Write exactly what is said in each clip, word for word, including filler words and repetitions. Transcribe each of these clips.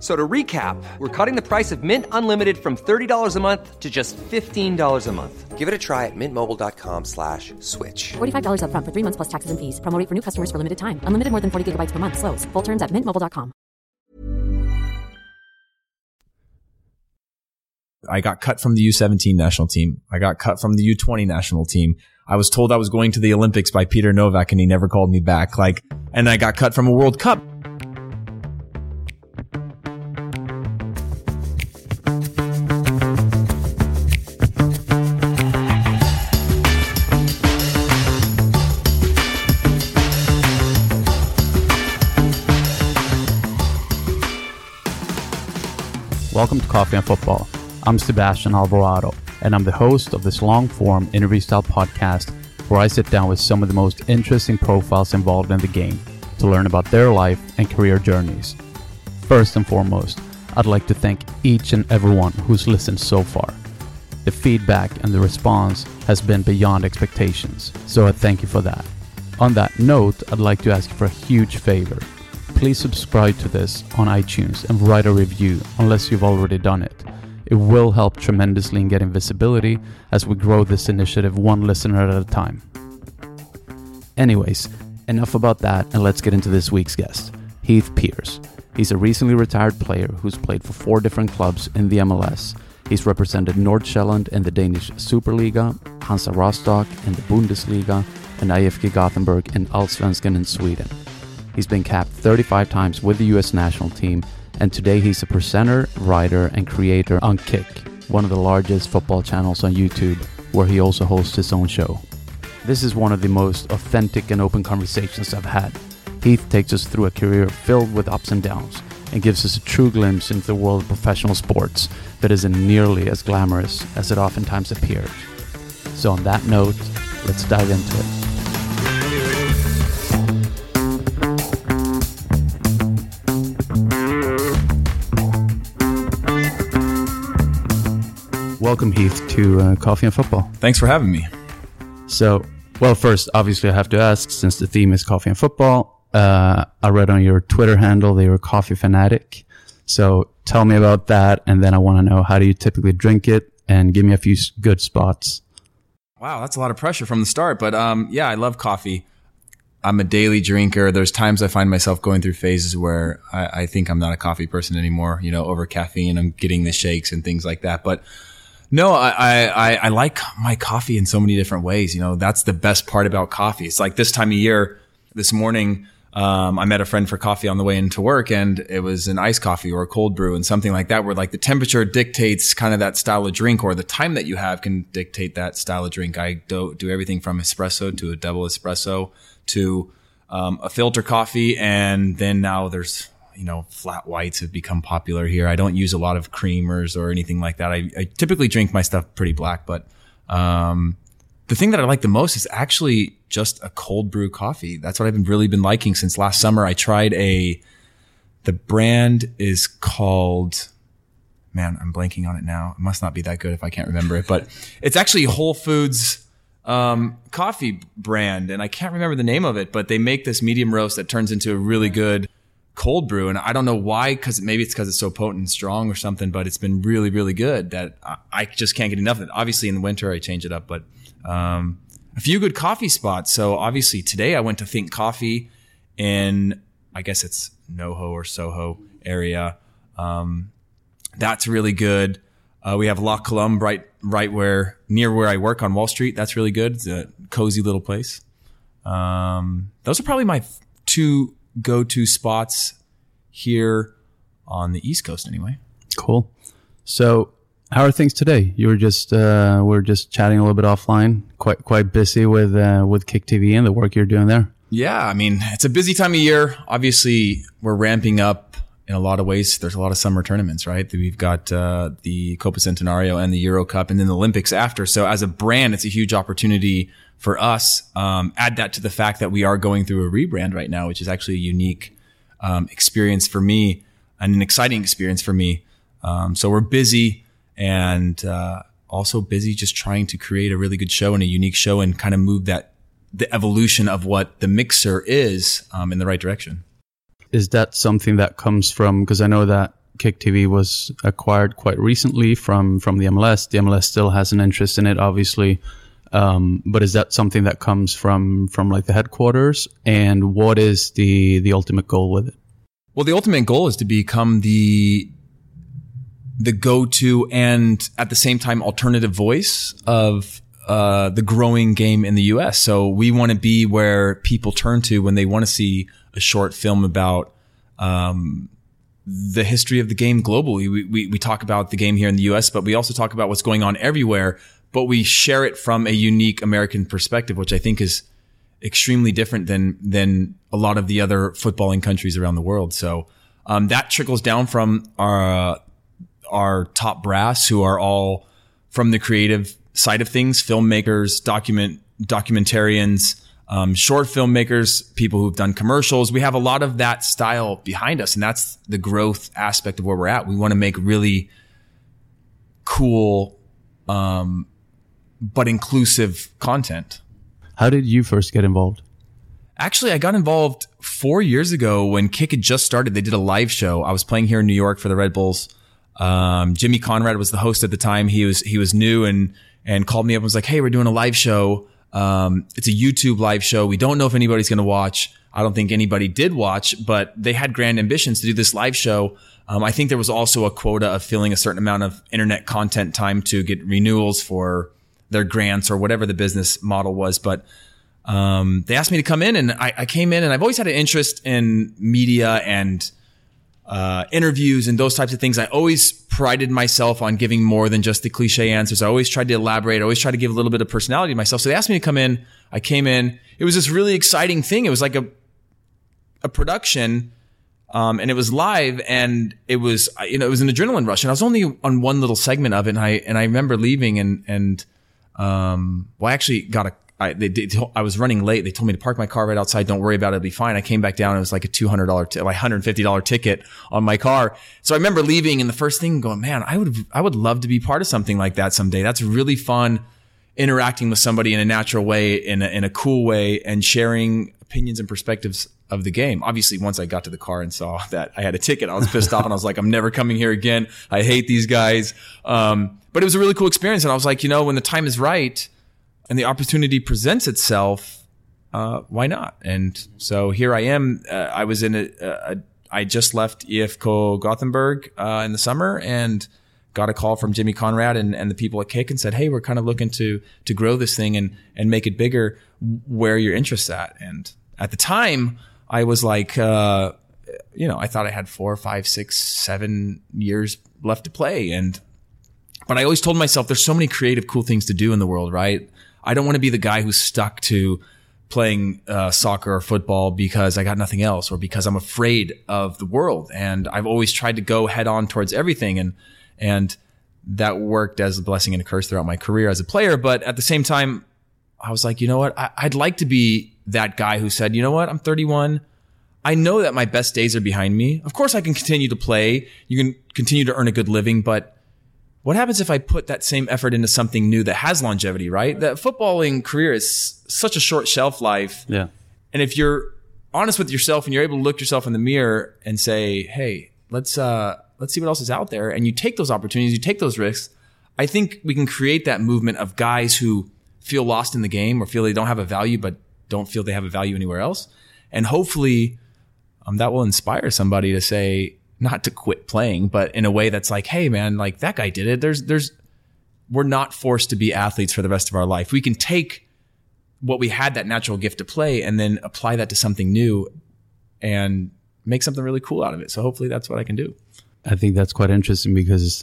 So to recap, we're cutting the price of Mint Unlimited from thirty dollars a month to just fifteen dollars a month. Give it a try at mintmobile.com slash switch. forty-five dollars up front for three months plus taxes and fees. Promo rate for new customers for limited time. Unlimited more than forty gigabytes per month. Slows full terms at mint mobile dot com. I got cut from the U seventeen national team. I got cut from the U twenty national team. I was told I was going to the Olympics by Peter Novak, and he never called me back. Like, and I got cut from a World Cup. Welcome to Coffee and Football. I'm Sebastian Alvarado, and I'm the host of this long-form interview-style podcast where I sit down with some of the most interesting profiles involved in the game to learn about their life and career journeys. First and foremost, I'd like to thank each and everyone who's listened so far. The feedback and the response has been beyond expectations, so I thank you for that. On that note, I'd like to ask you for a huge favor. Please subscribe to this on iTunes and write a review unless you've already done it. It will help tremendously in getting visibility as we grow this initiative one listener at a time. Anyways, enough about that, and let's get into this week's guest, Heath Pearce. He's a recently retired player who's played for four different clubs in the M L S. He's represented Nordsjælland in the Danish Superliga, Hansa Rostock in the Bundesliga, and I F K Gothenburg in Allsvenskan in Sweden. He's been capped thirty-five times with the U S national team, and today he's a presenter, writer, and creator on Kick, one of the largest football channels on YouTube, where he also hosts his own show. This is one of the most authentic and open conversations I've had. Heath takes us through a career filled with ups and downs, and gives us a true glimpse into the world of professional sports that isn't nearly as glamorous as it oftentimes appears. So on that note, let's dive into it. Welcome, Heath, to uh, Coffee and Football. Thanks for having me. So, well, first, obviously, I have to ask, since the theme is Coffee and Football, uh, I read on your Twitter handle that you're a coffee fanatic. So tell me about that, and then I want to know, how do you typically drink it? And give me a few good spots. Wow, that's a lot of pressure from the start. But um, yeah, I love coffee. I'm a daily drinker. There's times I find myself going through phases where I, I think I'm not a coffee person anymore, you know, over caffeine. I'm getting the shakes and things like that. But No, I, I, I like my coffee in so many different ways. You know, that's the best part about coffee. It's like this time of year, this morning, um, I met a friend for coffee on the way into work, and it was an iced coffee or a cold brew and something like that, where like the temperature dictates kind of that style of drink, or the time that you have can dictate that style of drink. I do, do everything from espresso to a double espresso to, um, a filter coffee. And then now there's, you know, flat whites have become popular here. I don't use a lot of creamers or anything like that. I, I typically drink my stuff pretty black, but um, the thing that I like the most is actually just a cold brew coffee. That's what I've been really been liking since last summer. I tried a, the brand is called, man, I'm blanking on it now. It must not be that good if I can't remember it, but it's actually Whole Foods um, coffee brand. And I can't remember the name of it, but they make this medium roast that turns into a really good cold brew, and I don't know why, because maybe it's because it's so potent and strong or something, but it's been really, really good that I, I just can't get enough of it. Obviously, in the winter, I change it up, but um, a few good coffee spots. So, obviously, today I went to Think Coffee in, I guess it's NoHo or SoHo area. Um, that's really good. Uh, we have La Colombe right, right where, near where I work on Wall Street. That's really good. It's a cozy little place. Um, those are probably my two go-to spots here on the East Coast anyway. Cool. So how are things today? You were just uh we we're just chatting a little bit offline, quite quite busy with uh with Kick T V and the work you're doing there. Yeah, I mean, it's a busy time of year. Obviously, we're ramping up in a lot of ways. There's a lot of summer tournaments, right? We've got uh the Copa Centenario and the Euro Cup, and then the Olympics after. So as a brand, it's a huge opportunity for us. Um, add that to the fact that we are going through a rebrand right now, which is actually a unique um, experience for me and an exciting experience for me. Um, so we're busy and uh, also busy just trying to create a really good show and a unique show and kind of move that the evolution of what the mixer is um, in the right direction. Is that something that comes from, because I know that Kick T V was acquired quite recently from, from the M L S. The M L S still has an interest in it, obviously. Um, but is that something that comes from, from like the headquarters? And what is the, the ultimate goal with it? Well, the ultimate goal is to become the, the go-to and at the same time alternative voice of uh, the growing game in the U S. So we want to be where people turn to when they want to see a short film about um, the history of the game globally. We, we we talk about the game here in the U S, but we also talk about what's going on everywhere, but we share it from a unique American perspective, which I think is extremely different than than a lot of the other footballing countries around the world. So um, that trickles down from our, our top brass, who are all from the creative side of things, filmmakers, document documentarians, Um, short filmmakers, people who've done commercials. We have a lot of that style behind us, and that's the growth aspect of where we're at. We want to make really cool, um, but inclusive content. How did you first get involved? Actually, I got involved four years ago when Kick had just started. They did a live show. I was playing here in New York for the Red Bulls. Um, Jimmy Conrad was the host at the time. He was, he was new and, and called me up and was like, "Hey, we're doing a live show. Um, it's a YouTube live show. We don't know if anybody's going to watch." I don't think anybody did watch, but they had grand ambitions to do this live show. Um, I think there was also a quota of filling a certain amount of internet content time to get renewals for their grants or whatever the business model was. But, um, they asked me to come in, and I, I came in, and I've always had an interest in media and, uh, interviews and those types of things. I always prided myself on giving more than just the cliche answers. I always tried to elaborate. I always tried to give a little bit of personality to myself. So they asked me to come in. I came in. It was this really exciting thing. It was like a, a production. Um, and it was live, and it was, you know, it was an adrenaline rush, and I was only on one little segment of it. And I, and I remember leaving and, and, um, well, I actually got a, I, they did, I was running late. They told me to park my car right outside. Don't worry about it. It'll be fine. I came back down. It was like a two hundred dollars, t- like one hundred fifty dollars ticket on my car. So I remember leaving, and the first thing going, man, I would, I would love to be part of something like that someday. That's really fun, interacting with somebody in a natural way, in a, in a cool way, and sharing opinions and perspectives of the game. Obviously, once I got to the car and saw that I had a ticket, I was pissed off, and I was like, I'm never coming here again. I hate these guys. Um, but it was a really cool experience. And I was like, you know, when the time is right, and the opportunity presents itself, uh, why not? And so here I am. Uh, I was in a, a, a, I just left I F K Gothenburg uh, in the summer, and got a call from Jimmy Conrad and, and the people at Kick and said, "Hey, we're kind of looking to to grow this thing and and make it bigger. Where are your interests at?" And at the time, I was like, uh, you know, I thought I had four, five, six, seven years left to play, and but I always told myself, there's so many creative, cool things to do in the world, right? I don't want to be the guy who's stuck to playing uh, soccer or football because I got nothing else, or because I'm afraid of the world. And I've always tried to go head on towards everything. And, and that worked as a blessing and a curse throughout my career as a player. But at the same time, I was like, you know what? I, I'd like to be that guy who said, you know what? I'm thirty-one. I know that my best days are behind me. Of course I can continue to play. You can continue to earn a good living, but what happens if I put that same effort into something new that has longevity, right? That footballing career is such a short shelf life. Yeah. And if you're honest with yourself and you're able to look yourself in the mirror and say, hey, let's uh, let's see what else is out there. And you take those opportunities, you take those risks. I think we can create that movement of guys who feel lost in the game or feel they don't have a value, but don't feel they have a value anywhere else. And hopefully um, that will inspire somebody to say, not to quit playing, but in a way that's like, hey man, like that guy did it. There's, there's, we're not forced to be athletes for the rest of our life. We can take what we had, that natural gift to play, and then apply that to something new and make something really cool out of it. So hopefully that's what I can do. I think that's quite interesting, because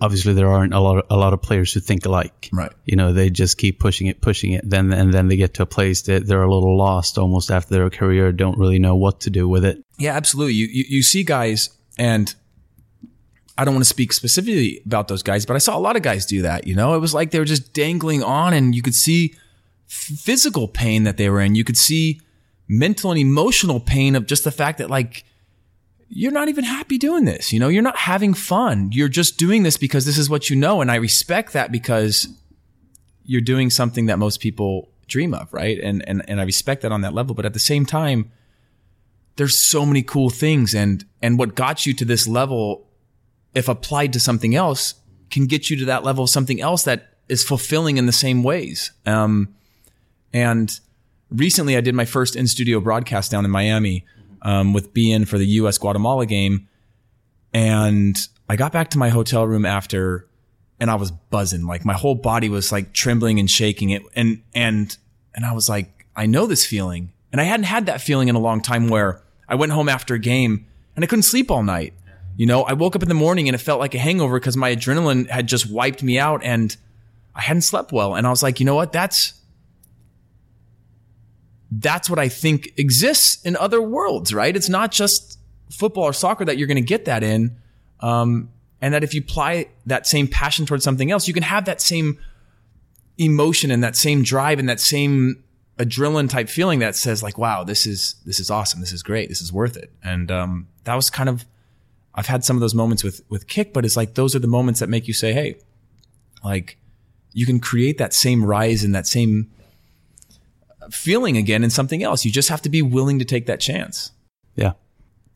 obviously there aren't a lot of, a lot of players who think alike, right? You know, they just keep pushing it, pushing it. Then, and then they get to a place that they're a little lost almost after their career, don't really know what to do with it. Yeah, absolutely. You, you, you see guys, and I don't want to speak specifically about those guys, but I saw a lot of guys do that. You know, it was like they were just dangling on, and you could see physical pain that they were in. You could see mental and emotional pain of just the fact that, like, you're not even happy doing this. You know, you're not having fun. You're just doing this because this is what you know. And I respect that because you're doing something that most people dream of, right? And and and I respect that on that level. But at the same time, there's so many cool things. And and what got you to this level, if applied to something else, can get you to that level of something else that is fulfilling in the same ways. Um, and recently I did my first in-studio broadcast down in Miami um, with B N for the U S Guatemala game. And I got back to my hotel room after, and I was buzzing. Like my whole body was like trembling and shaking it. And, and, and I was like, I know this feeling. And I hadn't had that feeling in a long time where I went home after a game and I couldn't sleep all night. You know, I woke up in the morning and it felt like a hangover because my adrenaline had just wiped me out and I hadn't slept well. And I was like, you know what? That's, that's what I think exists in other worlds, right? It's not just football or soccer that you're going to get that in. Um, and that if you apply that same passion towards something else, you can have that same emotion and that same drive and that same adrenaline type feeling that says like, wow, this is, this is awesome. This is great. This is worth it. And, um, that was kind of, I've had some of those moments with, with Kick, but it's like, those are the moments that make you say, hey, like you can create that same rise and that same feeling again in something else. You just have to be willing to take that chance. Yeah.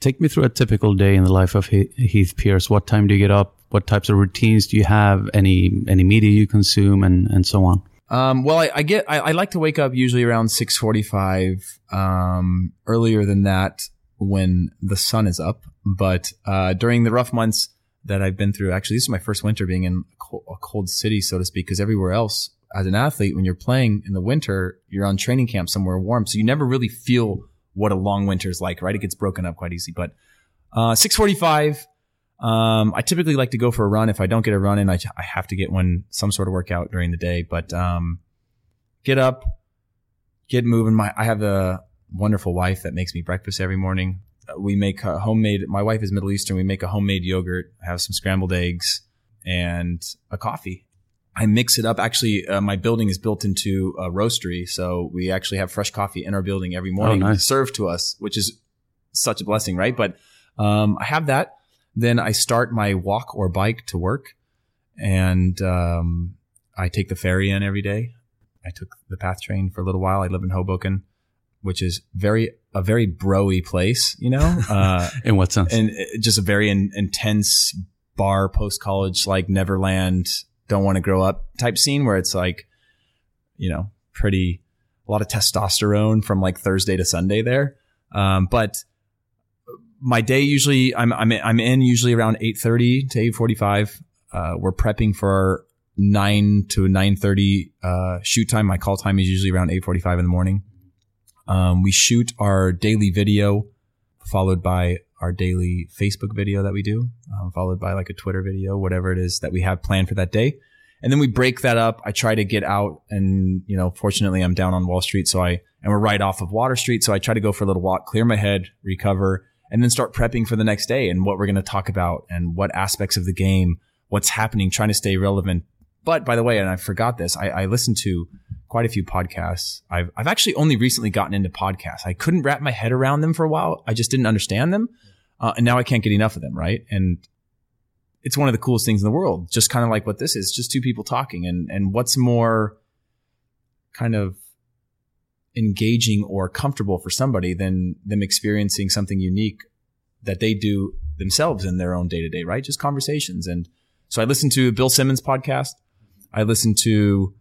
Take me through a typical day in the life of Heath Pearce. What time do you get up? What types of routines do you have? Any, any media you consume and, and so on? Um, well, I, I get, I, I like to wake up usually around six forty-five, um, earlier than that when the sun is up. But uh, during the rough months that I've been through, actually, this is my first winter being in a cold city, so to speak, because everywhere else as an athlete, when you're playing in the winter, you're on training camp somewhere warm. So you never really feel what a long winter is like, right? It gets broken up quite easy. But uh, six forty-five, um, I typically like to go for a run. If I don't get a run in, I, I have to get one, some sort of workout during the day. But um, get up, get moving. My I have a wonderful wife that makes me breakfast every morning. We make a homemade, my wife is Middle Eastern. We make a homemade yogurt, have some scrambled eggs and a coffee. I mix it up. Actually, uh, my building is built into a roastery. So we actually have fresh coffee in our building every morning oh, nice. served to us, which is such a blessing, right? But um, I have that. Then I start my walk or bike to work and um, I take the ferry in every day. I took the PATH train for a little while. I live in Hoboken, which is very a very bro-y place, you know? Uh, in what sense? And just a very in, intense bar, post-college, like Neverland, don't want to grow up type scene where it's like, you know, pretty, a lot of testosterone from like Thursday to Sunday there. Um, but my day usually, I'm I'm I'm in usually around eight thirty to eight forty-five. Uh, we're prepping for our nine to nine thirty uh, shoot time. My call time is usually around eight forty-five in the morning. Um, we shoot our daily video followed by our daily Facebook video that we do, um, followed by like a Twitter video, whatever it is that we have planned for that day. And then we break that up. I try to get out and, you know, fortunately I'm down on Wall Street. So I, and we're right off of Water Street. So I try to go for a little walk, clear my head, recover, and then start prepping for the next day and what we're going to talk about and what aspects of the game, what's happening, trying to stay relevant. But by the way, and I forgot this, I, I listened to quite a few podcasts. I've I've actually only recently gotten into podcasts. I couldn't wrap my head around them for a while. I just didn't understand them. Uh, and now I can't get enough of them, right? And it's one of the coolest things in the world, just kind of like what this is, just two people talking. And, and what's more kind of engaging or comfortable for somebody than them experiencing something unique that they do themselves in their own day-to-day, right? Just conversations. And so I listened to Bill Simmons' podcast. I listened to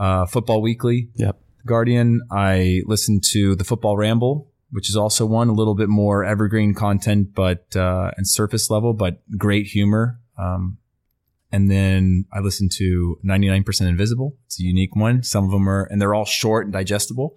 uh, Football Weekly, yep. Guardian. I listened to the Football Ramble, which is also one, a little bit more evergreen content, but uh, and surface level, but great humor. Um, and then I listened to ninety-nine percent Invisible. It's a unique one. Some of them are, and they're all short and digestible.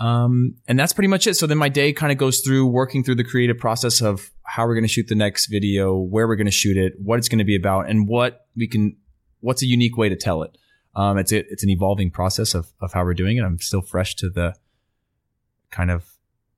Um, and that's pretty much it. So then my day kind of goes through working through the creative process of how we're going to shoot the next video, where we're going to shoot it, what it's going to be about, and what we can. What's a unique way to tell it? Um, it's it, it's an evolving process of of how we're doing it. I'm still fresh to the kind of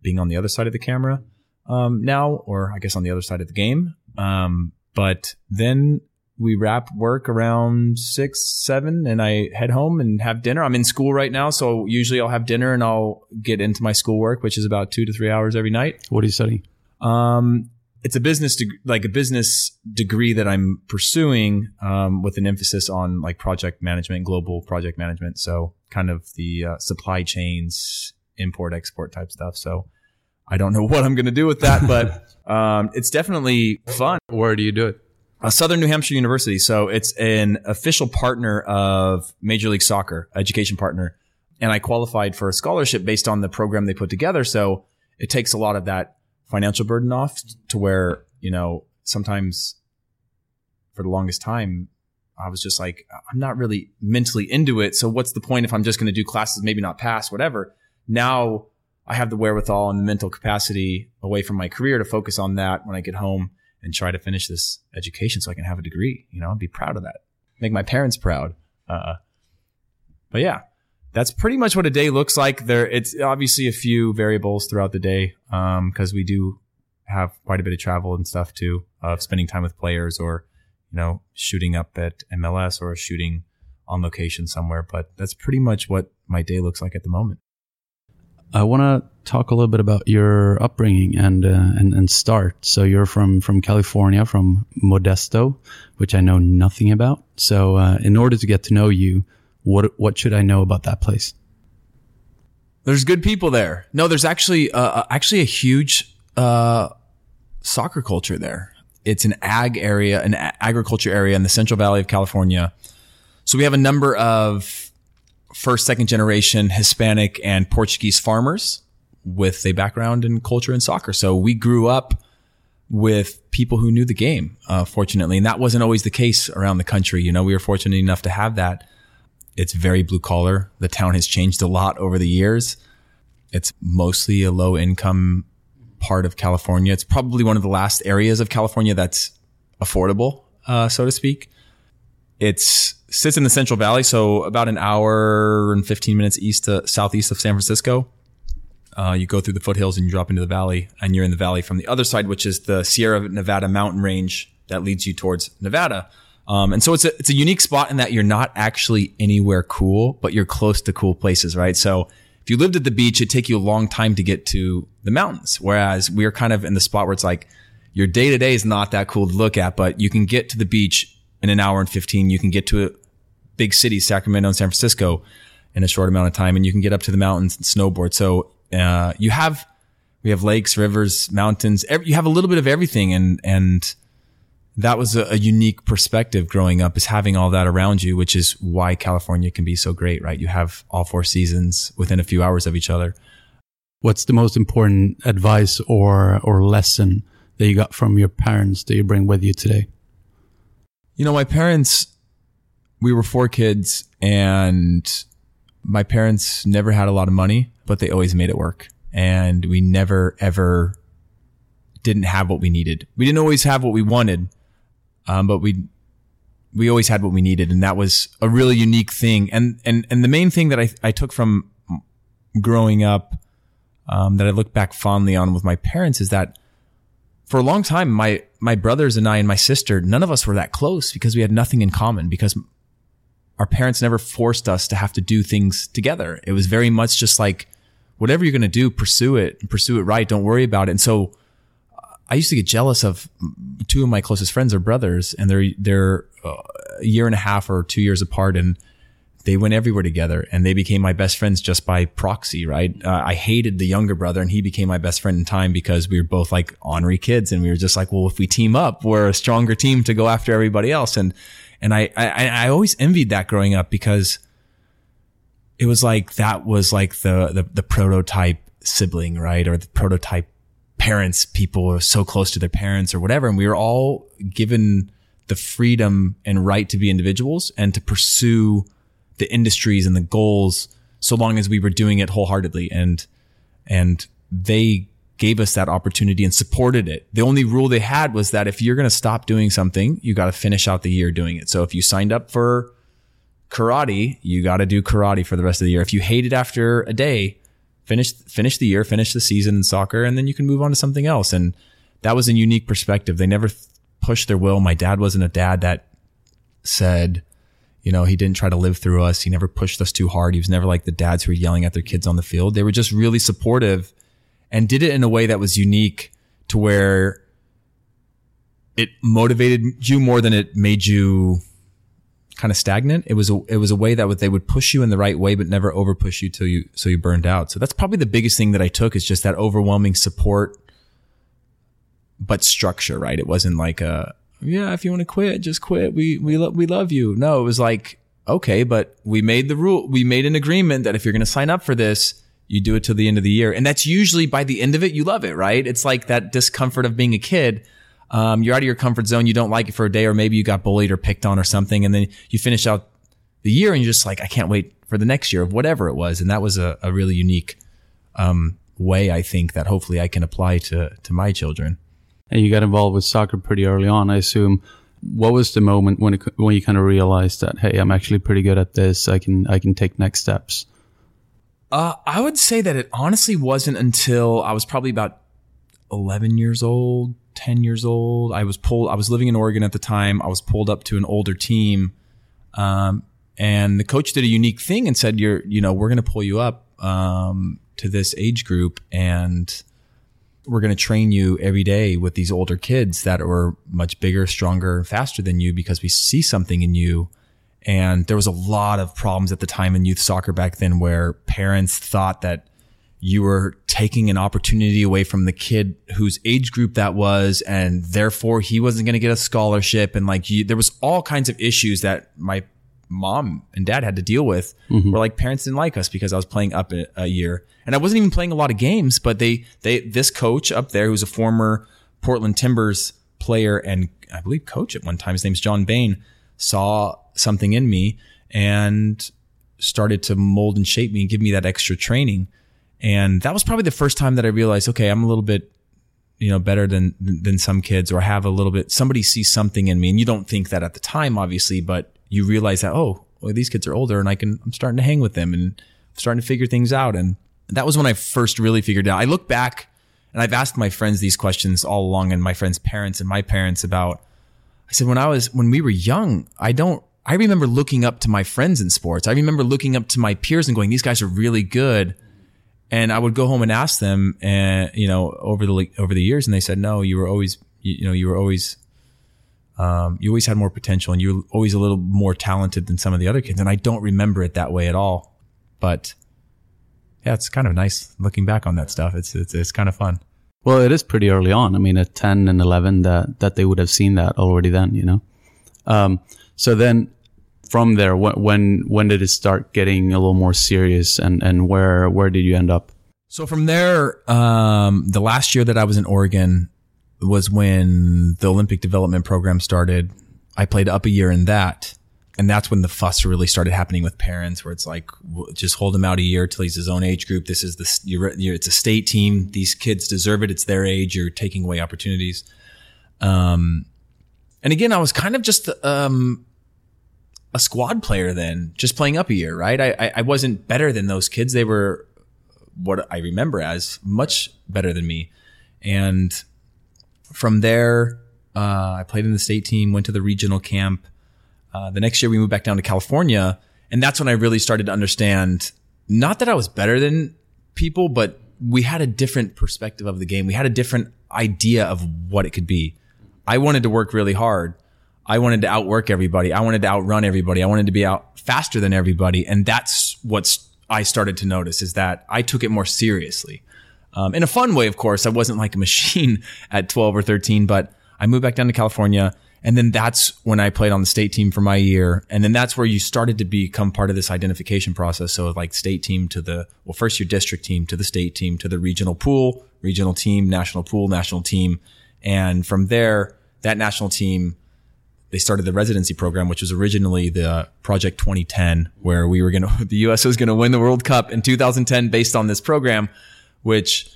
being on the other side of the camera um, now, or I guess on the other side of the game. Um, but then we wrap work around six, seven, and I head home and have dinner. I'm in school right now, so usually I'll have dinner and I'll get into my schoolwork, which is about two to three hours every night. What do you study? Um, it's a business de- like a business degree that I'm pursuing um, with an emphasis on like project management, global project management. So kind of the uh, supply chains, import, export type stuff. So I don't know what I'm going to do with that, but um, it's definitely fun. Where do you do it? Uh, Southern New Hampshire University. So it's an official partner of Major League Soccer, education partner. And I qualified for a scholarship based on the program they put together. So it takes a lot of that financial burden off to where, you know, sometimes for the longest time, I was just like, I'm not really mentally into it. So what's the point if I'm just going to do classes, maybe not pass, whatever. Now I have the wherewithal and the mental capacity away from my career to focus on that when I get home and try to finish this education so I can have a degree, you know, and be proud of that. Make my parents proud. Uh, but yeah. That's pretty much what a day looks like. There, it's obviously a few variables throughout the day um, because we do have quite a bit of travel and stuff too, of spending time with players or, you know, shooting up at M L S or shooting on location somewhere. But that's pretty much what my day looks like at the moment. I want to talk a little bit about your upbringing and uh, and and start. So you're from from California, from Modesto, which I know nothing about. So uh, in order to get to know you. What what should I know about that place? There's good people there. No, there's actually uh, actually a huge uh, soccer culture there. It's an ag area, an a- agriculture area in the Central Valley of California. So we have a number of first, second generation Hispanic and Portuguese farmers with a background in culture and soccer. So we grew up with people who knew the game, uh, fortunately. And that wasn't always the case around the country. You know, we were fortunate enough to have that. It's very blue collar. The town has changed a lot over the years. It's mostly a low income part of California. It's probably one of the last areas of California that's affordable, uh, so to speak. It sits in the Central Valley, so about an hour and fifteen minutes east to southeast of San Francisco. Uh, you go through the foothills and you drop into the valley, and you're in the valley from the other side, which is the Sierra Nevada mountain range that leads you towards Nevada. Um, and so it's a, it's a unique spot in that you're not actually anywhere cool, but you're close to cool places, right? So if you lived at the beach, it'd take you a long time to get to the mountains. Whereas we're kind of in the spot where it's like your day to day is not that cool to look at, but you can get to the beach in an hour and fifteen. You can get to a big city, Sacramento and San Francisco, in a short amount of time, and you can get up to the mountains and snowboard. So, uh, you have, we have lakes, rivers, mountains, every, you have a little bit of everything. And, and, that was a, a unique perspective growing up, is having all that around you, which is why California can be so great, right? You have all four seasons within a few hours of each other. What's the most important advice or or lesson that you got from your parents that you bring with you today? You know, my parents, we were four kids, and my parents never had a lot of money, but they always made it work. And we never, ever didn't have what we needed. We didn't always have what we wanted. Um, but we, we always had what we needed. And that was a really unique thing. And, and, and the main thing that I, I took from growing up, um, that I look back fondly on with my parents, is that for a long time, my, my brothers and I and my sister, none of us were that close because we had nothing in common, because our parents never forced us to have to do things together. It was very much just like, whatever you're going to do, pursue it and pursue it right. Don't worry about it. And so I used to get jealous of two of my closest friends are brothers, and they're, they're a year and a half or two years apart, and they went everywhere together, and they became my best friends just by proxy, right? Uh, I hated the younger brother, and he became my best friend in time because we were both like ornery kids, and we were just like, well, if we team up, we're a stronger team to go after everybody else. And, and I, I, I always envied that growing up, because it was like, that was like the, the, the prototype sibling, right? Or the prototype parents, people are so close to their parents or whatever. And we were all given the freedom and right to be individuals and to pursue the industries and the goals, so long as we were doing it wholeheartedly. And, and they gave us that opportunity and supported it. The only rule they had was that if you're going to stop doing something, you got to finish out the year doing it. So if you signed up for karate, you got to do karate for the rest of the year. If you hate it after a day, Finish, finish the year, finish the season in soccer, and then you can move on to something else. And that was a unique perspective. They never th- pushed their will. My dad wasn't a dad that said, you know, he didn't try to live through us. He never pushed us too hard. He was never like the dads who were yelling at their kids on the field. They were just really supportive and did it in a way that was unique, to where it motivated you more than it made you kind of stagnant. It was a, it was a way that would, they would push you in the right way, but never over push you till you, so you burned out. So that's probably the biggest thing that I took, is just that overwhelming support, but structure, right? It wasn't like a, yeah, if you want to quit, just quit. We, we love, we love you. No, it was like, okay, but we made the rule. We made an agreement that if you're going to sign up for this, you do it till the end of the year. And that's usually by the end of it, you love it, right? It's like that discomfort of being a kid. Um, you're out of your comfort zone. You don't like it for a day, or maybe you got bullied or picked on or something. And then you finish out the year and you're just like, I can't wait for the next year of whatever it was. And that was a, a really unique, um, way, I think, that hopefully I can apply to, to my children. And you got involved with soccer pretty early on, I assume. What was the moment when it, when you kind of realized that, hey, I'm actually pretty good at this. I can, I can take next steps. Uh, I would say that it honestly wasn't until I was probably about eleven years old, ten years old. I was pulled, I was living in Oregon at the time. I was pulled up to an older team. Um, and the coach did a unique thing and said, you're, you know, we're going to pull you up, um, to this age group, and we're going to train you every day with these older kids that are much bigger, stronger, faster than you, because we see something in you. And there was a lot of problems at the time in youth soccer back then, where parents thought that you were taking an opportunity away from the kid whose age group that was, and therefore he wasn't going to get a scholarship. And like, you, there was all kinds of issues that my mom and dad had to deal with, mm-hmm. where like parents didn't like us because I was playing up a year, and I wasn't even playing a lot of games, but they, they, this coach up there, who's a former Portland Timbers player and I believe coach at one time, his name's John Bain, saw something in me and started to mold and shape me and give me that extra training. And that was probably the first time that I realized, okay, I'm a little bit, you know, better than, than some kids, or I have a little bit, somebody sees something in me. And you don't think that at the time, obviously, but you realize that, oh, well, these kids are older and I can, I'm starting to hang with them and I'm starting to figure things out. And that was when I first really figured out. I look back and I've asked my friends these questions all along, and my friends' parents and my parents about, I said, when I was, when we were young, I don't, I remember looking up to my friends in sports. I remember looking up to my peers and going, these guys are really good. And I would go home and ask them, and, you know, over the, over the years, and they said, no, you were always, you know, you were always, um, you always had more potential, and you were always a little more talented than some of the other kids. And I don't remember it that way at all, but yeah, it's kind of nice looking back on that stuff. It's, it's, it's kind of fun. Well, it is pretty early on. I mean, at ten and eleven, that, that they would have seen that already then, you know? Um, so then, from there, when when did it start getting a little more serious, and, and where where did you end up? So from there, um, the last year that I was in Oregon was when the Olympic development program started. I played up a year in that. And that's when the fuss really started happening with parents, where it's like, just hold him out a year till he's his own age group. This is the, you're, you're, it's a state team. These kids deserve it. It's their age. You're taking away opportunities. Um, and again, I was kind of just, um, a squad player then, just playing up a year, right? I, I wasn't better than those kids. They were what I remember as much better than me. And from there, uh, I played in the state team, went to the regional camp. Uh, the next year we moved back down to California. And that's when I really started to understand, not that I was better than people, but we had a different perspective of the game. We had a different idea of what it could be. I wanted to work really hard. I wanted to outwork everybody. I wanted to outrun everybody. I wanted to be out faster than everybody. And that's what I started to notice, is that I took it more seriously. Um, in a fun way, of course. I wasn't like a machine at twelve or thirteen, but I moved back down to California. And then that's when I played on the state team for my year. And then that's where you started to become part of this identification process. So like state team to the, well, first your district team to the state team to the regional pool, regional team, national pool, national team. And from there, that national team, they started the residency program, which was originally the Project twenty ten, where we were going to, the U S was going to win the World Cup in two thousand ten based on this program, which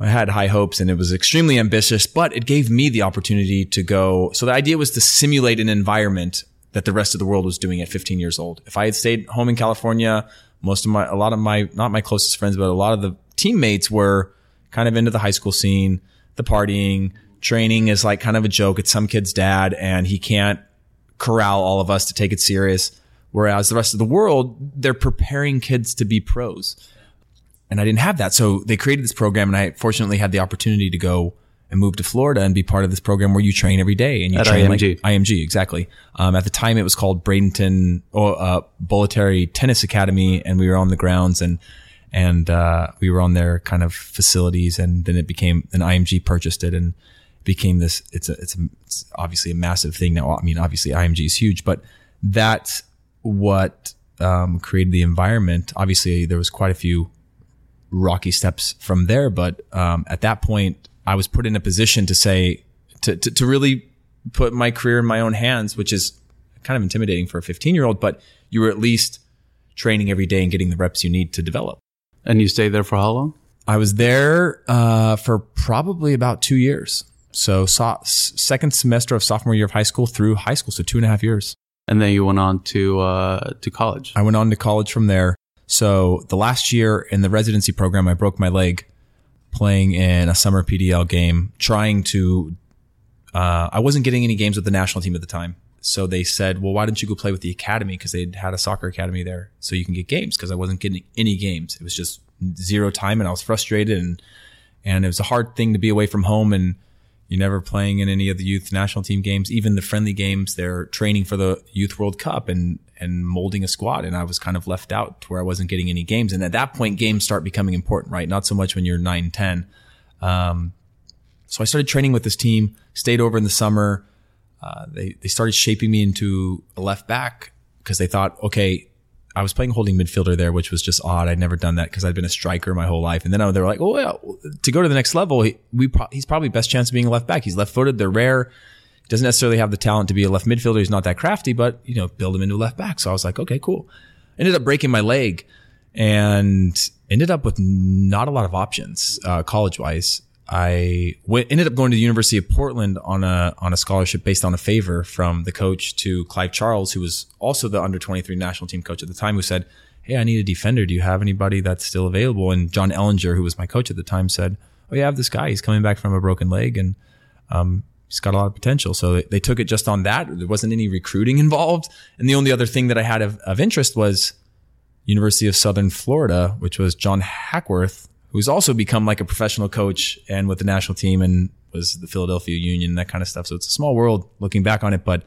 I had high hopes, and it was extremely ambitious, but it gave me the opportunity to go. So the idea was to simulate an environment that the rest of the world was doing at fifteen years old. If I had stayed home in California, most of my, a lot of my, not my closest friends, but a lot of the teammates were kind of into the high school scene, the partying. Training is like kind of a joke. It's some kid's dad, and he can't corral all of us to take it serious. Whereas the rest of the world, they're preparing kids to be pros. And I didn't have that. So they created this program, and I fortunately had the opportunity to go and move to Florida and be part of this program where you train every day and you at train I M G. Like I M G. Exactly. Um, at the time it was called Bradenton or, uh, Bollettieri Tennis Academy. And we were on the grounds and, and, uh, we were on their kind of facilities. And then it became an I M G purchased it and became this, it's a, it's, a, it's obviously a massive thing now. I mean, obviously I M G is huge, but that's what, um, created the environment. Obviously there was quite a few rocky steps from there. But, um, at that point, I was put in a position to say, to, to, to really put my career in my own hands, which is kind of intimidating for a fifteen year old, but you were at least training every day and getting the reps you need to develop. And you stayed there for how long? I was there, uh, for probably about two years. So, so second semester of sophomore year of high school through high school. So two and a half years. And then you went on to, uh, to college. I went on to college from there. So the last year in the residency program, I broke my leg playing in a summer P D L game, trying to, uh, I wasn't getting any games with the national team at the time. So they said, well, why don't you go play with the academy? Cause they'd had a soccer academy there so you can get games. Cause I wasn't getting any games. It was just zero time and I was frustrated and, and it was a hard thing to be away from home and you're never playing in any of the youth national team games, even the friendly games. They're training for the Youth World Cup and, and molding a squad. And I was kind of left out to where I wasn't getting any games. And at that point, games start becoming important, right? Not so much when you're nine, ten. Um, so I started training with this team, stayed over in the summer. Uh, they, they started shaping me into a left back because they thought, okay, I was playing holding midfielder there, which was just odd. I'd never done that because I'd been a striker my whole life. And then they were like, oh, yeah, to go to the next level, he, we pro- he's probably best chance of being a left back. He's left-footed. They're rare. He doesn't necessarily have the talent to be a left midfielder. He's not that crafty, but, you know, build him into a left back. So I was like, okay, cool. Ended up breaking my leg and ended up with not a lot of options uh, college-wise. I went, ended up going to the University of Portland on a on a scholarship based on a favor from the coach to Clive Charles, who was also the under twenty-three national team coach at the time, who said, hey, I need a defender. Do you have anybody that's still available? And John Ellinger, who was my coach at the time, said, oh, yeah, I have this guy. He's coming back from a broken leg, and um, he's got a lot of potential. So they, they took it just on that. There wasn't any recruiting involved. And the only other thing that I had of, of interest was University of Southern Florida, which was John Hackworth, who's also become like a professional coach and with the national team and was the Philadelphia Union, that kind of stuff. So it's a small world looking back on it, but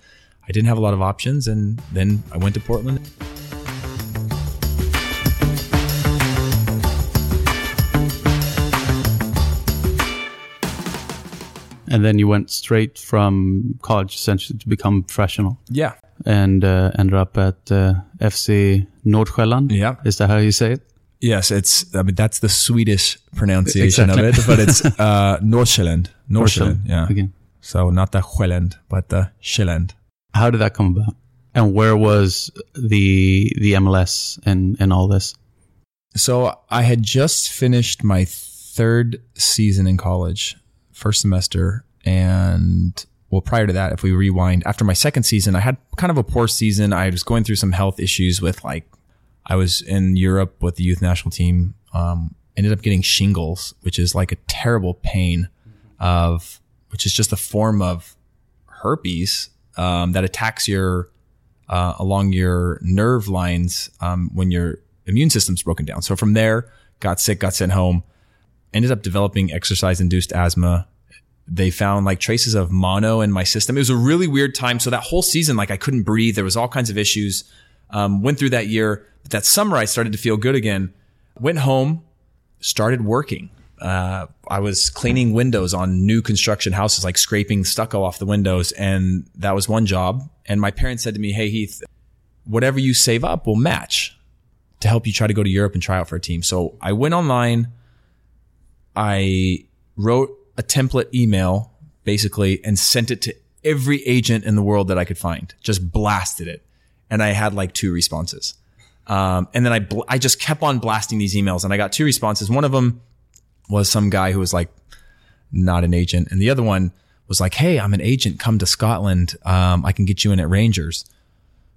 I didn't have a lot of options. And then I went to Portland. And then you went straight from college essentially to become professional. Yeah. And uh, ended up at uh, F C Nordsjælland. Yeah. Is that how you say it? Yes, it's, I mean, that's the Swedish pronunciation exactly. of it, but it's, uh, Nordsjælland. Nordsjælland, yeah. Okay. So not the Sjælland, but the Sjælland. How did that come about? And where was the, the M L S and, and all this? So I had just finished my third season in college, first semester. And well, prior to that, if we rewind, after my second season, I had kind of a poor season. I was going through some health issues with like, I was in Europe with the youth national team, um, ended up getting shingles, which is like a terrible pain of, which is just a form of herpes, um, that attacks your, uh, along your nerve lines, um, when your immune system's broken down. So from there, got sick, got sent home, ended up developing exercise induced asthma. They found like traces of mono in my system. It was a really weird time. So that whole season, like I couldn't breathe. There was all kinds of issues. Um, went through that year, but that summer I started to feel good again, went home, started working. Uh, I was cleaning windows on new construction houses, like scraping stucco off the windows. And that was one job. And my parents said to me, hey, Heath, whatever you save up will match to help you try to go to Europe and try out for a team. So I went online. I wrote a template email basically and sent it to every agent in the world that I could find, just blasted it. And I had like two responses. Um, and then I, bl- I just kept on blasting these emails and I got two responses. One of them was some guy who was like, not an agent. And the other one was like, hey, I'm an agent. Come to Scotland. Um, I can get you in at Rangers.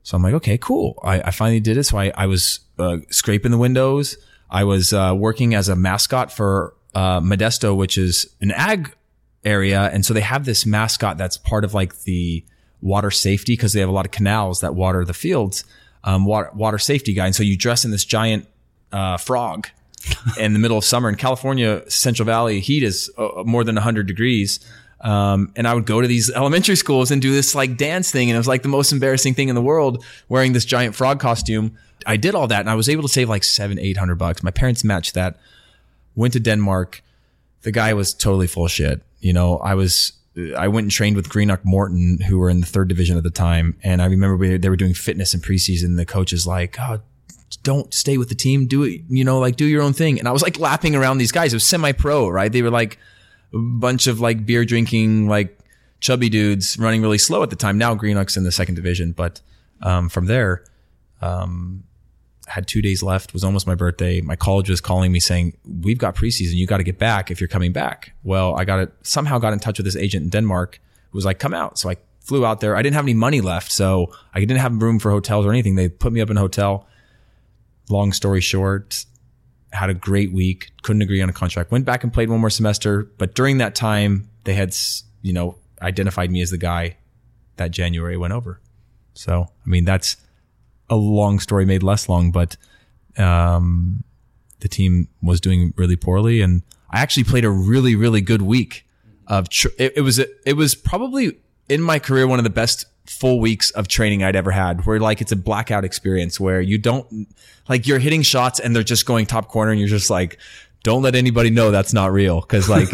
So I'm like, okay, cool. I, I finally did it. So I, I was, uh, scraping the windows. I was, uh, working as a mascot for, uh, Modesto, which is an ag area. And so they have this mascot that's part of like the water safety, because they have a lot of canals that water the fields, um, water, water safety guy. And so you dress in this giant, uh, frog in the middle of summer. In California, Central Valley heat is uh, more than one hundred degrees. Um, and I would go to these elementary schools and do this like dance thing. And it was like the most embarrassing thing in the world, wearing this giant frog costume. I did all that and I was able to save like seven, eight hundred bucks. My parents matched that. Went to Denmark. The guy was totally full of shit. You know, I was, I went and trained with Greenock Morton, who were in the third division at the time. And I remember we, they were doing fitness in preseason. And the coach is like, oh, don't stay with the team. Do it, you know, like do your own thing. And I was like lapping around these guys. It was semi-pro, right? They were like a bunch of like beer drinking, like chubby dudes running really slow at the time. Now Greenock's in the second division. But um, from there, um, had two days left, was almost my birthday. My college was calling me saying, we've got preseason. You got to get back if you're coming back. Well, I got it, somehow got in touch with this agent in Denmark who was like, come out. So I flew out there. I didn't have any money left. So I didn't have room for hotels or anything. They put me up in a hotel. Long story short, had a great week. Couldn't agree on a contract. Went back and played one more semester. But during that time, they had, you know, identified me as the guy that January went over. So, I mean, that's a long story made less long, but um, the team was doing really poorly, and I actually played a really, really good week of. Tr- it, it was a, it was probably in my career one of the best full weeks of training I'd ever had. Where like it's a blackout experience where you don't like you're hitting shots and they're just going top corner, and you're just like, don't let anybody know that's not real, because like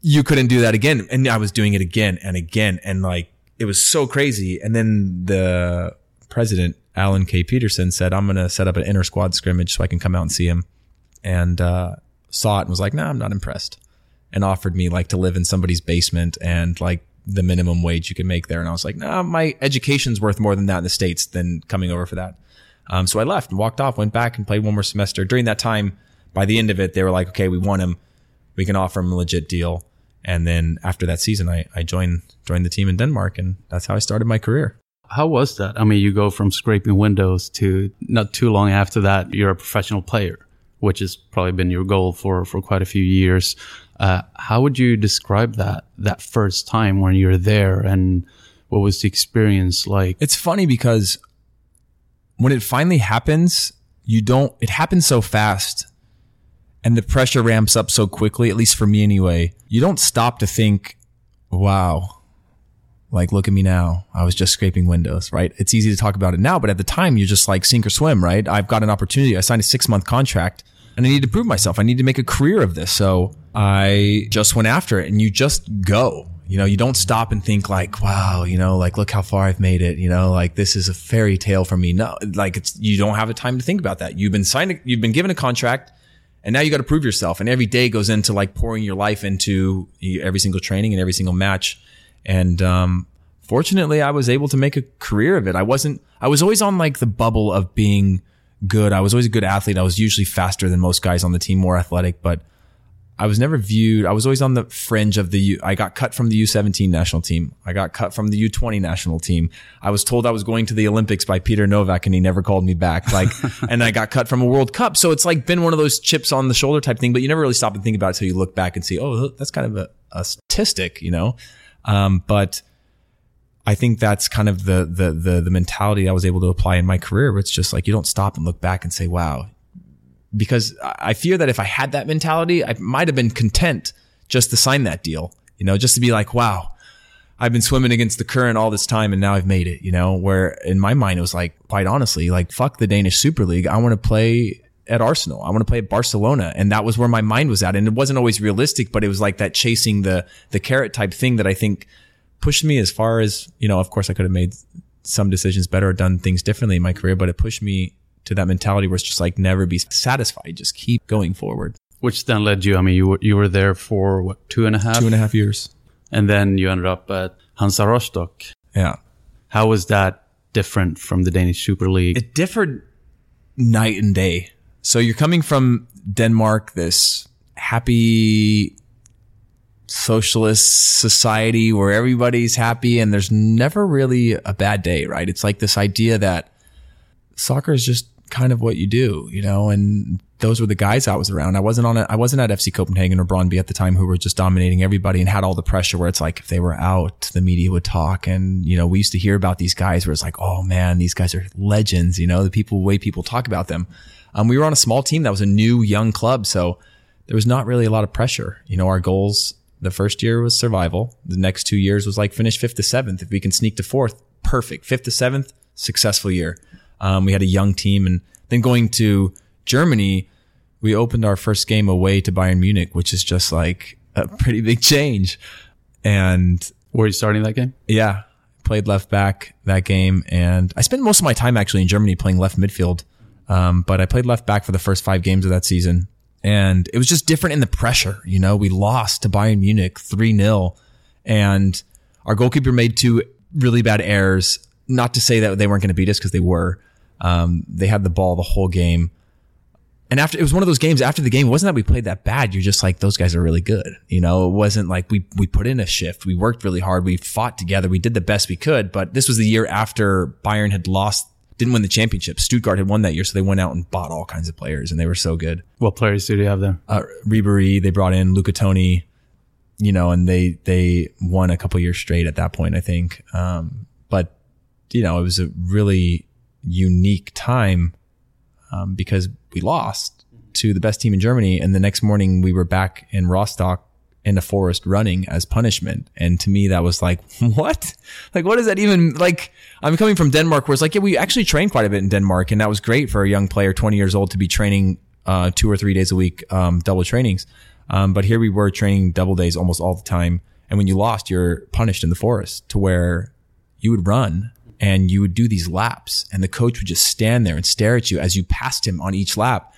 you couldn't do that again. And I was doing it again and again, and like it was so crazy. And then the president, Alan K. Peterson, said, I'm going to set up an inner squad scrimmage so I can come out and see him. And uh, saw it and was like, nah, I'm not impressed. And offered me like to live in somebody's basement and like the minimum wage you can make there. And I was like, nah, my education's worth more than that in the States than coming over for that. Um, so I left and walked off, went back and played one more semester. During that time, by the end of it, they were like, okay, we want him. We can offer him a legit deal. And then after that season, I, I joined joined the team in Denmark. And that's how I started my career. How was that? I mean, you go from scraping windows to not too long after that, you're a professional player, which has probably been your goal for, for quite a few years. Uh, how would you describe that, that first time when you're there, and what was the experience like? It's funny because when it finally happens, you don't, it happens so fast and the pressure ramps up so quickly, at least for me anyway. You don't stop to think, wow. Like, look at me now. I was just scraping windows, right? It's easy to talk about it now, but at the time, you're just like sink or swim, right? I've got an opportunity. I signed a six-month contract and I need to prove myself. I need to make a career of this. So I just went after it, and you just go. You know, you don't stop and think like, wow, you know, like, look how far I've made it. You know, like this is a fairy tale for me. No, like it's, you don't have the time to think about that. You've been signed, you've been given a contract, and now you got to prove yourself. And every day goes into like pouring your life into every single training and every single match. And, um, fortunately I was able to make a career of it. I wasn't, I was always on like the bubble of being good. I was always a good athlete. I was usually faster than most guys on the team, more athletic, but I was never viewed. I was always on the fringe of the U. I got cut from the U seventeen national team. I got cut from the U twenty national team. I was told I was going to the Olympics by Peter Novak and he never called me back. Like, and I got cut from a World Cup. So it's like been one of those chips on the shoulder type thing, but you never really stop and think about it until you look back and see, oh, that's kind of a, a statistic, you know? Um, but I think that's kind of the, the, the, the mentality I was able to apply in my career, where it's just like, you don't stop and look back and say, wow, because I fear that if I had that mentality, I might've been content just to sign that deal, you know, just to be like, wow, I've been swimming against the current all this time and now I've made it, you know, where in my mind, it was like, quite honestly, like, fuck the Danish Superliga. I want to play at Arsenal. I want to play at Barcelona. And that was where my mind was at. And it wasn't always realistic, but it was like that chasing the, the carrot type thing that I think pushed me as far as, you know, of course I could have made some decisions better or done things differently in my career, but it pushed me to that mentality where it's just like, never be satisfied. Just keep going forward. Which then led you, I mean, you were, you were there for what, two and a half? Two and a half years. And then you ended up at Hansa Rostock. Yeah. How was that different from the Danish Super League? It differed night and day. So you're coming from Denmark, this happy socialist society where everybody's happy and there's never really a bad day, right? It's like this idea that soccer is just kind of what you do, you know, and those were the guys I was around. I wasn't on a, I wasn't at F C Copenhagen or Brøndby at the time, who were just dominating everybody and had all the pressure where it's like, if they were out, the media would talk. And, you know, we used to hear about these guys where it's like, oh man, these guys are legends, you know, the people, way people talk about them. Um, we were on a small team that was a new young club. So there was not really a lot of pressure. You know, our goals, the first year was survival. The next two years was like finish fifth to seventh. If we can sneak to fourth, perfect. Fifth to seventh, successful year. Um, we had a young team, and then going to Germany, we opened our first game away to Bayern Munich, which is just like a pretty big change. And were you starting that game? Yeah. Played left back that game. And I spent most of my time actually in Germany playing left midfield. Um, but I played left back for the first five games of that season. And it was just different in the pressure. You know, we lost to Bayern Munich three nil, and our goalkeeper made two really bad errors. Not to say that they weren't going to beat us, because they were. Um, they had the ball the whole game. And after, it was one of those games after the game, it wasn't that we played that bad. You're just like, those guys are really good. You know, it wasn't like we, we put in a shift. We worked really hard. We fought together. We did the best we could. But this was the year after Bayern had lost, didn't win the championship. Stuttgart had won that year. So they went out and bought all kinds of players, and they were so good. What players did you have there? Uh, Ribéry, they brought in Luca Toni, you know, and they, they won a couple years straight at that point, I think. Um, but, you know, it was a really unique time. Um, because we lost to the best team in Germany. And the next morning we were back in Rostock in the forest running as punishment. And to me, that was like, what? Like, what is that even? Like, I'm coming from Denmark, where it's like, yeah, we actually trained quite a bit in Denmark. And that was great for a young player, twenty years old, to be training uh, two or three days a week, um, double trainings. Um, but here we were training double days almost all the time. And when you lost, you're punished in the forest, to where you would run. And you would do these laps, and the coach would just stand there and stare at you as you passed him on each lap.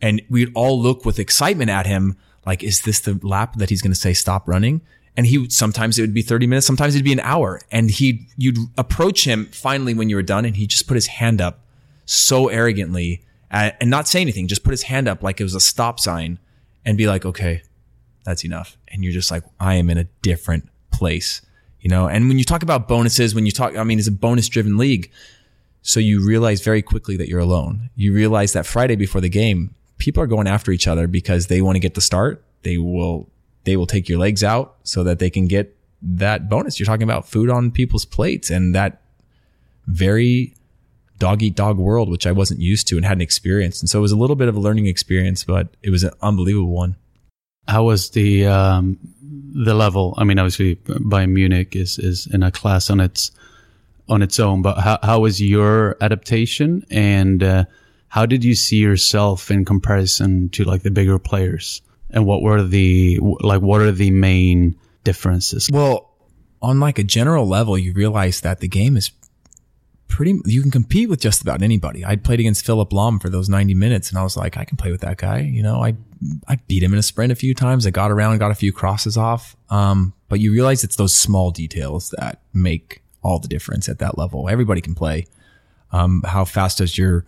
And we'd all look with excitement at him, like, is this the lap that he's going to say stop running? And he would, sometimes it would be thirty minutes, sometimes it'd be an hour. And he, you'd approach him finally when you were done, and he just put his hand up so arrogantly at, and not say anything, just put his hand up like it was a stop sign, and be like, okay, that's enough. And you're just like, I am in a different place. You know, and when you talk about bonuses, when you talk, I mean, it's a bonus driven league. So you realize very quickly that you're alone. You realize that Friday before the game, people are going after each other because they want to get the start. They will, they will take your legs out so that they can get that bonus. You're talking about food on people's plates, and that very dog eat dog world, which I wasn't used to and hadn't experienced. And so it was a little bit of a learning experience, but it was an unbelievable one. How was the, um, the level? I mean, obviously Bayern Munich is, is in a class on its, on its own, but how, how was your adaptation, and uh, how did you see yourself in comparison to like the bigger players, and what were the, like, what are the main differences? Well, on like a general level, you realize that the game is pretty, you can compete with just about anybody. I played against Philip Lahm for those ninety minutes, and I was like, I can play with that guy. You know, I, I beat him in a sprint a few times. I got around and got a few crosses off. Um, but you realize it's those small details that make all the difference at that level. Everybody can play. Um, how fast does your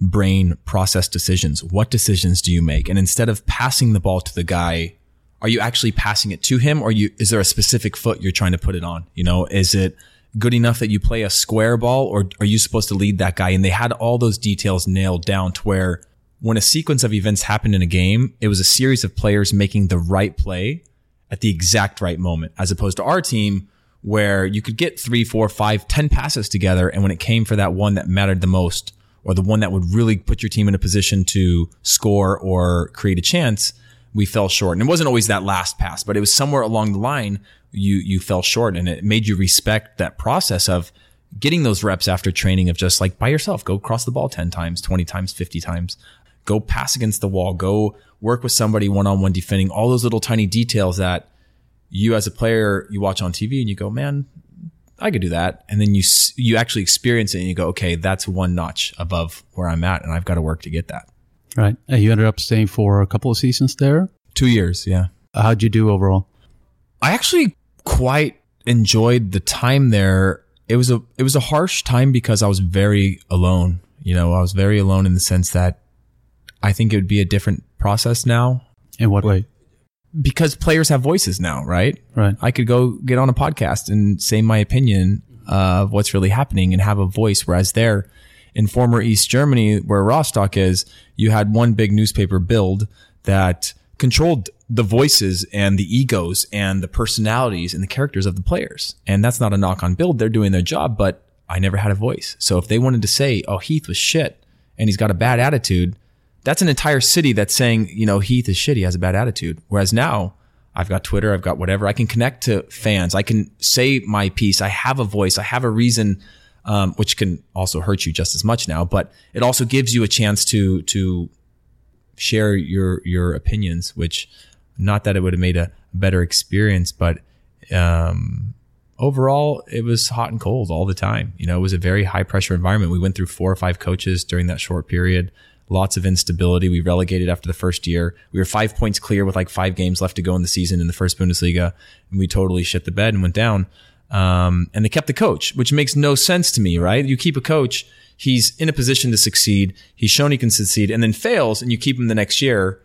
brain process decisions? What decisions do you make? And instead of passing the ball to the guy, are you actually passing it to him? Or you, is there a specific foot you're trying to put it on? You know, is it good enough that you play a square ball, or are you supposed to lead that guy? And they had all those details nailed down to where, when a sequence of events happened in a game, it was a series of players making the right play at the exact right moment, as opposed to our team, where you could get three, four, five, ten passes together. And when it came for that one that mattered the most, or the one that would really put your team in a position to score or create a chance, we fell short. And it wasn't always that last pass, but it was somewhere along the line you, you fell short. And it made you respect that process of getting those reps after training, of just like by yourself, go cross the ball ten times, twenty times, fifty times. Go pass against the wall, go work with somebody one-on-one defending, all those little tiny details that you as a player, you watch on T V and you go, man, I could do that. And then you, you actually experience it and you go, okay, that's one notch above where I'm at, and I've got to work to get that. Right. And you ended up staying for a couple of seasons there? Two years. Yeah. How'd you do overall? I actually quite enjoyed the time there. It was a, it was a harsh time because I was very alone. You know, I was very alone in the sense that I think it would be a different process now. In what way? Because players have voices now, right? Right. I could go get on a podcast and say my opinion of what's really happening and have a voice. Whereas there, in former East Germany, where Rostock is, you had one big newspaper, Bild, that controlled the voices and the egos and the personalities and the characters of the players. And that's not a knock on Bild. They're doing their job, but I never had a voice. So if they wanted to say, oh, Heath was shit and he's got a bad attitude, that's an entire city that's saying, you know, Heath is shit, he has a bad attitude. Whereas now I've got Twitter, I've got whatever. I can connect to fans. I can say my piece. I have a voice. I have a reason, um, which can also hurt you just as much now, but it also gives you a chance to, to share your, your opinions, which not that it would have made a better experience, but, um, overall, it was hot and cold all the time. You know, it was a very high pressure environment. We went through four or five coaches during that short period. Lots of instability. We relegated after the first year. We were five points clear with like five games left to go in the season in the first Bundesliga. And we totally shit the bed and went down. Um, and they kept the coach, which makes no sense to me, right? You keep a coach, he's in a position to succeed. He's shown he can succeed and then fails, and you keep him the next year.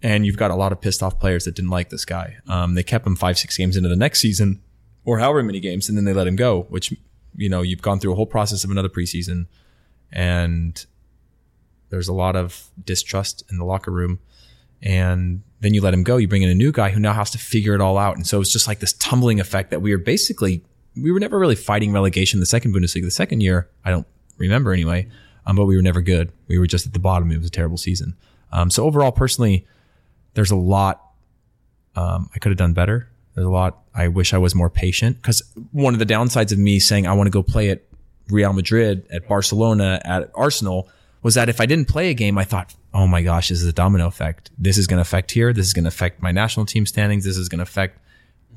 And you've got a lot of pissed off players that didn't like this guy. Um, they kept him five, six games into the next season, or however many games, and then they let him go, which, you know, you've gone through a whole process of another preseason, and there's a lot of distrust in the locker room. And then you let him go. You bring in a new guy who now has to figure it all out. And so it's just like this tumbling effect that we were basically, we were never really fighting relegation the second Bundesliga. The second year, I don't remember anyway, um, but we were never good. We were just at the bottom. It was a terrible season. Um, so overall, personally, there's a lot um, I could have done better. There's a lot. I wish I was more patient, because one of the downsides of me saying I want to go play at Real Madrid, at Barcelona, at Arsenal, was that if I didn't play a game, I thought, oh my gosh, this is a domino effect. This is going to affect here. This is going to affect my national team standings. This is going to affect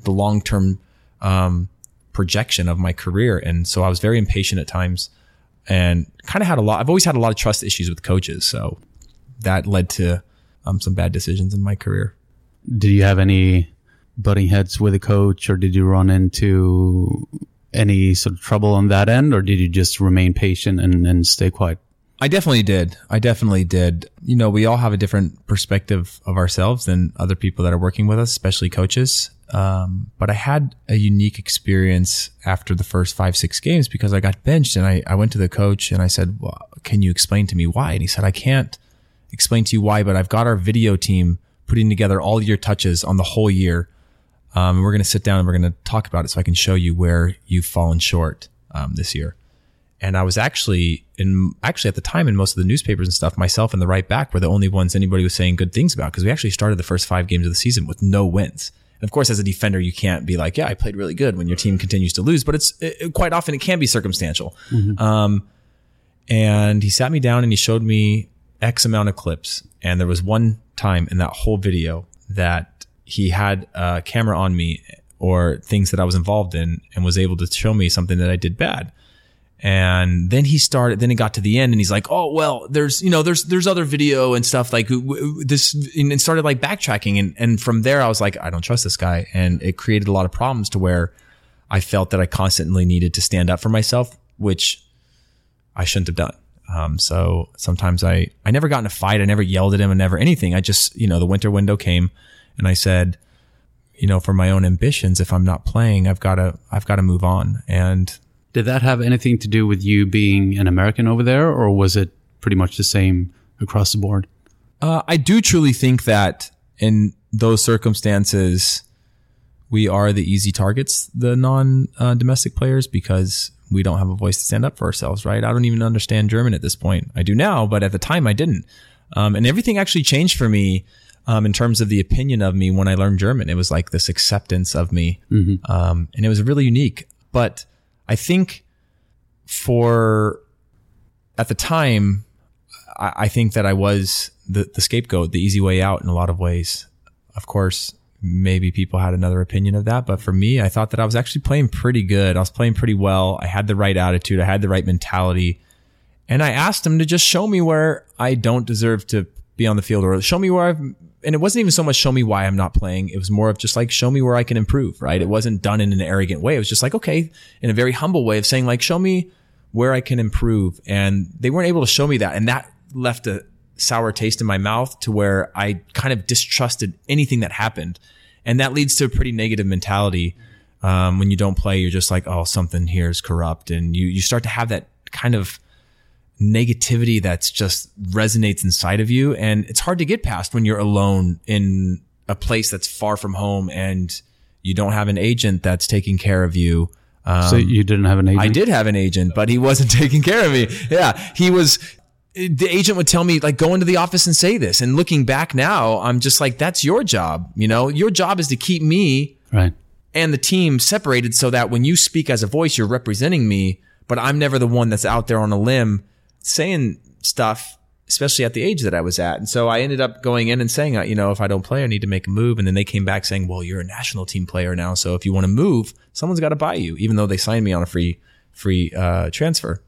the long-term um, projection of my career. And so I was very impatient at times, and kind of had a lot. I've always had a lot of trust issues with coaches. So that led to um, some bad decisions in my career. Did you have any butting heads with a coach, or did you run into any sort of trouble on that end, or did you just remain patient and, and stay quiet? I definitely did. I definitely did. You know, we all have a different perspective of ourselves than other people that are working with us, especially coaches. Um, but I had a unique experience after the first five, six games, because I got benched, and I, I went to the coach and I said, well, can you explain to me why? And he said, I can't explain to you why, but I've got our video team putting together all your touches on the whole year. Um, and we're going to sit down and we're going to talk about it so I can show you where you've fallen short um, this year. And I was actually in, actually at the time in most of the newspapers and stuff, myself and the right back were the only ones anybody was saying good things about, because we actually started the first five games of the season with no wins. And of course, as a defender, you can't be like, yeah, I played really good when your team continues to lose, but it's it, quite often it can be circumstantial. Mm-hmm. Um, and he sat me down and he showed me X amount of clips. And there was one time in that whole video that he had a camera on me or things that I was involved in, and was able to show me something that I did bad. And then he started, then it got to the end and he's like, oh, well, there's, you know, there's, there's other video and stuff like this, and started like backtracking. And, and from there I was like, I don't trust this guy. And it created a lot of problems to where I felt that I constantly needed to stand up for myself, which I shouldn't have done. Um, so sometimes I, I never got in a fight. I never yelled at him and never anything. I just, you know, the winter window came. And I said, you know, for my own ambitions, if I'm not playing, I've got to, I've got to move on. And did that have anything to do with you being an American over there, or was it pretty much the same across the board? Uh, I do truly think that in those circumstances, we are the easy targets, the non uh, domestic players, because we don't have a voice to stand up for ourselves, right? I don't even understand German at this point. I do now, but at the time I didn't. Um, and everything actually changed for me. Um, in terms of the opinion of me when I learned German, it was like this acceptance of me. Mm-hmm. Um, and it was really unique. But I think for at the time, I, I think that I was the, the scapegoat, the easy way out in a lot of ways. Of course, maybe people had another opinion of that. But for me, I thought that I was actually playing pretty good. I was playing pretty well. I had the right attitude. I had the right mentality. And I asked him to just show me where I don't deserve to be on the field, or show me where I've, and it wasn't even so much show me why I'm not playing. It was more of just like, show me where I can improve, right? It wasn't done in an arrogant way. It was just like, okay, in a very humble way of saying like, show me where I can improve. And they weren't able to show me that. And that left a sour taste in my mouth to where I kind of distrusted anything that happened. And that leads to a pretty negative mentality. Um, when you don't play, you're just like, oh, something here is corrupt. And you, you start to have that kind of negativity that's just resonates inside of you. And it's hard to get past when you're alone in a place that's far from home and you don't have an agent that's taking care of you. Um, so you didn't have an agent? I did have an agent, but he wasn't taking care of me. Yeah. He was, the agent would tell me, like, go into the office and say this. And looking back now, I'm just like, that's your job. You know, your job is to keep me right and the team separated so that when you speak as a voice, you're representing me, but I'm never the one that's out there on a limb saying stuff, especially at the age that I was at. And so I ended up going in and saying, you know, if I don't play, I need to make a move. And then they came back saying, well, you're a national team player now. So if you want to move, someone's got to buy you, even though they signed me on a free, free uh, transfer.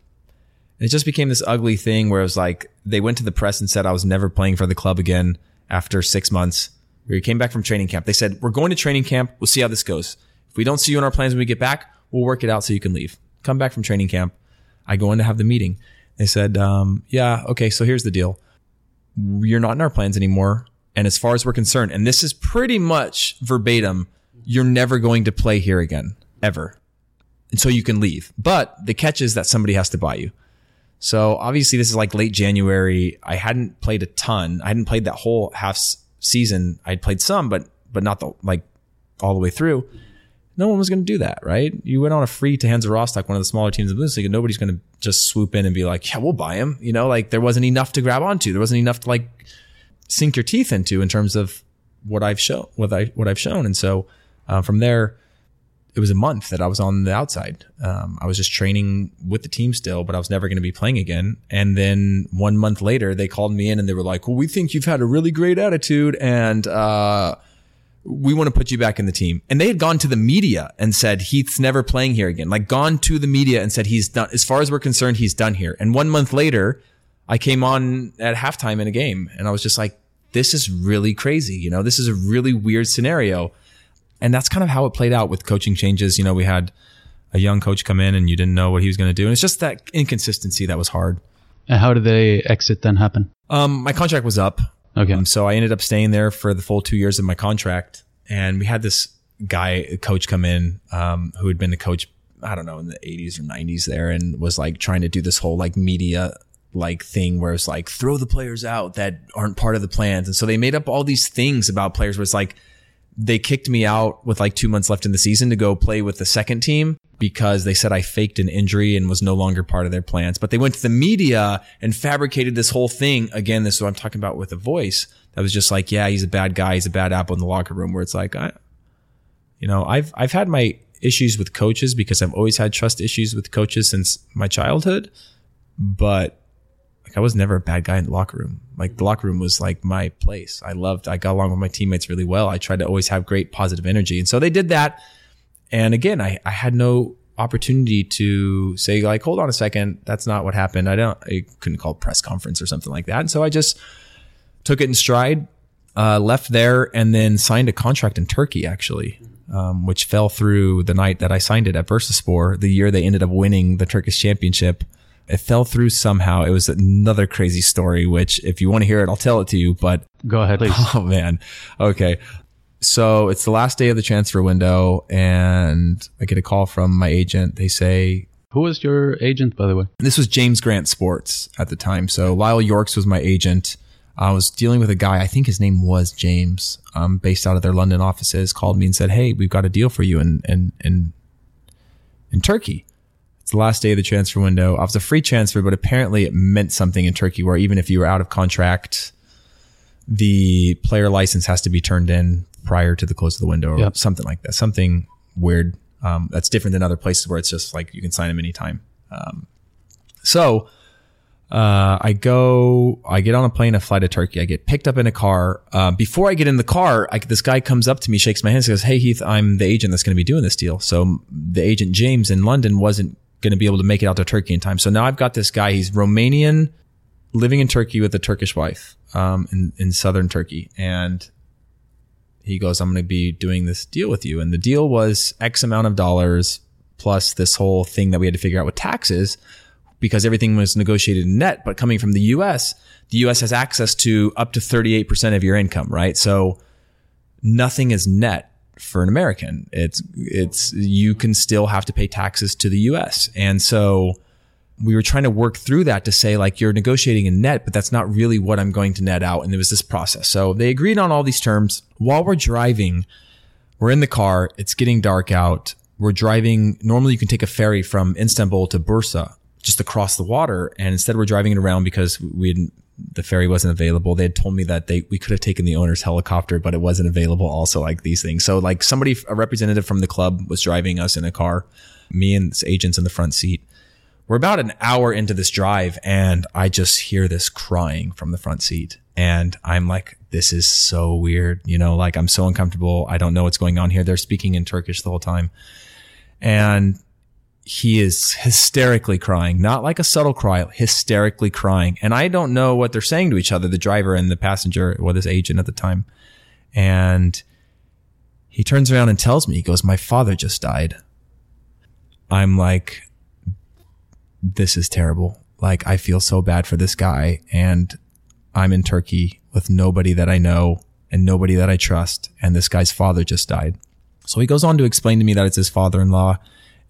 And it just became this ugly thing where it was like, they went to the press and said I was never playing for the club again after six months. We came back from training camp. They said, we're going to training camp. We'll see how this goes. If we don't see you in our plans when we get back, we'll work it out so you can leave. Come back from training camp. I go in to have the meeting. They said, um, yeah, okay, so here's the deal. You're not in our plans anymore. And as far as we're concerned, and this is pretty much verbatim, you're never going to play here again, ever. And so you can leave. But the catch is that somebody has to buy you. So obviously this is like late January. I hadn't played a ton. I hadn't played that whole half season. I'd played some, but but not the like all the way through. No one was going to do that, right? You went on a free to Hansa Rostock, one of the smaller teams in the Bundesliga. Nobody's going to just swoop in and be like, yeah, we'll buy him. You know, like there wasn't enough to grab onto. There wasn't enough to like sink your teeth into in terms of what I've shown, what I, what I've shown. And so uh, from there, it was a month that I was on the outside. Um, I was just training with the team still, but I was never going to be playing again. And then one month later, they called me in and they were like, well, we think you've had a really great attitude. And, uh, we want to put you back in the team. And they had gone to the media and said, Heath's never playing here again. Like gone to the media and said, he's done. As far as we're concerned, he's done here. And one month later, I came on at halftime in a game and I was just like, this is really crazy. You know, this is a really weird scenario. And that's kind of how it played out with coaching changes. You know, we had a young coach come in and you didn't know what he was going to do. And it's just that inconsistency that was hard. And how did the exit then happen? Um, my contract was up. Okay. Um, so I ended up staying there for the full two years of my contract. And we had this guy, a coach come in, um, who had been a coach, I don't know, in the eighties or nineties there, and was like trying to do this whole like media like thing where it's like, throw the players out that aren't part of the plans. And so they made up all these things about players where it's like, they kicked me out with like two months left in the season to go play with the second team because they said I faked an injury and was no longer part of their plans. But they went to the media and fabricated this whole thing. Again, this is what I'm talking about with a voice that was just like, yeah, he's a bad guy. He's a bad apple in the locker room, where it's like, I, you know, I've, I've had my issues with coaches because I've always had trust issues with coaches since my childhood, but like I was never a bad guy in the locker room. Like the locker room was like my place. I loved, I got along with my teammates really well. I tried to always have great positive energy. And so they did that. And again, I, I had no opportunity to say like, hold on a second. That's not what happened. I don't, I couldn't call a press conference or something like that. And so I just took it in stride, uh, left there and then signed a contract in Turkey actually, um, which fell through the night that I signed it at Bursaspor, the year they ended up winning the Turkish championship. It fell through somehow. It was another crazy story, which if you want to hear it, I'll tell it to you, but go ahead, please. Oh man. Okay. So it's the last day of the transfer window and I get a call from my agent. They say, who was your agent, by the way? This was James Grant Sports at the time. So Lyle Yorks was my agent. I was dealing with a guy, I think his name was James, um, based out of their London offices, called me and said, hey, we've got a deal for you in, in, in, in Turkey. It's the last day of the transfer window. I was a free transfer, but apparently it meant something in Turkey where even if you were out of contract, the player license has to be turned in prior to the close of the window or yep. something like that. Something weird um, that's different than other places where it's just like you can sign them anytime. Um, so uh, I go, I get on a plane, I fly to Turkey. I get picked up in a car. Uh, before I get in the car, I, this guy comes up to me, shakes my hand, and says, hey, Heath, I'm the agent that's going to be doing this deal. So the agent James in London wasn't going to be able to make it out to Turkey in time. So now I've got this guy, he's Romanian, living in Turkey with a Turkish wife um, in, in southern Turkey. And he goes, I'm going to be doing this deal with you. And the deal was X amount of dollars plus this whole thing that we had to figure out with taxes because everything was negotiated in net. But coming from the U S, the U S has access to up to thirty-eight percent of your income, right? So nothing is net. For an American, it's, it's, you can still have to pay taxes to the U S. And so we were trying to work through that to say, like, you're negotiating a net, but that's not really what I'm going to net out. And there was this process. So they agreed on all these terms. While we're driving, we're in the car. It's getting dark out. We're driving. Normally you can take a ferry from Istanbul to Bursa, just across the water. And instead we're driving it around because we didn't, the ferry wasn't available. They had told me that they, we could have taken the owner's helicopter, but it wasn't available also, like these things. So like somebody, a representative from the club was driving us in a car, me and his agents in the front seat. We're about an hour into this drive and I just hear this crying from the front seat. And I'm like, this is so weird. You know, like I'm so uncomfortable. I don't know what's going on here. They're speaking in Turkish the whole time. And he is hysterically crying, not like a subtle cry, hysterically crying. And I don't know what they're saying to each other, the driver and the passenger, or this agent at the time. And he turns around and tells me, he goes, my father just died. I'm like, this is terrible. Like, I feel so bad for this guy. And I'm in Turkey with nobody that I know and nobody that I trust. And this guy's father just died. So he goes on to explain to me that it's his father-in-law,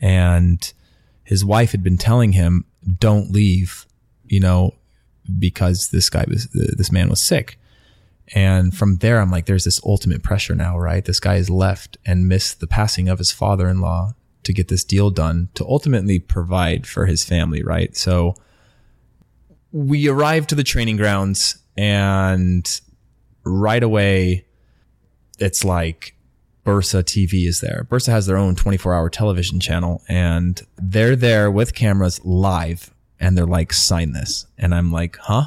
and his wife had been telling him, don't leave, you know, because this guy was, this man was sick. And from there, I'm like, there's this ultimate pressure now, right? This guy has left and missed the passing of his father-in-law to get this deal done, to ultimately provide for his family, right? So we arrived to the training grounds, and right away, it's like Bursa T V is there. Bursa has their own twenty-four hour television channel, and they're there with cameras live, and they're like, sign this. And I'm like, huh?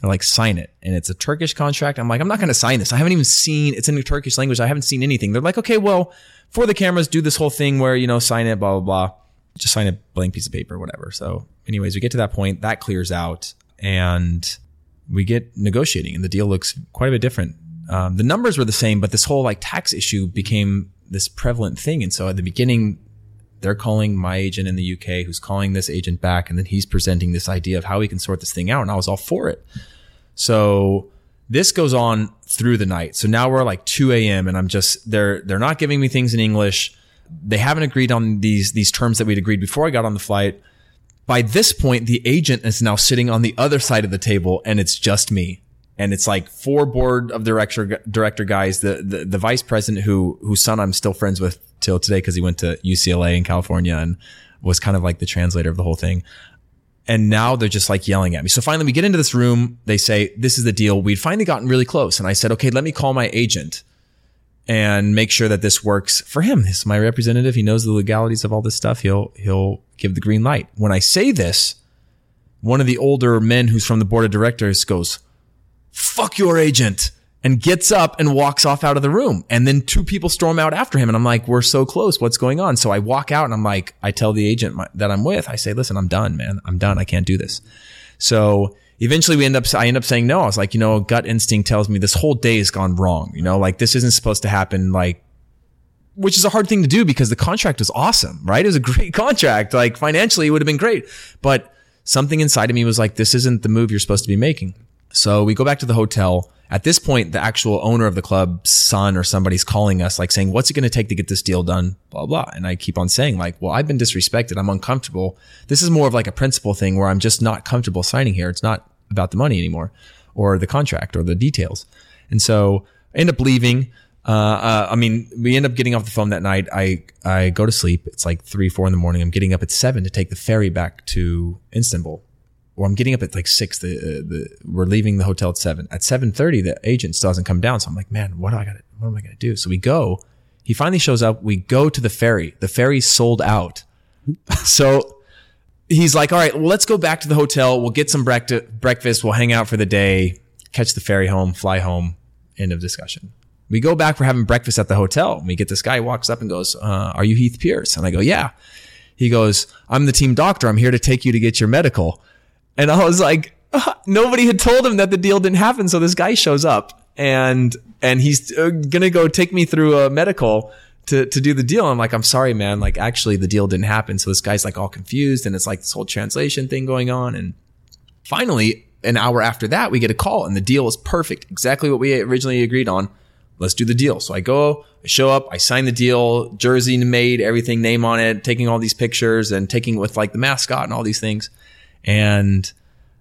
They're like, sign it. And it's a Turkish contract. I'm like, I'm not going to sign this. I haven't even seen, it's in the Turkish language. I haven't seen anything. They're like, okay, well, for the cameras, do this whole thing where, you know, sign it, blah, blah, blah. Just sign a blank piece of paper, whatever. So anyways, we get to that point, that clears out, and we get negotiating, and the deal looks quite a bit different. Um, the numbers were the same, but this whole like tax issue became this prevalent thing. And so at the beginning, they're calling my agent in the U K, who's calling this agent back. And then he's presenting this idea of how we can sort this thing out. And I was all for it. So this goes on through the night. So now we're like two a.m. and I'm just, they're, they're not giving me things in English. They haven't agreed on these, these terms that we'd agreed before I got on the flight. By this point, the agent is now sitting on the other side of the table, and it's just me. And it's like four board of director director guys, the, the, the vice president who, whose son I'm still friends with till today, because he went to U C L A in California and was kind of like the translator of the whole thing. And now they're just like yelling at me. So finally we get into this room. They say, this is the deal. We'd finally gotten really close. And I said, okay, let me call my agent and make sure that this works for him. This is my representative. He knows the legalities of all this stuff. He'll, he'll give the green light. When I say this, one of the older men who's from the board of directors goes, fuck your agent, and gets up and walks off out of the room. And then two people storm out after him. And I'm like, we're so close. What's going on? So I walk out and I'm like, I tell the agent my, that I'm with, I say, listen, I'm done, man. I'm done. I can't do this. So eventually we end up, I end up saying no. I was like, you know, gut instinct tells me this whole day has gone wrong. You know, like this isn't supposed to happen. Like, which is a hard thing to do because the contract was awesome, right? It was a great contract. Like financially it would have been great, but something inside of me was like, this isn't the move you're supposed to be making. So we go back to the hotel. At this point, the actual owner of the club's son or somebody's calling us, like saying, what's it going to take to get this deal done? Blah, blah. And I keep on saying like, well, I've been disrespected. I'm uncomfortable. This is more of like a principle thing where I'm just not comfortable signing here. It's not about the money anymore, or the contract, or the details. And so I end up leaving. Uh, uh, I mean, we end up getting off the phone that night. I, I go to sleep. It's like three, four in the morning. I'm getting up at seven to take the ferry back to Istanbul. Or I'm getting up at like six. The, the we're leaving the hotel at seven. At seven thirty, the agent still hasn't come down. So I'm like, man, what do I got? What am I gonna do? So we go. He finally shows up. We go to the ferry. The ferry's sold out. So he's like, all right, well, let's go back to the hotel. We'll get some breakfast. We'll hang out for the day. Catch the ferry home. Fly home. End of discussion. We go back. We're having breakfast at the hotel. And we get this guy who walks up and goes, uh, "Are you Heath Pearce?" And I go, "Yeah." He goes, "I'm the team doctor. I'm here to take you to get your medical." And I was like, uh, nobody had told him that the deal didn't happen. So this guy shows up and, and he's going to go take me through a medical to, to do the deal. I'm like, I'm sorry, man. Like, actually the deal didn't happen. So this guy's like all confused, and it's like this whole translation thing going on. And finally, an hour after that, we get a call and the deal is perfect. Exactly what we originally agreed on. Let's do the deal. So I go I show up, I sign the deal, jersey made, everything, name on it, taking all these pictures and taking with like the mascot and all these things. And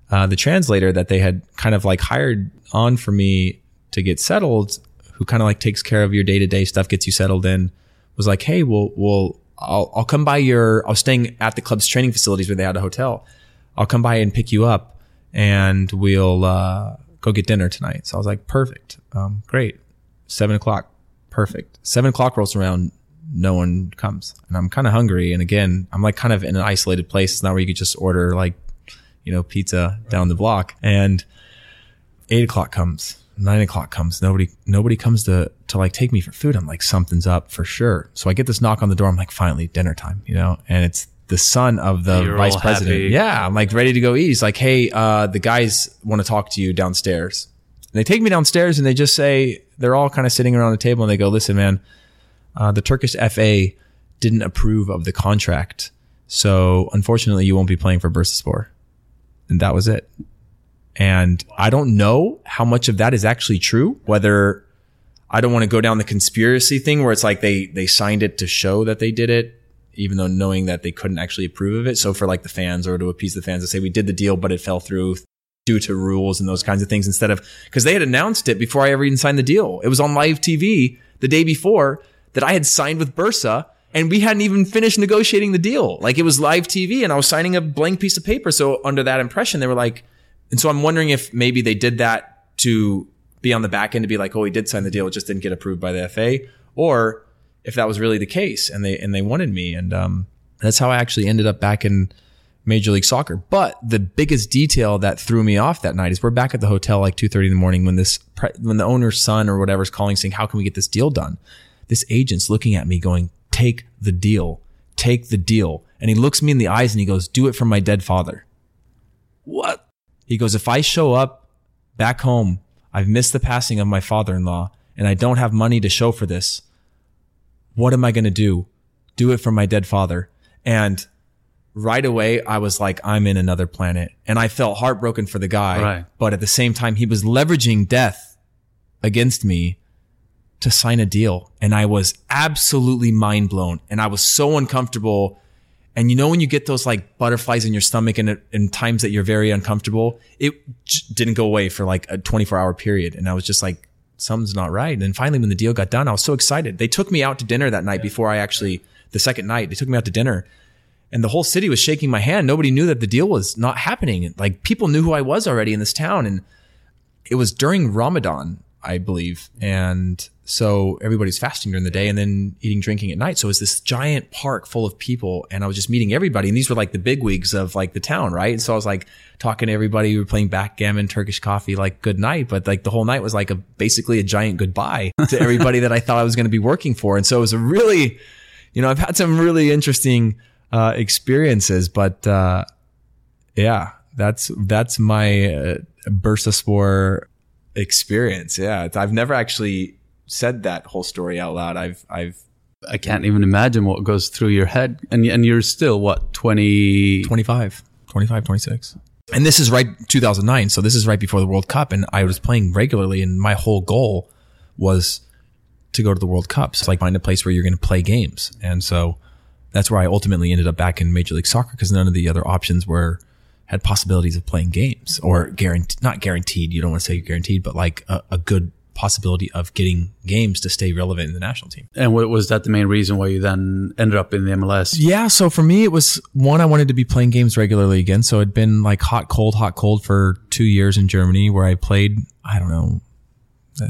uh, the translator that they had kind of like hired on for me to get settled, who kind of like takes care of your day-to-day stuff, gets you settled in, was like, hey, we'll, we'll, I'll, I'll come by your, I was staying at the club's training facilities where they had a hotel. I'll come by and pick you up and we'll uh, go get dinner tonight. So I was like, perfect. Um, great. Seven o'clock. Perfect. Seven o'clock rolls around. No one comes and I'm kind of hungry. And again, I'm like kind of in an isolated place. It's not where you could just order like, you know, pizza down the block. And eight o'clock comes, nine o'clock comes. Nobody, nobody comes to, to like take me for food. I'm like, something's up for sure. So I get this knock on the door. I'm like, finally dinner time, you know, and it's the son of the You're vice president. Happy. Yeah. I'm like ready to go eat. He's like, hey, uh, the guys want to talk to you downstairs. And they take me downstairs and they just say, they're all kind of sitting around the table and they go, listen, man, uh, the Turkish F A didn't approve of the contract. So unfortunately you won't be playing for Bursaspor. And that was it. And I don't know how much of that is actually true, whether I don't want to go down the conspiracy thing where it's like they, they signed it to show that they did it, even though knowing that they couldn't actually approve of it. So for like the fans or to appease the fans to say we did the deal, but it fell through due to rules and those kinds of things instead of, because they had announced it before I ever even signed the deal. It was on live T V the day before that I had signed with Bursa and we hadn't even finished negotiating the deal. Like it was live T V and I was signing a blank piece of paper. So under that impression, they were like, and so I'm wondering if maybe they did that to be on the back end to be like, oh, he did sign the deal. It just didn't get approved by the F A, or if that was really the case and they, and they wanted me. And, um, that's how I actually ended up back in Major League Soccer. But the biggest detail that threw me off that night is we're back at the hotel like two thirty in the morning when this, pre- when the owner's son or whatever's calling saying, how can we get this deal done? This agent's looking at me going, take the deal, take the deal. And he looks me in the eyes and he goes, do it for my dead father. What? He goes, if I show up back home, I've missed the passing of my father-in-law and I don't have money to show for this. What am I going to do? Do it for my dead father. And right away, I was like, I'm in another planet. And I felt heartbroken for the guy. Right. But at the same time, he was leveraging death against me to sign a deal. And I was absolutely mind blown. And I was so uncomfortable. And you know, when you get those like butterflies in your stomach and in times that you're very uncomfortable, it j- didn't go away for like a twenty-four hour period. And I was just like, something's not right. And then finally, when the deal got done, I was so excited. They took me out to dinner that night before I actually, the second night, they took me out to dinner and the whole city was shaking my hand. Nobody knew that the deal was not happening. Like people knew who I was already in this town. And it was during Ramadan, I believe. And so everybody's fasting during the day and then eating, drinking at night. So it's this giant park full of people. And I was just meeting everybody. And these were like the bigwigs of like the town, right? And so I was like talking to everybody. We were playing backgammon, Turkish coffee, like good night. But like the whole night was like a basically a giant goodbye to everybody that I thought I was going to be working for. And so it was a really, you know, I've had some really interesting uh, experiences. But uh, yeah, that's that's my uh, Bursaspor experience. Yeah, I've never actually said that whole story out loud. I've, I've, I can't even imagine what goes through your head. And and you're still what, twenty, twenty-five, twenty-five, twenty-six. And this is right two thousand nine. So this is right before the World Cup. And I was playing regularly. And my whole goal was to go to the World Cup. So it's like find a place where you're going to play games. And so that's where I ultimately ended up back in Major League Soccer because none of the other options were, had possibilities of playing games or guaranteed, not guaranteed. You don't want to say guaranteed, but like a, a good possibility of getting games to stay relevant in the national team. And was that the main reason why you then ended up in the M L S? Yeah. So for me, it was one, I wanted to be playing games regularly again. So it'd been like hot, cold, hot, cold for two years in Germany where I played, I don't know,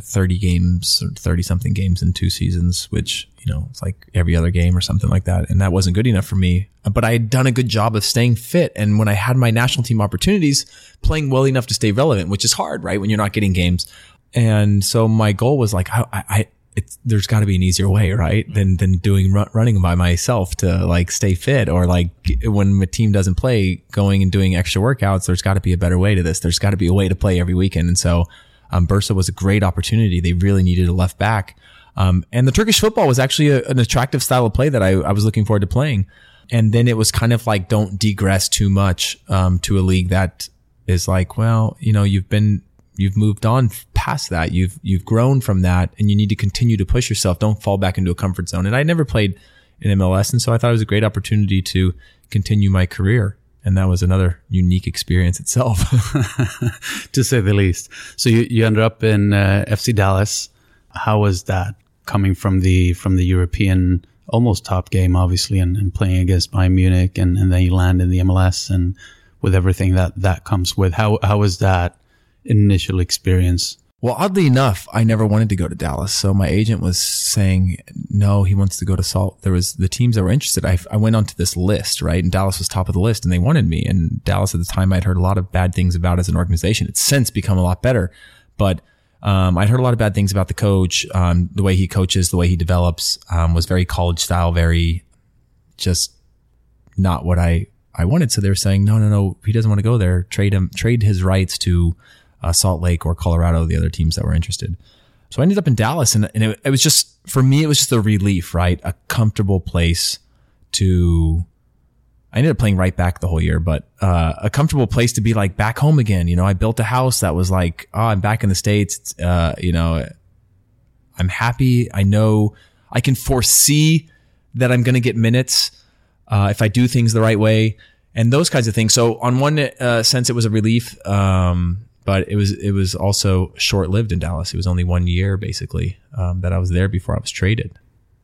thirty games or thirty something games in two seasons, which, you know, it's like every other game or something like that. And that wasn't good enough for me, but I had done a good job of staying fit. And when I had my national team opportunities, playing well enough to stay relevant, which is hard, right? When you're not getting games. And so my goal was like, I, I, it's, there's got to be an easier way, right? Than, than doing run, running by myself to like stay fit, or like when my team doesn't play, going and doing extra workouts. There's got to be a better way to this. There's got to be a way to play every weekend. And so, um, Bursa was a great opportunity. They really needed a left back. Um, and the Turkish football was actually a, an attractive style of play that I, I was looking forward to playing. And then it was kind of like, don't degress too much, um, to a league that is like, well, you know, you've been, you've moved on past that. You've, you've grown from that, and you need to continue to push yourself. Don't fall back into a comfort zone. And I never played in M L S. And so I thought it was a great opportunity to continue my career. And that was another unique experience itself, to say the least. So you, you ended up in uh, F C Dallas. How was that coming from the, from the European almost top game, obviously, and, and playing against Bayern Munich, and, and then you land in the M L S, and with everything that that comes with? How, how was that initial experience? Well, oddly enough, I never wanted to go to Dallas. So my agent was saying, no, he wants to go to Salt. There was the teams that were interested. I, I went onto this list, right? And Dallas was top of the list, and they wanted me. And Dallas at the time, I'd heard a lot of bad things about as an organization. It's since become a lot better. But um, I'd heard a lot of bad things about the coach, um, the way he coaches, the way he develops, um, was very college style, very just not what I, I wanted. So they were saying, no, no, no, he doesn't want to go there. Trade him, trade his rights to Uh, Salt Lake or Colorado, the other teams that were interested. So I ended up in Dallas, and, and it, it was just, for me, it was just a relief, right? A comfortable place to, I ended up playing right back the whole year, but uh, a comfortable place to be like back home again. You know, I built a house that was like, oh, I'm back in the States. Uh, you know, I'm happy. I know I can foresee that I'm going to get minutes uh, if I do things the right way and those kinds of things. So on one uh, sense, it was a relief. Um, But it was it was also short-lived in Dallas. It was only one year, basically, um, that I was there before I was traded.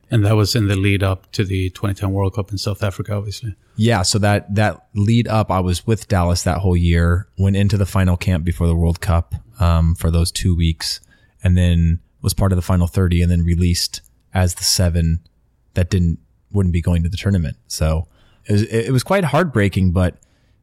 And that was in the lead up to the twenty ten World Cup in South Africa, obviously. Yeah, so that that lead up, I was with Dallas that whole year, went into the final camp before the World Cup um, for those two weeks, and then was part of the final thirty, and then released as the seven that didn't wouldn't be going to the tournament. So it was, it was quite heartbreaking, but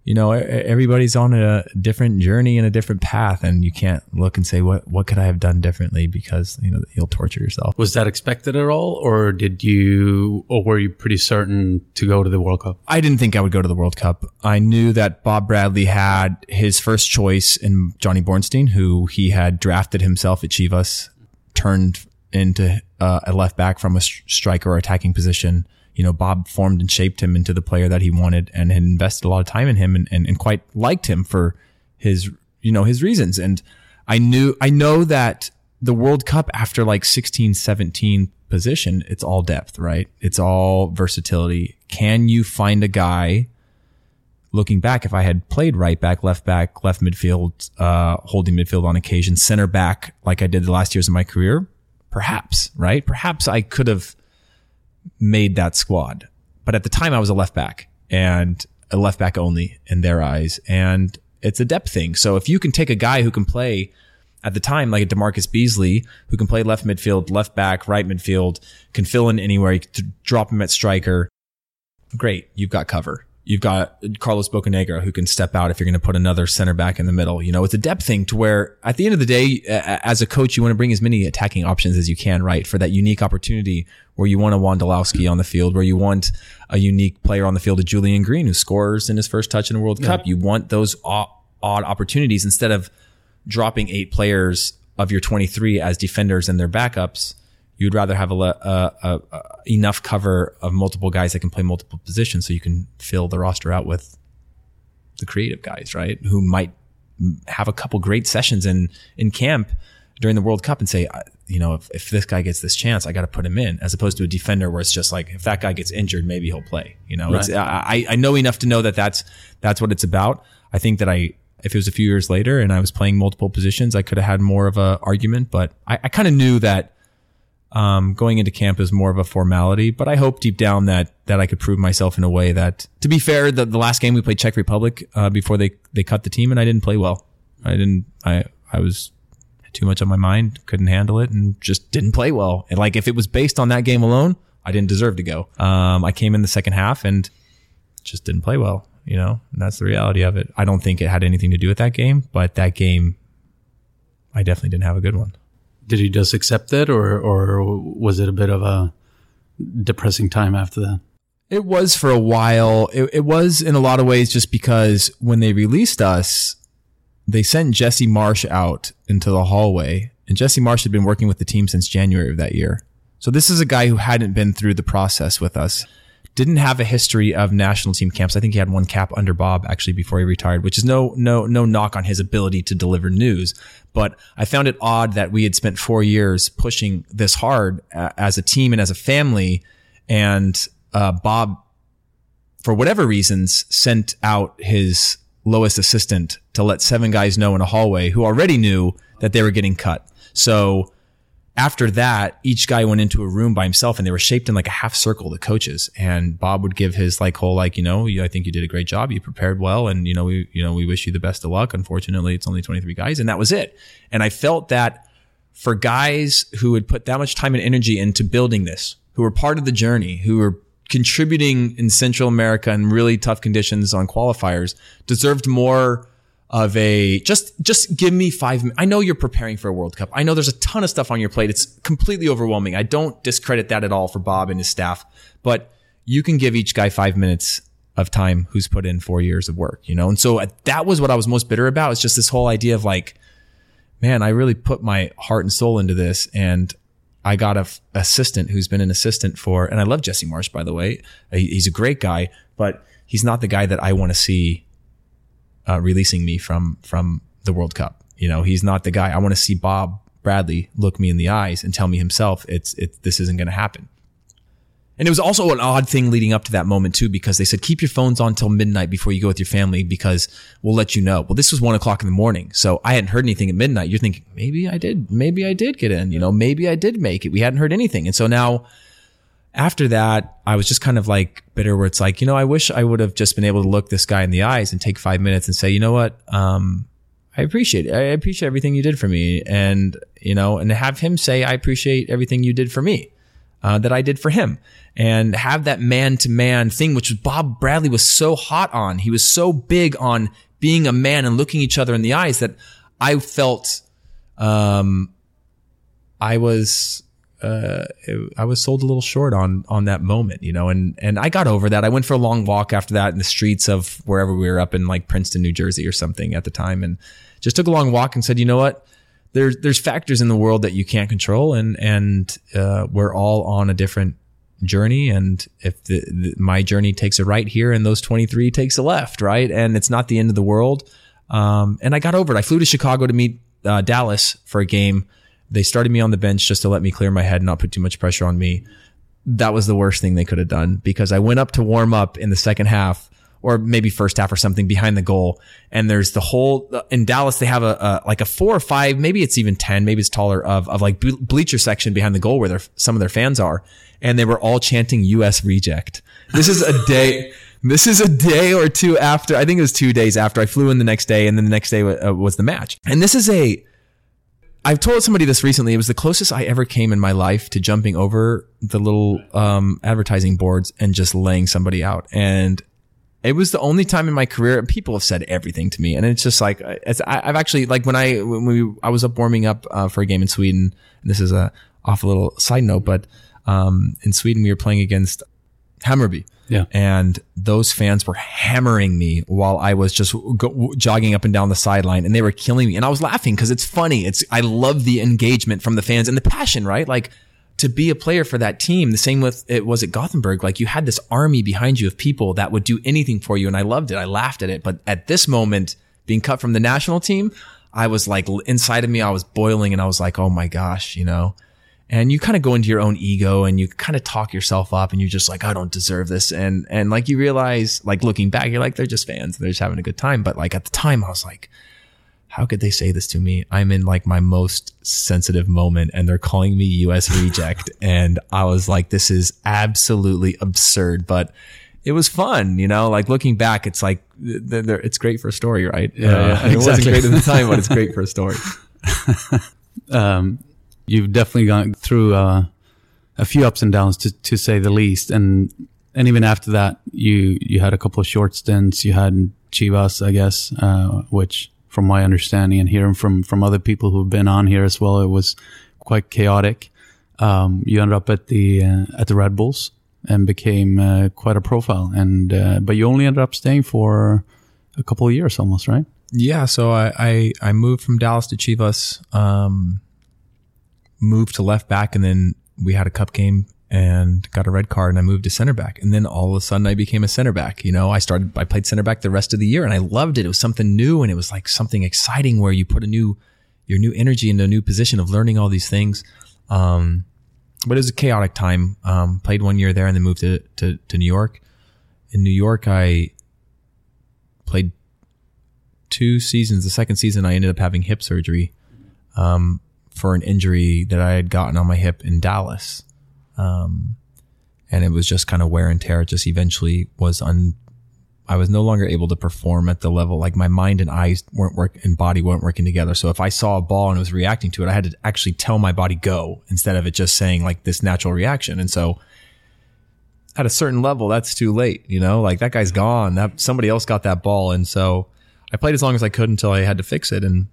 you know, everybody's on a different journey and a different path, and you can't look and say, what what could I have done differently? Because, you know, you'll torture yourself. Was that expected at all? Or did you, or were you pretty certain to go to the World Cup? I didn't think I would go to the World Cup. I knew that Bob Bradley had his first choice in Johnny Bornstein, who he had drafted himself at Chivas, turned into uh, a left back from a striker or attacking position. You know, Bob formed and shaped him into the player that he wanted, and had invested a lot of time in him, and, and, and quite liked him for his, you know, his reasons. And I knew, I know that the World Cup after like sixteen, seventeen position, it's all depth, right? It's all versatility. Can you find a guy, looking back, if I had played right back, left back, left midfield, uh, holding midfield on occasion, center back, like I did the last years of my career, perhaps, right? Perhaps I could have made that squad. But at the time I was a left back, and a left back only in their eyes. And it's a depth thing. So if you can take a guy who can play at the time, like a DeMarcus Beasley, who can play left midfield, left back, right midfield, can fill in anywhere, you can drop him at striker. Great. You've got cover. You've got Carlos Bocanegra, who can step out if you're going to put another center back in the middle. You know, it's a depth thing, to where at the end of the day, as a coach, you want to bring as many attacking options as you can, right? For that unique opportunity where you want a Wondolowski on the field, where you want a unique player on the field, a Julian Green who scores in his first touch in the World yeah. Cup. You want those odd opportunities instead of dropping eight players of your twenty-three as defenders and their backups. You'd rather have a, a, a, a enough cover of multiple guys that can play multiple positions, so you can fill the roster out with the creative guys, right? Who might have a couple great sessions in, in camp during the World Cup and say, you know, if, if this guy gets this chance, I got to put him in, as opposed to a defender where it's just like, if that guy gets injured, maybe he'll play. You know, right. it's, I, I know enough to know that that's, that's what it's about. I think that I, if it was a few years later and I was playing multiple positions, I could have had more of a argument, but I, I kind of knew that Um, going into camp is more of a formality, but I hope deep down that, that I could prove myself in a way that, to be fair, the, the last game we played Czech Republic, uh, before they, they cut the team, and I didn't play well. I didn't, I, I was too much on my mind, couldn't handle it, and just didn't play well. And like, if it was based on that game alone, I didn't deserve to go. Um, I came in the second half and just didn't play well, you know, and that's the reality of it. I don't think it had anything to do with that game, but that game, I definitely didn't have a good one. Did you just accept it, or or was it a bit of a depressing time after that? It was for a while. It, it was in a lot of ways, just because when they released us, they sent Jesse Marsh out into the hallway, and Jesse Marsh had been working with the team since January of that year. So this is a guy who hadn't been through the process with us. didn't have a history of national team camps. I think he had one cap under Bob actually before he retired, which is no, no, no knock on his ability to deliver news. But I found it odd that we had spent four years pushing this hard uh, as a team and as a family. And, uh, Bob, for whatever reasons, sent out his lowest assistant to let seven guys know in a hallway who already knew that they were getting cut. So after that, each guy went into a room by himself and they were shaped in like a half circle, the coaches. And Bob would give his like whole, like, you know, I think you did a great job. You prepared well. And, you know, we, you know, we wish you the best of luck. Unfortunately, it's only twenty-three guys. And that was it. And I felt that for guys who had put that much time and energy into building this, who were part of the journey, who were contributing in Central America in really tough conditions on qualifiers, deserved more of a, just, just give me five. I know you're preparing for a World Cup. I know there's a ton of stuff on your plate. It's completely overwhelming. I don't discredit that at all for Bob and his staff, but you can give each guy five minutes of time who's put in four years of work, you know? And so that was what I was most bitter about. It's just this whole idea of like, man, I really put my heart and soul into this. And I got a f- assistant who's been an assistant for, and I love Jesse Marsh, by the way. He, he's a great guy, but he's not the guy that I want to see uh, releasing me from, from the World Cup. You know, he's not the guy. I want to see Bob Bradley look me in the eyes and tell me himself, it's, it's, this isn't going to happen. And it was also an odd thing leading up to that moment too, because they said, keep your phones on till midnight before you go with your family, because we'll let you know. Well, this was one o'clock in the morning. So I hadn't heard anything at midnight. You're thinking, maybe I did, maybe I did get in, you know, maybe I did make it. We hadn't heard anything. And so now after that, I was just kind of like bitter where it's like, you know, I wish I would have just been able to look this guy in the eyes and take five minutes and say, you know what? Um, I appreciate it. I appreciate everything you did for me. And, you know, and have him say, I appreciate everything you did for me. Uh, that I did for him, and have that man to man thing, which Bob Bradley was so hot on. He was so big on being a man and looking each other in the eyes that I felt, um, I was, uh, I was sold a little short on, on that moment, you know, and, and I got over that. I went for a long walk after that in the streets of wherever we were up in like Princeton, New Jersey or something at the time. And just took a long walk and said, you know what? There's, there's factors in the world that you can't control, and, and, uh, we're all on a different journey. And if the, the, my journey takes a right here and those twenty-three takes a left, right? And it's not the end of the world. Um, and I got over it. I flew to Chicago to meet, uh, Dallas for a game. They started me on the bench just to let me clear my head and not put too much pressure on me. That was the worst thing they could have done, because I went up to warm up in the second half, or maybe first half or something, behind the goal. And there's the whole, in Dallas, they have a, a like a four or five, maybe it's even ten, maybe it's taller of, of like bleacher section behind the goal where their, some of their fans are. And they were all chanting U S reject. This is a day, this is a day or two after, I think it was two days after I flew in the next day. And then the next day w- uh, was the match. And this is a, I've told somebody this recently. It was the closest I ever came in my life to jumping over the little, um, advertising boards and just laying somebody out. And it was the only time in my career, and people have said everything to me. And it's just like, it's, I, I've actually, like when I, when we, I was up warming up uh, for a game in Sweden, and this is a off a little side note, but, um, in Sweden, we were playing against Hammarby. Yeah. And those fans were hammering me while I was just go, jogging up and down the sideline, and they were killing me. And I was laughing because it's funny. It's, I love the engagement from the fans and the passion, right? Like, to be a player for that team, the same with it was at Gothenburg. Like, you had this army behind you of people that would do anything for you. And I loved it. I laughed at it. But at this moment, being cut from the national team, I was like, inside of me, I was boiling, and I was like, oh my gosh, you know, and you kind of go into your own ego and you kind of talk yourself up, and you're just like, I don't deserve this. And, and like, you realize, like, looking back, you're like, they're just fans. They're just having a good time. But like at the time, I was like, how could they say this to me? I'm in like my most sensitive moment, and they're calling me U S reject. And I was like, this is absolutely absurd, but it was fun, you know, like looking back, it's like, they're, they're, it's great for a story, right? Yeah, uh, yeah, exactly. It wasn't great at the time, but it's great for a story. um, you've definitely gone through uh, a few ups and downs, to, to say the least. And, and even after that, you, you had a couple of short stints. You had Chivas, I guess, uh, which, from my understanding and hearing from, from other people who've been on here as well, it was quite chaotic. Um, you ended up at the uh, at the Red Bulls and became uh, quite a profile. And uh, but you only ended up staying for a couple of years, almost, right? Yeah. So I I, I moved from Dallas to Chivas, um, moved to left back, and then we had a cup game and got a red card and I moved to center back. And then all of a sudden I became a center back. You know, I started, I played center back the rest of the year and I loved it. It was something new and it was like something exciting where you put a new, your new energy into a new position of learning all these things. Um, but it was a chaotic time. Um, played one year there and then moved to, to, to New York. In New York, I played two seasons. The second season, I ended up having hip surgery, um, for an injury that I had gotten on my hip in Dallas. Um, and it was just kind of wear and tear. It just eventually was un, I was no longer able to perform at the level, like my mind and eyes weren't work and body weren't working together. So if I saw a ball and was reacting to it, I had to actually tell my body go instead of it just saying like this natural reaction. And so at a certain level, that's too late, you know, like that guy's gone, that somebody else got that ball. And so I played as long as I could until I had to fix it and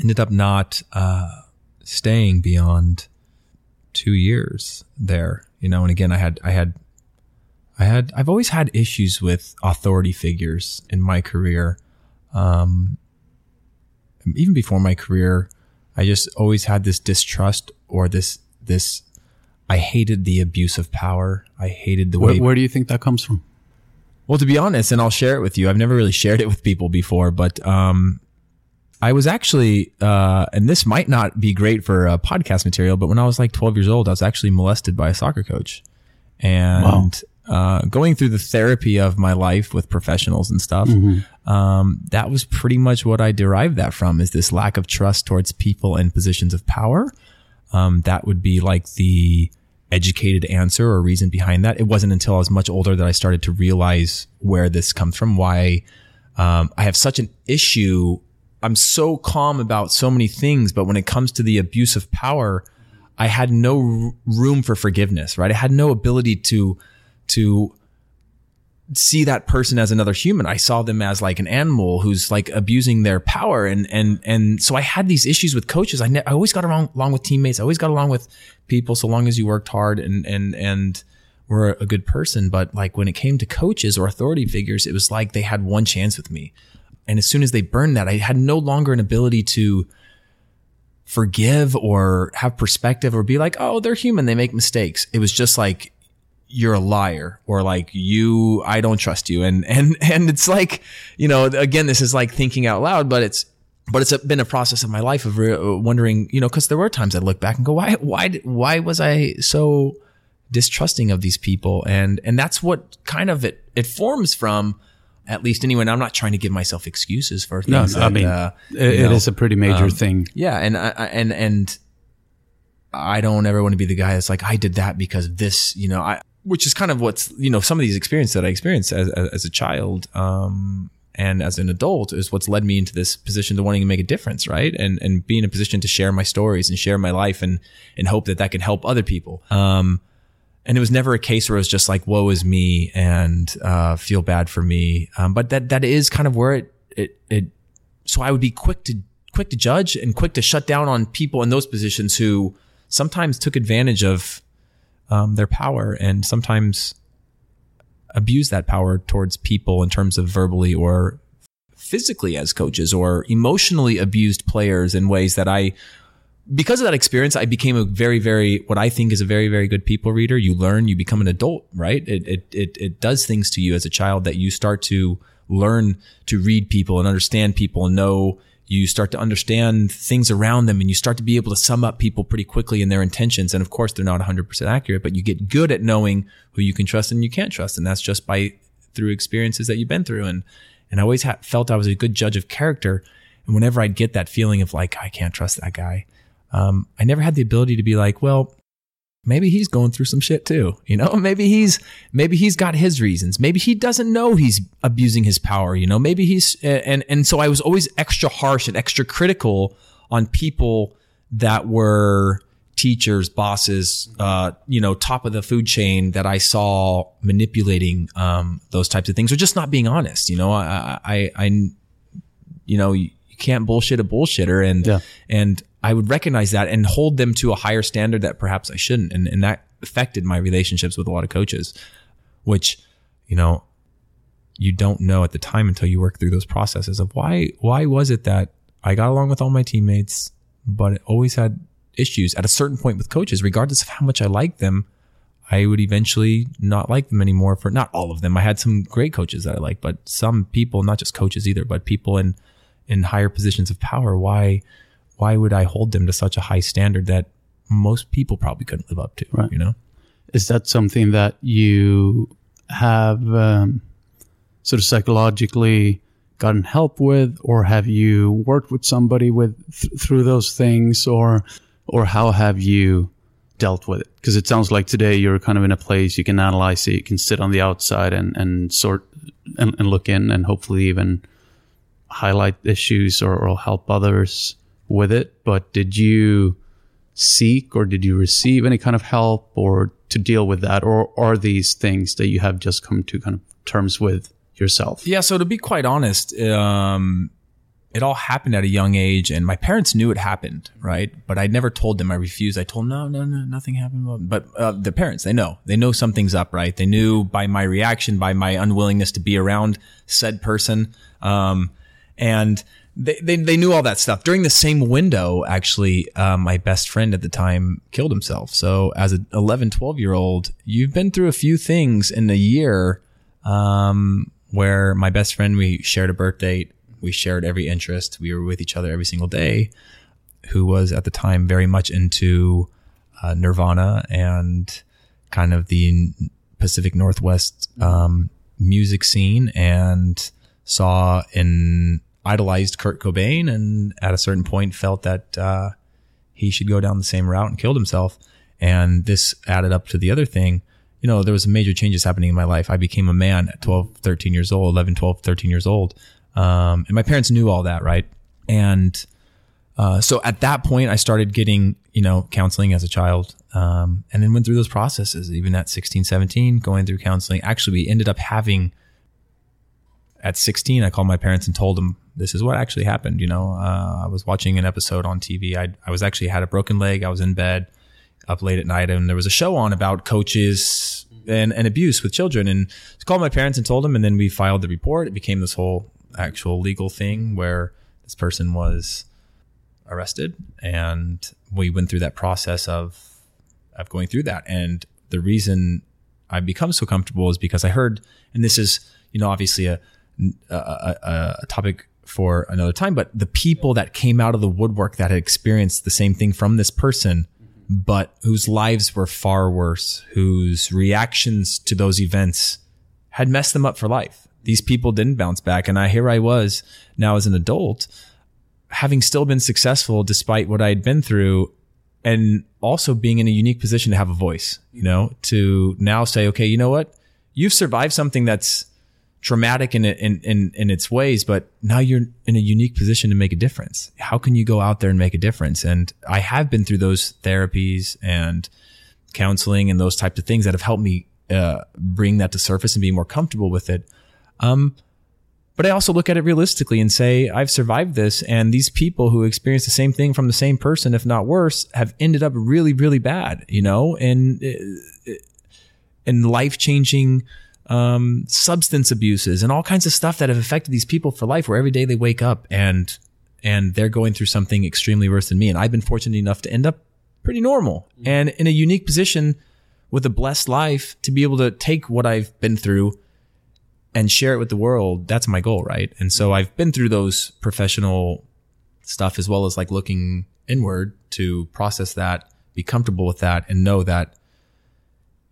ended up not, uh, staying beyond two years there, you know. And again, I had, I had, I had, I've always had issues with authority figures in my career. Um, even before my career, I just always had this distrust or this, this, I hated the abuse of power. I hated the way. Where, where do you think that comes from? Well, to be honest, and I'll share it with you. I've never really shared it with people before, but, um, I was actually, uh, and this might not be great for uh, podcast material, but when I was like twelve years old, I was actually molested by a soccer coach. And wow. uh, going through the therapy of my life with professionals and stuff, mm-hmm. um, that was pretty much what I derived that from, is this lack of trust towards people in positions of power. Um, that would be like the educated answer or reason behind that. It wasn't until I was much older that I started to realize where this comes from, why um, I have such an issue. I'm so calm about so many things, but when it comes to the abuse of power, I had no room for forgiveness, right? I had no ability to, to see that person as another human. I saw them as like an animal who's like abusing their power. And, and, and so I had these issues with coaches. I, ne- I always got along, along with teammates. I always got along with people so long as you worked hard and, and, and were a good person. But like when it came to coaches or authority figures, it was like they had one chance with me. And as soon as they burned that, I had no longer an ability to forgive or have perspective or be like, oh, they're human. They make mistakes. It was just like, you're a liar, or like you, I don't trust you. And, and, and it's like, you know, again, this is like thinking out loud, but it's, but it's been a process of my life of re- wondering, you know, cause there were times I look back and go, why, why, why was I so distrusting of these people? And, and that's what kind of it, it forms from. At least anyway, and I'm not trying to give myself excuses for things. No, that, I mean, uh, it, it is a pretty major um, thing. Yeah. And I, and, and I don't ever want to be the guy that's like, I did that because of this, you know, I, which is kind of what's, you know, some of these experiences that I experienced as, as a child, um, and as an adult is what's led me into this position to wanting to make a difference. Right. And, and be in a position to share my stories and share my life and, and hope that that can help other people. Um, And it was never a case where it was just like, woe is me and, uh, feel bad for me. Um, but that, that is kind of where it, it, it, so I would be quick to, quick to judge and quick to shut down on people in those positions who sometimes took advantage of, um, their power and sometimes abuse that power towards people in terms of verbally or physically as coaches, or emotionally abused players in ways that I, because of that experience, I became a very, very, what I think is a very, very good people reader. You learn, you become an adult, right? It, it, it, it does things to you as a child that you start to learn to read people and understand people and know. You start to understand things around them and you start to be able to sum up people pretty quickly in their intentions. And of course, they're not one hundred percent accurate, but you get good at knowing who you can trust and you can't trust. And that's just by through experiences that you've been through. And, and I always ha- felt I was a good judge of character. And whenever I'd get that feeling of like, I can't trust that guy. Um, I never had the ability to be like, well, maybe he's going through some shit too. You know, maybe he's, maybe he's got his reasons. Maybe he doesn't know he's abusing his power. You know, maybe he's, and, and so I was always extra harsh and extra critical on people that were teachers, bosses, uh, you know, top of the food chain that I saw manipulating, um, those types of things, or just not being honest. You know, I, I, I you know, you can't bullshit a bullshitter, and, yeah. and, I would recognize that and hold them to a higher standard that perhaps I shouldn't. And, and that affected my relationships with a lot of coaches, which, you know, you don't know at the time until you work through those processes of why, why was it that I got along with all my teammates, but it always had issues at a certain point with coaches, regardless of how much I liked them. I would eventually not like them anymore. For not all of them. I had some great coaches that I liked, but some people, not just coaches either, but people in, in higher positions of power. Why, why would I hold them to such a high standard that most people probably couldn't live up to, right. you know? Is that something that you have um, sort of psychologically gotten help with, or have you worked with somebody with th- through those things, or, or how have you dealt with it? Because it sounds like today you're kind of in a place you can analyze it, you can sit on the outside and, and sort and, and look in and hopefully even highlight issues or, or help others with it. But did you seek or did you receive any kind of help or to deal with that? Or are these things that you have just come to kind of terms with yourself? Yeah. So to be quite honest, um, it all happened at a young age, and my parents knew it happened, right? But I never told them. I refused. I told them, no, no, no, nothing happened. But uh, the parents, they know. They know something's up, right? They knew by my reaction, by my unwillingness to be around said person. Um, and they, they, they knew all that stuff. During the same window, actually, uh, my best friend at the time killed himself. So as an eleven, twelve-year-old, you've been through a few things in a year um, where my best friend, we shared a birth date. We shared every interest. We were with each other every single day, who was at the time very much into uh, Nirvana and kind of the Pacific Northwest um, music scene, and saw and idolized Kurt Cobain, and at a certain point felt that uh, he should go down the same route and killed himself. And this added up to the other thing. You know, there was major changes happening in my life. I became a man at twelve, thirteen years old, eleven, twelve, thirteen years old. Um, and my parents knew all that, right? And uh, so at that point, I started getting, you know, counseling as a child, um, and then went through those processes, even at sixteen, seventeen, going through counseling. Actually, we ended up having, at sixteen, I called my parents and told them, this is what actually happened. You know, uh, I was watching an episode on T V. I, I was actually had a broken leg. I was in bed up late at night, and there was a show on about coaches and, and abuse with children. And I called my parents and told them, and then we filed the report. It became this whole actual legal thing where this person was arrested, and we went through that process of of going through that. And the reason I've become so comfortable is because I heard, and this is, you know, obviously a a, a a topic for another time, but the people that came out of the woodwork that had experienced the same thing from this person, but whose lives were far worse, whose reactions to those events had messed them up for life. These people didn't bounce back. And I, here I was now as an adult, having still been successful despite what I had been through, and also being in a unique position to have a voice, you know, to now say, okay, you know what? You've survived something that's traumatic in, in, in, in its ways, but now you're in a unique position to make a difference. How can you go out there and make a difference? And I have been through those therapies and counseling and those types of things that have helped me uh, bring that to surface and be more comfortable with it. Um, but I also look at it realistically and say, I've survived this, and these people who experience the same thing from the same person, if not worse, have ended up really, really bad, you know, and, and life-changing, um, substance abuses and all kinds of stuff that have affected these people for life, where every day they wake up and, and they're going through something extremely worse than me. And I've been fortunate enough to end up pretty normal and in a unique position with a blessed life to be able to take what I've been through and share it with the world. That's my goal, right? And so I've been through those professional stuff, as well as like looking inward to process that, be comfortable with that, and know that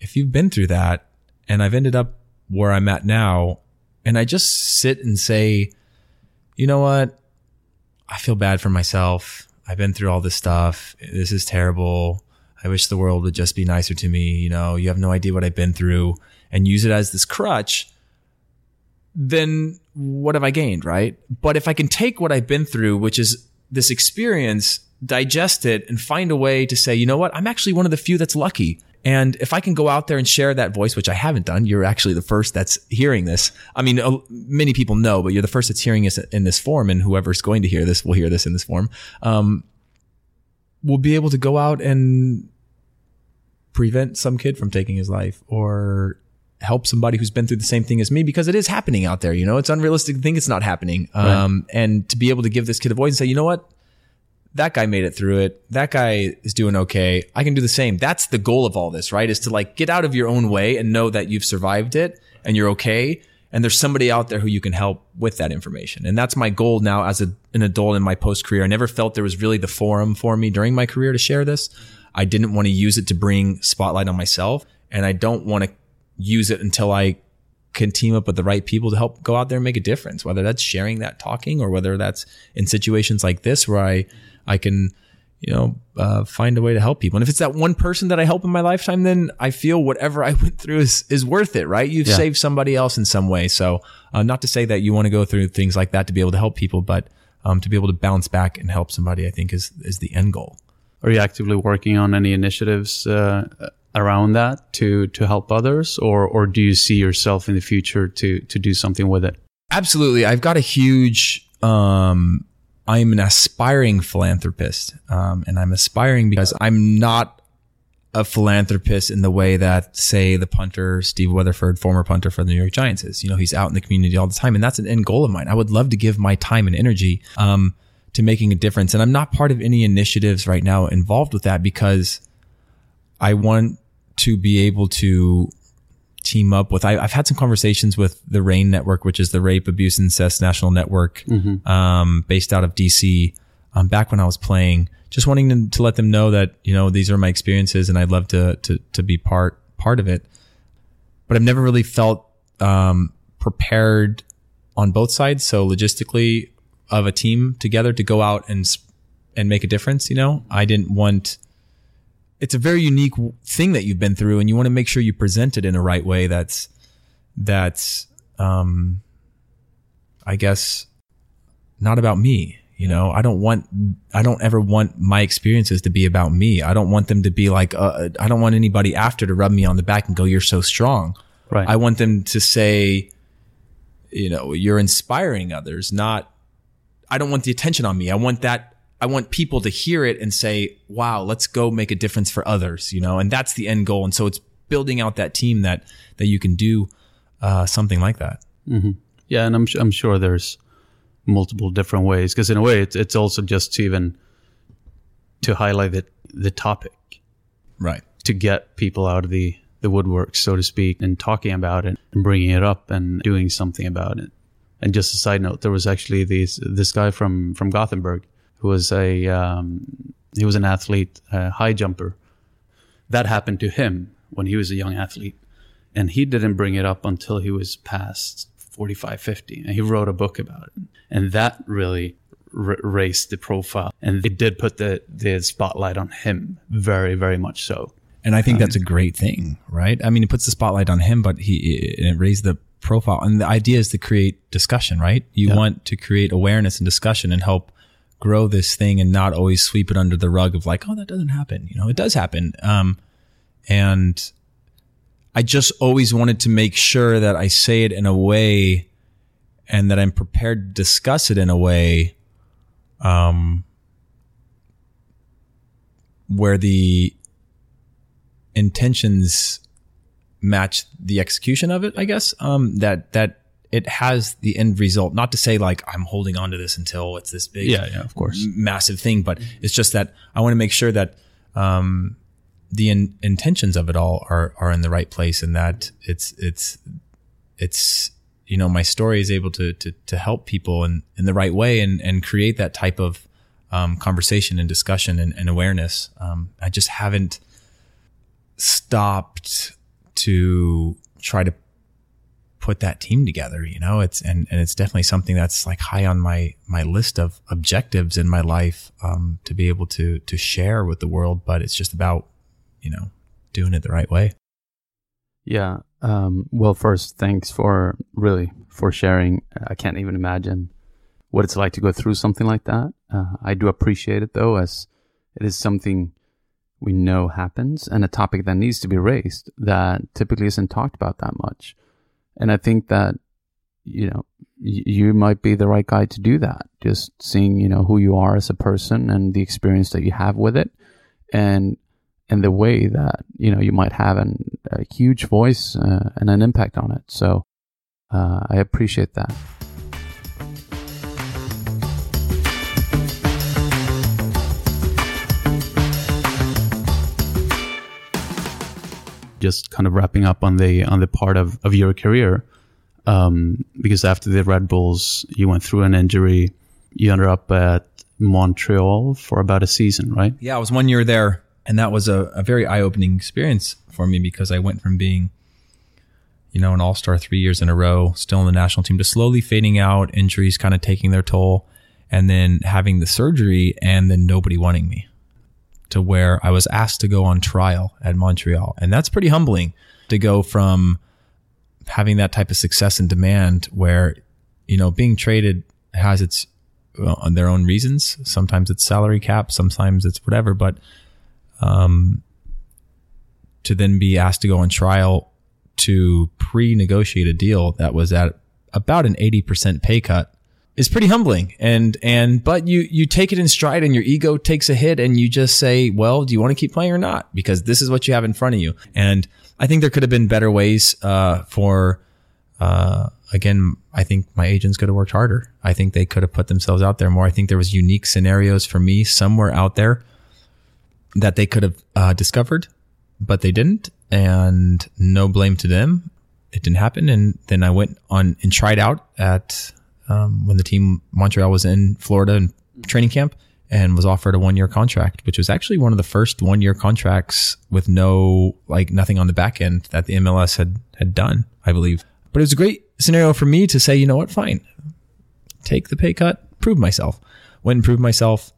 if you've been through that, and I've ended up where I'm at now, and I just sit and say, you know what? I feel bad for myself. I've been through all this stuff. This is terrible. I wish the world would just be nicer to me. You know, you have no idea what I've been through, and use it as this crutch. Then what have I gained, right? But if I can take what I've been through, which is this experience, digest it, and find a way to say, you know what, I'm actually one of the few that's lucky. And if I can go out there and share that voice, which I haven't done, you're actually the first that's hearing this. I mean, many people know, but you're the first that's hearing this in this form, and whoever's going to hear this will hear this in this form. Um, we'll be able to go out and prevent some kid from taking his life, or help somebody who's been through the same thing as me, because it is happening out there. You know, it's unrealistic to think it's not happening. Um, right. And to be able to give this kid a voice and say, you know what, that guy made it through it. That guy is doing okay. I can do the same. That's the goal of all this, right? Is to like get out of your own way and know that you've survived it and you're okay. And there's somebody out there who you can help with that information. And that's my goal now as a, an adult in my post career. I never felt there was really the forum for me during my career to share this. I didn't want to use it to bring spotlight on myself. And I don't want to use it until I can team up with the right people to help go out there and make a difference, whether that's sharing that talking or whether that's in situations like this where I, I can, you know, uh, find a way to help people. And if it's that one person that I help in my lifetime, then I feel whatever I went through is, is worth it, right? You've yeah. saved somebody else in some way. So uh, not to say that you want to go through things like that to be able to help people, but um, to be able to bounce back and help somebody, I think is, is the end goal. Are you actively working on any initiatives uh, around that to to help others, or or do you see yourself in the future to to do something with it? Absolutely. I've got a huge, um, I'm an aspiring philanthropist, um, and I'm aspiring because I'm not a philanthropist in the way that, say, the punter, Steve Weatherford, former punter for the New York Giants is. You know, he's out in the community all the time, and that's an end goal of mine. I would love to give my time and energy um, to making a difference. And I'm not part of any initiatives right now involved with that because I want to be able to team up with, I, I've had some conversations with the RAIN Network, which is the Rape, Abuse, Incest National Network, mm-hmm. um, based out of D C, um, back when I was playing, just wanting to, to let them know that, you know, these are my experiences and I'd love to, to, to be part, part of it. But I've never really felt, um, prepared on both sides. So logistically, of a team together to go out and and make a difference, you know? I didn't want... It's a very unique thing that you've been through, and you want to make sure you present it in a right way that's, that's um, I guess, not about me, you know? I don't want... I don't ever want my experiences to be about me. I don't want them to be like... Uh, I don't want anybody after to rub me on the back and go, you're so strong. Right. I want them to say, you know, you're inspiring others, not... I don't want the attention on me. I want that. I want people to hear it and say, wow, let's go make a difference for others, you know, and that's the end goal. And so it's building out that team that, that you can do uh, something like that. Mm-hmm. Yeah. And I'm, I'm sure there's multiple different ways, because in a way it's, it's also just to even to highlight the, the topic, right? To get people out of the, the woodwork, so to speak, and talking about it and bringing it up and doing something about it. And just a side note, there was actually these, this guy from, from Gothenburg who was a um, he was an athlete, a high jumper. That happened to him when he was a young athlete. And he didn't bring it up until he was past forty-five, fifty. And he wrote a book about it. And that really r- raised the profile. And it did put the, the spotlight on him very, very much so. And I think um, that's a great thing, right? I mean, it puts the spotlight on him, but he it raised the profile. And the idea is to create discussion, right? You yeah. want to create awareness and discussion and help grow this thing and not always sweep it under the rug of like, oh, that doesn't happen. You know, it does happen. Um, and I just always wanted to make sure that I say it in a way and that I'm prepared to discuss it in a way, um, where the intentions match the execution of it, I guess, um, that, that it has the end result, not to say like, I'm holding on to this until it's this big, yeah, yeah, of course, massive thing. But it's just that I want to make sure that, um, the in- intentions of it all are, are in the right place. And that it's, it's, it's, you know, my story is able to, to, to help people in, in the right way and, and create that type of, um, conversation and discussion and, and awareness. Um, I just haven't stopped to try to put that team together, you know, it's, and, and it's definitely something that's like high on my, my list of objectives in my life, um, to be able to, to share with the world, but it's just about, you know, doing it the right way. Yeah. Um, well, first, thanks for really for sharing. I can't even imagine what it's like to go through something like that. Uh, I do appreciate it though, as it is something we know happens and a topic that needs to be raised that typically isn't talked about that much. And I think that, you know, y- you might be the right guy to do that. Just seeing, you know, who you are as a person and the experience that you have with it, and, and the way that, you know, you might have an, a huge voice uh, and an impact on it. So uh, I appreciate that. just kind of wrapping up on the on the part of, of your career, um, because after the Red Bulls, you went through an injury. You ended up at Montreal for about a season, right? Yeah, I was one year there, and that was a, a very eye-opening experience for me because I went from being, you know, an all-star three years in a row, still in the national team, to slowly fading out, injuries kind of taking their toll, and then having the surgery and then nobody wanting me, to where I was asked to go on trial at Montreal. And that's pretty humbling to go from having that type of success and demand where, you know, being traded has its well, on their own reasons. Sometimes it's salary cap, sometimes it's whatever, but um, to then be asked to go on trial to pre-negotiate a deal that was at about an eighty percent pay cut is pretty humbling. And, and, but you, you take it in stride and your ego takes a hit and you just say, well, do you want to keep playing or not? Because this is what you have in front of you. And I think there could have been better ways, uh, for, uh, again, I think my agents could have worked harder. I think they could have put themselves out there more. I think there was unique scenarios for me somewhere out there that they could have, uh, discovered, but they didn't. And no blame to them. It didn't happen. And then I went on and tried out at, um, when the team Montreal was in Florida in training camp, and was offered a one year contract, which was actually one of the first one year contracts with no, like nothing on the back end that the M L S had, had done, I believe. But it was a great scenario for me to say, you know what, fine, take the pay cut, prove myself. Went and proved myself,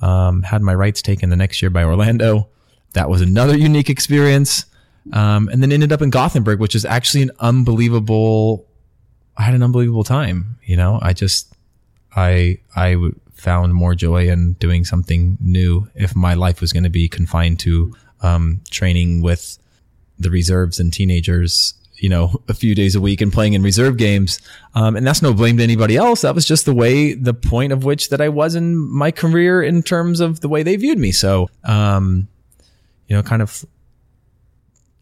um, had my rights taken the next year by Orlando. That was another unique experience. Um, and then ended up in Gothenburg, which is actually an unbelievable, I had an unbelievable time. You know, I just, I, I found more joy in doing something new. If my life was going to be confined to, um, training with the reserves and teenagers, you know, a few days a week and playing in reserve games. Um, and that's no blame to anybody else. That was just the way, the point of which that I was in my career in terms of the way they viewed me. So, um, you know, kind of,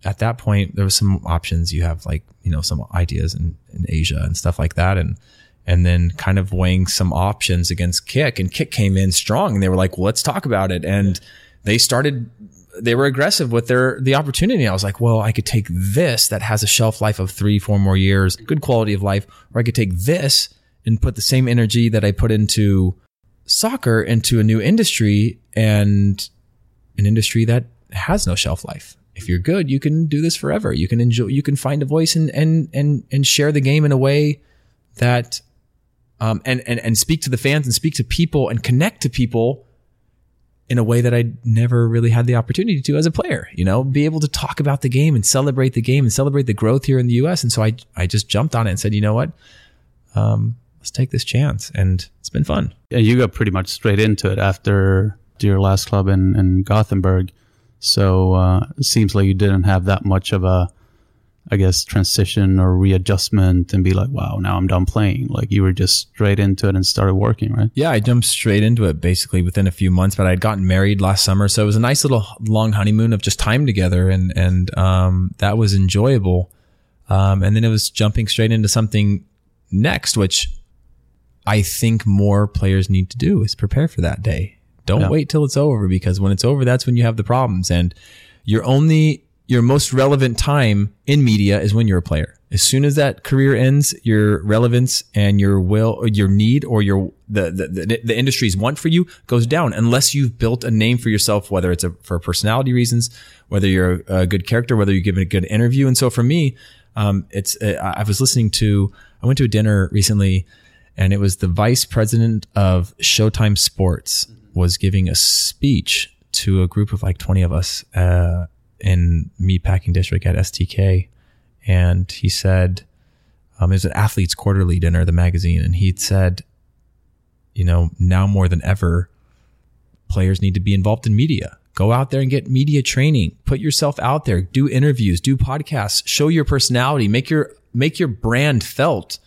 at that point, there was some options. You have like, you know, some ideas in, in Asia and stuff like that. And, and then kind of weighing some options against Kick, and Kick came in strong and they were like, well, let's talk about it. And they started, they were aggressive with their, the opportunity. I was like, well, I could take this that has a shelf life of three, four more years, good quality of life, or I could take this and put the same energy that I put into soccer into a new industry, and an industry that has no shelf life. If you're good, you can do this forever. You can enjoy, you can find a voice and, and, and, and share the game in a way that, um, and, and, and speak to the fans and speak to people and connect to people in a way that I never really had the opportunity to as a player, you know, be able to talk about the game and celebrate the game and celebrate the growth here in the U S. And so I, I just jumped on it and said, you know what, um, let's take this chance. And it's been fun. Yeah, you got pretty much straight into it after your last club in, in Gothenburg. So uh, it seems like you didn't have that much of a, I guess, transition or readjustment and be like, wow, now I'm done playing. Like you were just straight into it and started working, right? Yeah, I jumped straight into it basically within a few months, but I'd gotten married last summer. So it was a nice little long honeymoon of just time together. And, and um, that was enjoyable. Um, and then it was jumping straight into something next, which I think more players need to do is prepare for that day. Don't yeah. wait till it's over, because when it's over, that's when you have the problems. And your only, your most relevant time in media is when you're a player. As soon as that career ends, your relevance and your will, or your need, or your, the, the, the, the industry's want for you goes down, unless you've built a name for yourself, whether it's a, for personality reasons, whether you're a, a good character, whether you give it a good interview. And so for me, um, it's, uh, I was listening to, I went to a dinner recently, and it was the vice president of Showtime Sports was giving a speech to a group of like twenty of us uh, in Meatpacking District at S T K. And he said, um, it was an Athlete's Quarterly dinner, the magazine. And he said, you know, now more than ever, players need to be involved in media. Go out there and get media training. Put yourself out there. Do interviews. Do podcasts. Show your personality. Make your make your brand felt.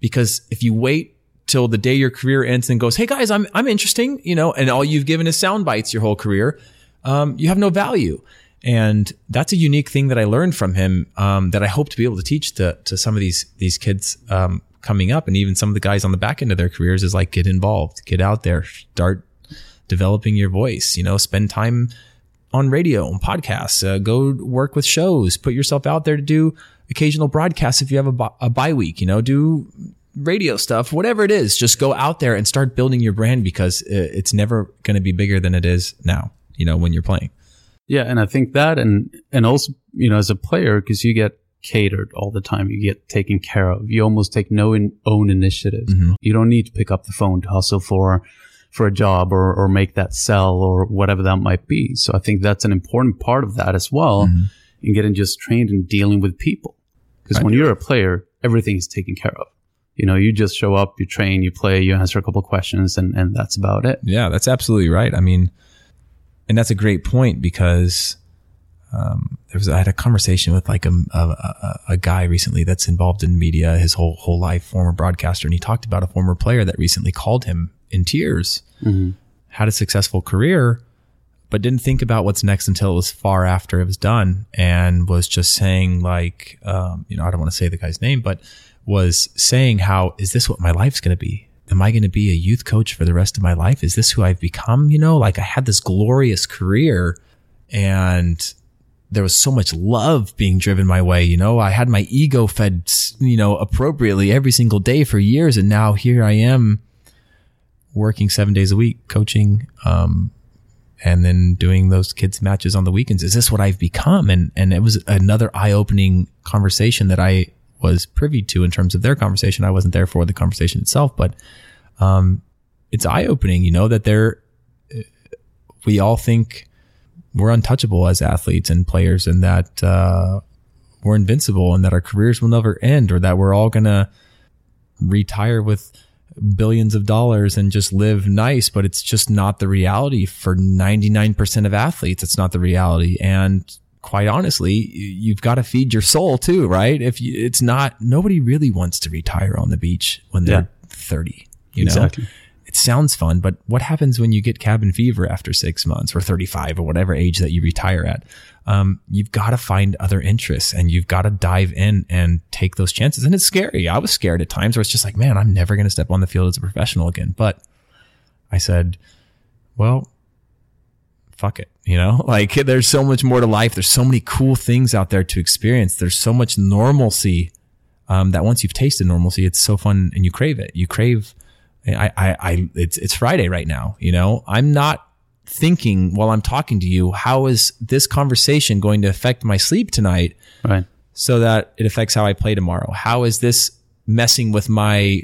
Because if you wait till the day your career ends and goes, hey guys, I'm, I'm interesting, you know, and all you've given is sound bites your whole career, um, you have no value. And that's a unique thing that I learned from him, um, that I hope to be able to teach to, to some of these, these kids, um, coming up, and even some of the guys on the back end of their careers, is like, get involved, get out there, start developing your voice, you know, spend time on radio, on podcasts, uh, go work with shows, put yourself out there to do occasional broadcasts. If you have a, bi- a bye week, you know, do radio stuff, whatever it is, just go out there and start building your brand, because it's never going to be bigger than it is now, you know, when you're playing. Yeah. And I think that, and, and also, you know, as a player, because you get catered all the time, you get taken care of, you almost take no in, own initiative. Mm-hmm. You don't need to pick up the phone to hustle for, for a job or, or make that sell or whatever that might be. So I think that's an important part of that as well. Mm-hmm. And getting just trained in dealing with people. Because right. when you're a player, everything is taken care of. You know, you just show up, you train, you play, you answer a couple of questions, and, and that's about it. Yeah, that's absolutely right. I mean, and that's a great point, because um, there was I had a conversation with like a, a a guy recently that's involved in media his whole whole life, former broadcaster, and he talked about a former player that recently called him in tears, mm-hmm. had a successful career, but didn't think about what's next until it was far after it was done, and was just saying like, um, you know, I don't want to say the guy's name, but was saying, how is this what my life's going to be? Am I going to be a youth coach for the rest of my life? Is this who I've become? You know, like I had this glorious career and there was so much love being driven my way. You know, I had my ego fed, you know, appropriately every single day for years. And now here I am working seven days a week, coaching, um, and then doing those kids matches on the weekends. Is this what I've become? And, and it was another eye opening conversation that I was privy to in terms of their conversation. I wasn't there for the conversation itself, but um, it's eye-opening, you know, that there, we all think we're untouchable as athletes and players, and that uh, we're invincible, and that our careers will never end, or that we're all going to retire with billions of dollars and just live nice. But it's just not the reality for ninety-nine percent of athletes. It's not the reality. And quite honestly, you've got to feed your soul too, right? If you, it's not, nobody really wants to retire on the beach when they're yeah. thirty, you know, exactly. It sounds fun, but what happens when you get cabin fever after six months or thirty-five or whatever age that you retire at? Um, you've got to find other interests, and you've got to dive in and take those chances. And it's scary. I was scared at times where it's just like, man, I'm never going to step on the field as a professional again. But I said, well, fuck it. You know, like there's so much more to life. There's so many cool things out there to experience. There's so much normalcy um, that once you've tasted normalcy, it's so fun and you crave it. You crave, I, I, I, it's, it's Friday right now. You know, I'm not thinking while I'm talking to you, how is this conversation going to affect my sleep tonight? Right. So that it affects how I play tomorrow. How is this messing with my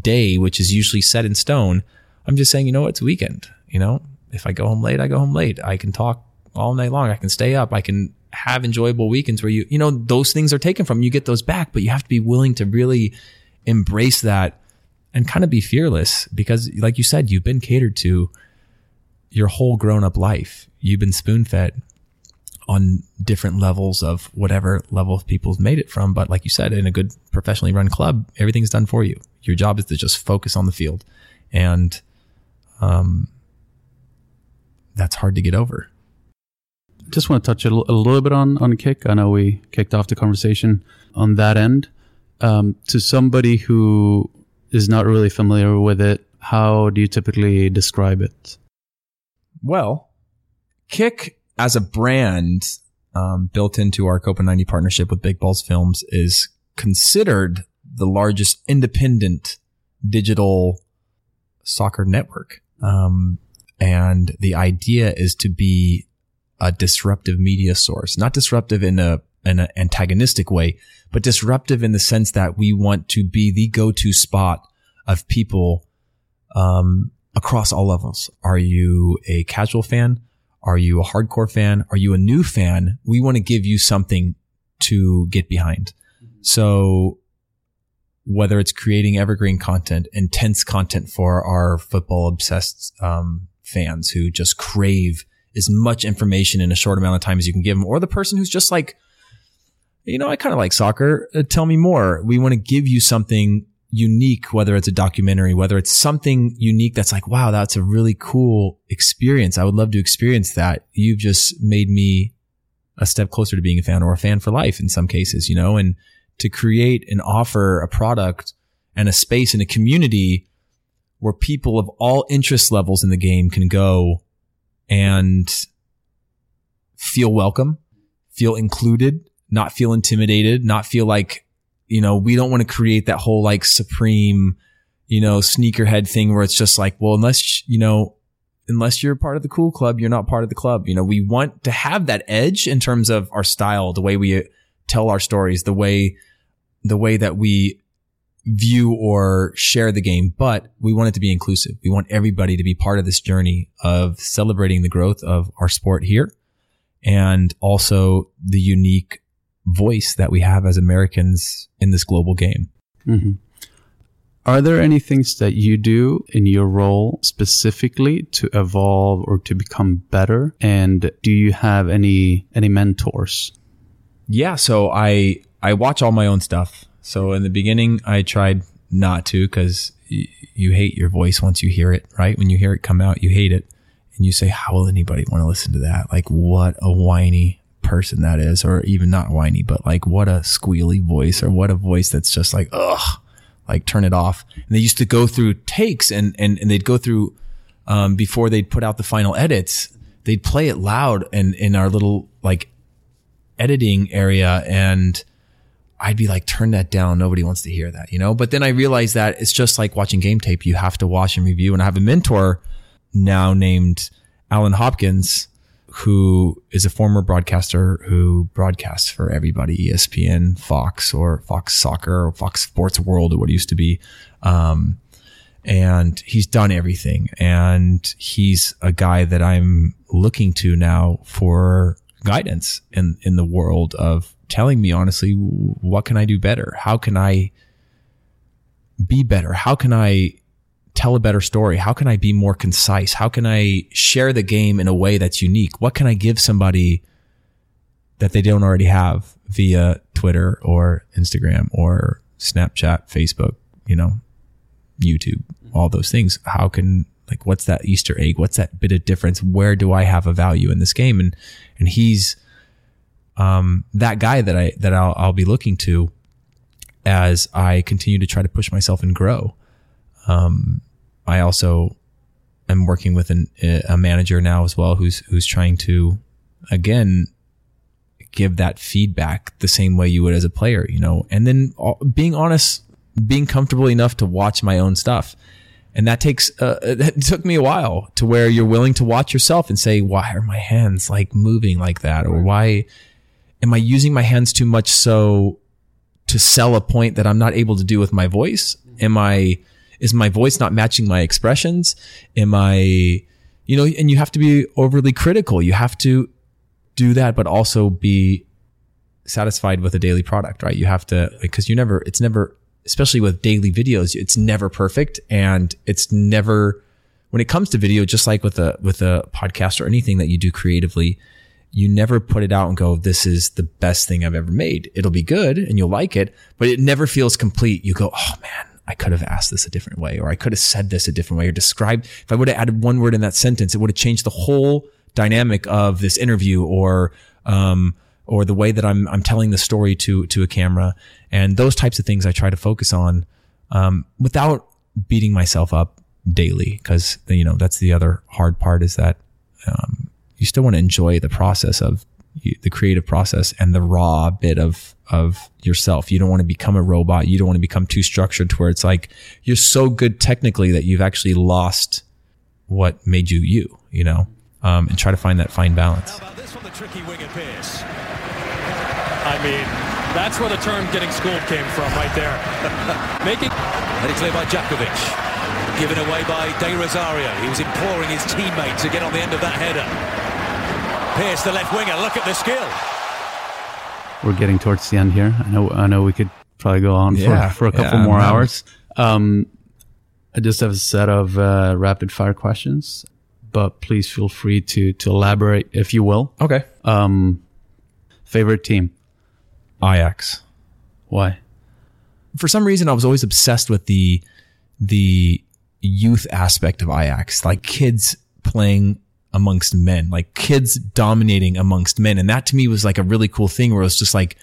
day, which is usually set in stone? I'm just saying, you know, it's a weekend, you know, if I go home late, I go home late. I can talk all night long. I can stay up. I can have enjoyable weekends where you, you know, those things are taken from you. You get those back, but you have to be willing to really embrace that and kind of be fearless, because like you said, you've been catered to your whole grown up life. You've been spoon fed on different levels of whatever level of people's made it from. But like you said, in a good professionally run club, everything's done for you. Your job is to just focus on the field. And, um, that's hard to get over. Just want to touch a, l- a little bit on, on Kick. I know we kicked off the conversation on that end. Um, to somebody who is not really familiar with it, how do you typically describe it? Well, Kick as a brand um, built into our Copa ninety partnership with Big Balls Films is considered the largest independent digital soccer network. Um And the idea is to be a disruptive media source, not disruptive in a, in an antagonistic way, but disruptive in the sense that we want to be the go-to spot of people, um, across all levels. Are you a casual fan? Are you a hardcore fan? Are you a new fan? We want to give you something to get behind. So whether it's creating evergreen content, intense content for our football obsessed, um, fans who just crave as much information in a short amount of time as you can give them, or the person who's just like, you know, I kind of like soccer. Uh, tell me more. We want to give you something unique, whether it's a documentary, whether it's something unique that's like, wow, that's a really cool experience. I would love to experience that. You've just made me a step closer to being a fan, or a fan for life in some cases, you know, and to create and offer a product and a space and a community where people of all interest levels in the game can go and feel welcome, feel included, not feel intimidated, not feel like, you know, we don't want to create that whole like supreme, you know, sneakerhead thing where it's just like, well, unless, you know, unless you're part of the cool club, you're not part of the club. You know, we want to have that edge in terms of our style, the way we tell our stories, the way, the way that we view or share the game, but we want it to be inclusive. We want everybody to be part of this journey of celebrating the growth of our sport here and also the unique voice that we have as Americans in this global game. Mm-hmm. Are there any things that you do in your role specifically to evolve or to become better? And do you have any any mentors? Yeah, so I I watch all my own stuff. So in the beginning, I tried not to because y- you hate your voice once you hear it, right? When you hear it come out, you hate it. And you say, how will anybody want to listen to that? Like, what a whiny person that is, or even not whiny, but like what a squealy voice, or what a voice that's just like, ugh, like turn it off. And they used to go through takes and, and, and they'd go through um, before they'd put out the final edits, they'd play it loud and in our little like editing area, and I'd be like, turn that down. Nobody wants to hear that, you know? But then I realized that it's just like watching game tape. You have to watch and review. And I have a mentor now named Alan Hopkins, who is a former broadcaster who broadcasts for everybody, E S P N, Fox, or Fox Soccer, or Fox Sports World, or what it used to be. Um, and he's done everything. And he's a guy that I'm looking to now for guidance in, in the world of telling me, honestly, what can I do better? How can I be better? How can I tell a better story? How can I be more concise? How can I share the game in a way that's unique? What can I give somebody that they don't already have via Twitter or Instagram or Snapchat, Facebook, you know, YouTube, all those things? How can, like, what's that Easter egg? What's that bit of difference? Where do I have a value in this game? And, and he's, Um, that guy that I, that I'll, I'll be looking to as I continue to try to push myself and grow. Um, I also am working with an, a manager now as well, who's, who's trying to, again, give that feedback the same way you would as a player, you know, and then all, being honest, being comfortable enough to watch my own stuff. And that takes, uh, it took me a while to where you're willing to watch yourself and say, why are my hands like moving like that? Or why am I using my hands too much so to sell a point that I'm not able to do with my voice? Am I, is my voice not matching my expressions? Am I, you know, and you have to be overly critical. You have to do that, but also be satisfied with a daily product, right? You have to, because you never, it's never, especially with daily videos, it's never perfect. And it's never, when it comes to video, just like with a, with a podcast or anything that you do creatively, you never put it out and go, this is the best thing I've ever made. It'll be good and you'll like it, but it never feels complete. You go, oh man, I could have asked this a different way, or I could have said this a different way, or described, if I would have added one word in that sentence, it would have changed the whole dynamic of this interview, or, um, or the way that I'm, I'm telling the story to, to a camera. And those types of things I try to focus on, um, without beating myself up daily. Cause you know, that's the other hard part, is that, um, you still want to enjoy the process of the creative process and the raw bit of, of yourself. You don't want to become a robot. You don't want to become too structured to where it's like, you're so good technically that you've actually lost what made you, you, you know, um, and try to find that fine balance. How about this one, the tricky wing at Pearce? I mean, that's where the term getting schooled came from right there. Making it clear by Djakovic. Given away by De Rosario. He was imploring his teammate to get on the end of that header. Pearce, the left winger. Look at the skill. We're getting towards the end here. I know. I know. We could probably go on yeah, for, for a couple yeah, more man. hours. Um, I just have a set of uh, rapid fire questions, but please feel free to to elaborate if you will. Okay. Um, favorite team? Ajax. Why? For some reason, I was always obsessed with the the youth aspect of Ajax, like kids playing amongst men, like kids dominating amongst men. And that to me was like a really cool thing where it was just like,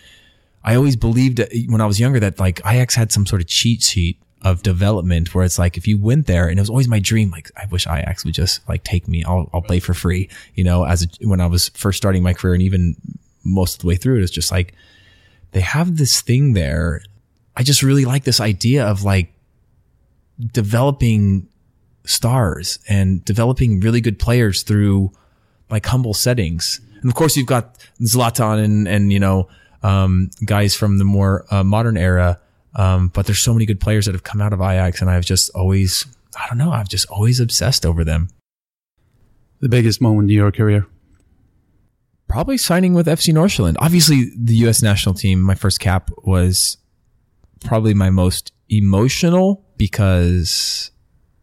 I always believed when I was younger that like Ajax had some sort of cheat sheet of development where it's like, if you went there, and it was always my dream, like, I wish Ajax would just like take me, I'll, I'll play for free, you know, as a, when I was first starting my career, and even most of the way through it, it's just like, they have this thing there. I just really like this idea of like developing stars and developing really good players through like humble settings. And of course you've got Zlatan and, and, you know, um, guys from the more uh, modern era. Um, but there's so many good players that have come out of Ajax, and I've just always, I don't know, I've just always obsessed over them. The biggest moment in your career? Probably signing with F C Nordsjælland. Obviously, the U S national team, my first cap, was probably my most emotional, because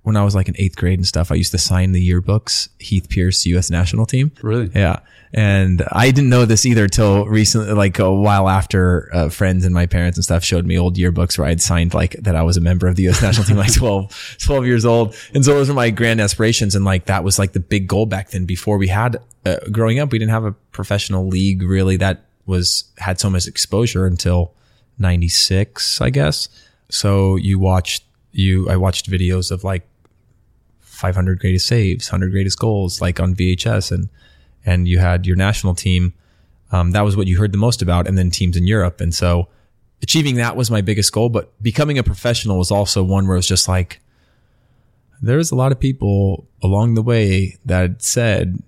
when I was like in eighth grade and stuff, I used to sign the yearbooks, Heath Pearce, U S national team. Really? Yeah. And I didn't know this either till recently, like a while after uh, friends and my parents and stuff showed me old yearbooks where I'd signed like that I was a member of the U S national team, like twelve, twelve years old. And so those were my grand aspirations. And like, that was like the big goal back then. Before we had, uh, growing up, we didn't have a professional league really that was, had so much exposure until ninety-six, I guess. So you watched, you, I watched videos of like, five hundred greatest saves, one hundred greatest goals, like on V H S, and and you had your national team. Um, that was what you heard the most about, and then teams in Europe. And so achieving that was my biggest goal, but becoming a professional was also one where it was just like, there's a lot of people along the way that said,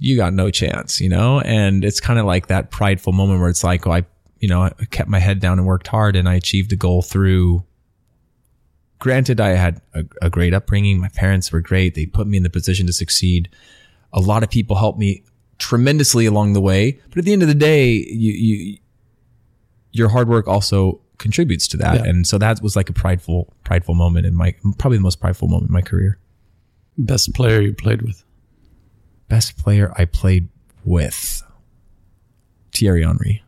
you got no chance, you know? And it's kind of like that prideful moment where it's like, well, I, you know, I kept my head down and worked hard, and I achieved the goal through. Granted, I had a, a great upbringing. My parents were great. They put me in the position to succeed. A lot of people helped me tremendously along the way. But at the end of the day, you, you, your hard work also contributes to that. Yeah. And so that was like a prideful, prideful moment in my, probably the most prideful moment in my career. Best player you played with? Best player I played with? Thierry Henry.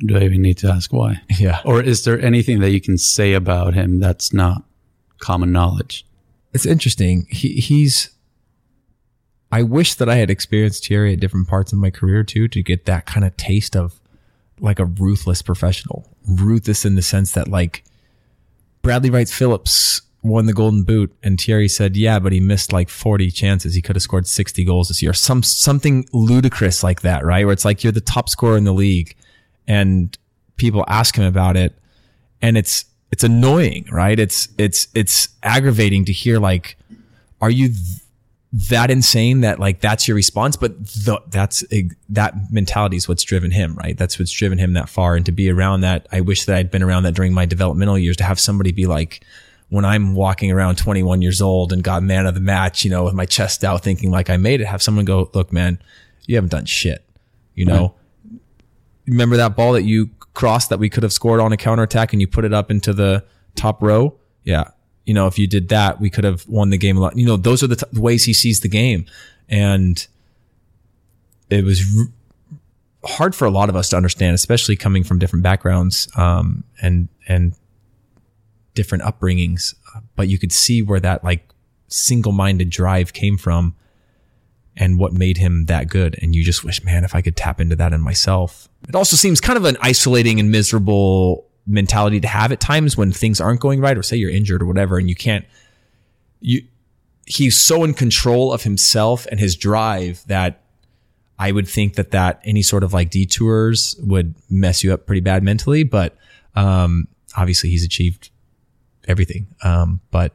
Do I even need to ask why? Yeah. Or is there anything that you can say about him that's not common knowledge? It's interesting. He, he's, I wish that I had experienced Thierry at different parts of my career too, to get that kind of taste of like a ruthless professional. Ruthless in the sense that like Bradley Wright Phillips won the Golden Boot, and Thierry said, yeah, but he missed like forty chances. He could have scored sixty goals this year. Some, something ludicrous like that, right? Where it's like, you're the top scorer in the league. And people ask him about it, and it's, it's annoying, right? It's, it's, it's aggravating to hear like, are you th- that insane that like, that's your response? But the, that's, that mentality is what's driven him, right? That's what's driven him that far. And to be around that, I wish that I'd been around that during my developmental years, to have somebody be like, when I'm walking around twenty-one years old and got man of the match, you know, with my chest out thinking like I made it, have someone go, look, man, you haven't done shit, you know? Mm-hmm. Remember that ball that you crossed that we could have scored on a counterattack, and you put it up into the top row? Yeah. You know, if you did that, we could have won the game a lot. You know, those are the t- ways he sees the game. And it was r- hard for a lot of us to understand, especially coming from different backgrounds, um, and, and different upbringings. But you could see where that like single-minded drive came from and what made him that good. And you just wish, man, if I could tap into that in myself. It also seems kind of an isolating and miserable mentality to have at times when things aren't going right, or say you're injured or whatever, and you can't, you, he's so in control of himself and his drive that I would think that that any sort of like detours would mess you up pretty bad mentally. But, um, obviously he's achieved everything. Um, but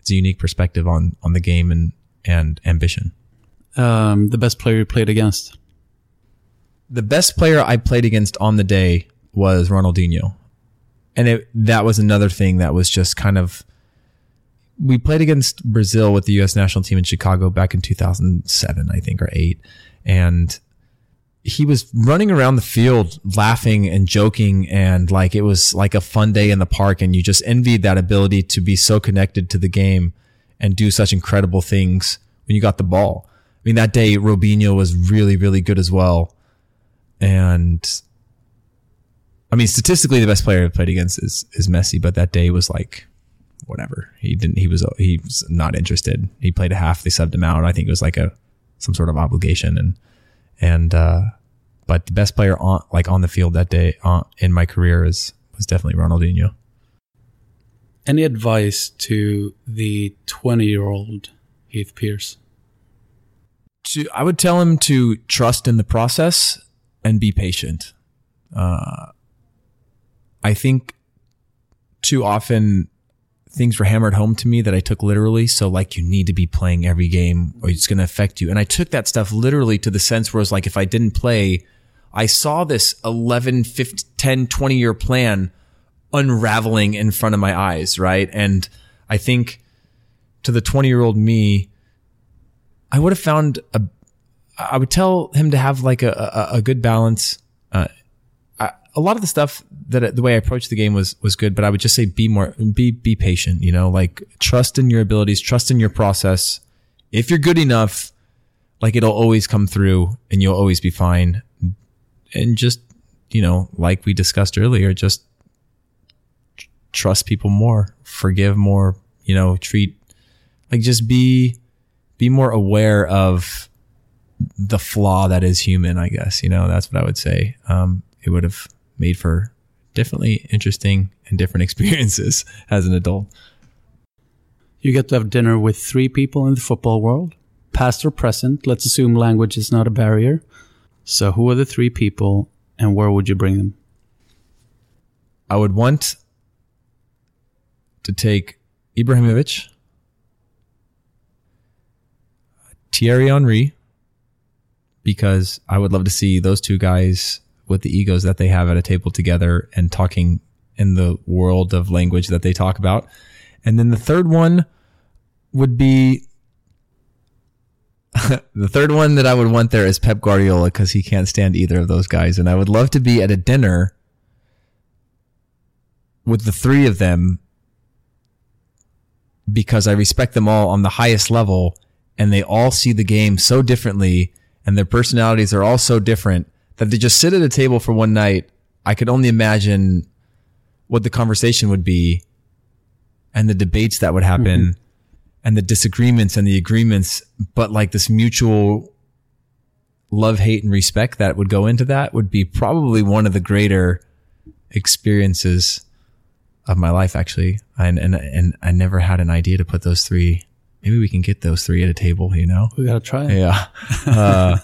it's a unique perspective on, on the game and, and ambition. Um, the best player you played against? The best player I played against on the day was Ronaldinho. And it, that was another thing that was just kind of, we played against Brazil with the U S national team in Chicago back in two thousand seven, I think, or eight. And he was running around the field laughing and joking, and like, it was like a fun day in the park, and you just envied that ability to be so connected to the game and do such incredible things when you got the ball. I mean, that day, Robinho was really, really good as well. And I mean, statistically, the best player I've played against is, is Messi, but that day was like, whatever. He didn't, he was, he was not interested. He played a half, they subbed him out. I think it was like a, some sort of obligation. And, and, uh, but the best player on, like on the field that day, uh, in my career is, was definitely Ronaldinho. Any advice to the twenty-year-old Heath Pearce? To, I would tell him to trust in the process and be patient. Uh, I think too often things were hammered home to me that I took literally. So like, you need to be playing every game or it's going to affect you. And I took that stuff literally to the sense where it's like, if I didn't play, I saw this eleven, fifteen, ten, twenty year plan unraveling in front of my eyes. Right. And I think to the twenty year old me, I would have found a, I would tell him to have like a, a, a good balance. Uh, A lot of the stuff that the way I approached the game was, was good, but I would just say be more, be, be patient, you know, like trust in your abilities, trust in your process. If you're good enough, like it'll always come through and you'll always be fine. And just, you know, like we discussed earlier, just trust people more, forgive more, you know, treat like just be, be more aware of the flaw that is human, I guess, you know, that's what I would say. Um, it would have made for definitely interesting and different experiences as an adult. You get to have dinner with three people in the football world, past or present. Let's assume language is not a barrier. So who are the three people and where would you bring them? I would want to take Ibrahimovic, Thierry Henry, because I would love to see those two guys with the egos that they have at a table together and talking in the world of language that they talk about. And then the third one would be the third one that I would want there is Pep Guardiola, because he can't stand either of those guys. And I would love to be at a dinner with the three of them because I respect them all on the highest level and they all see the game so differently and their personalities are all so different that they just sit at a table for one night. I could only imagine what the conversation would be and the debates that would happen mm-hmm. and the disagreements and the agreements, but like this mutual love, hate, and respect that would go into that would be probably one of the greater experiences of my life, actually. And, and, and I never had an idea to put those three. Maybe we can get those three at a table, you know? We gotta try it. Yeah. Uh,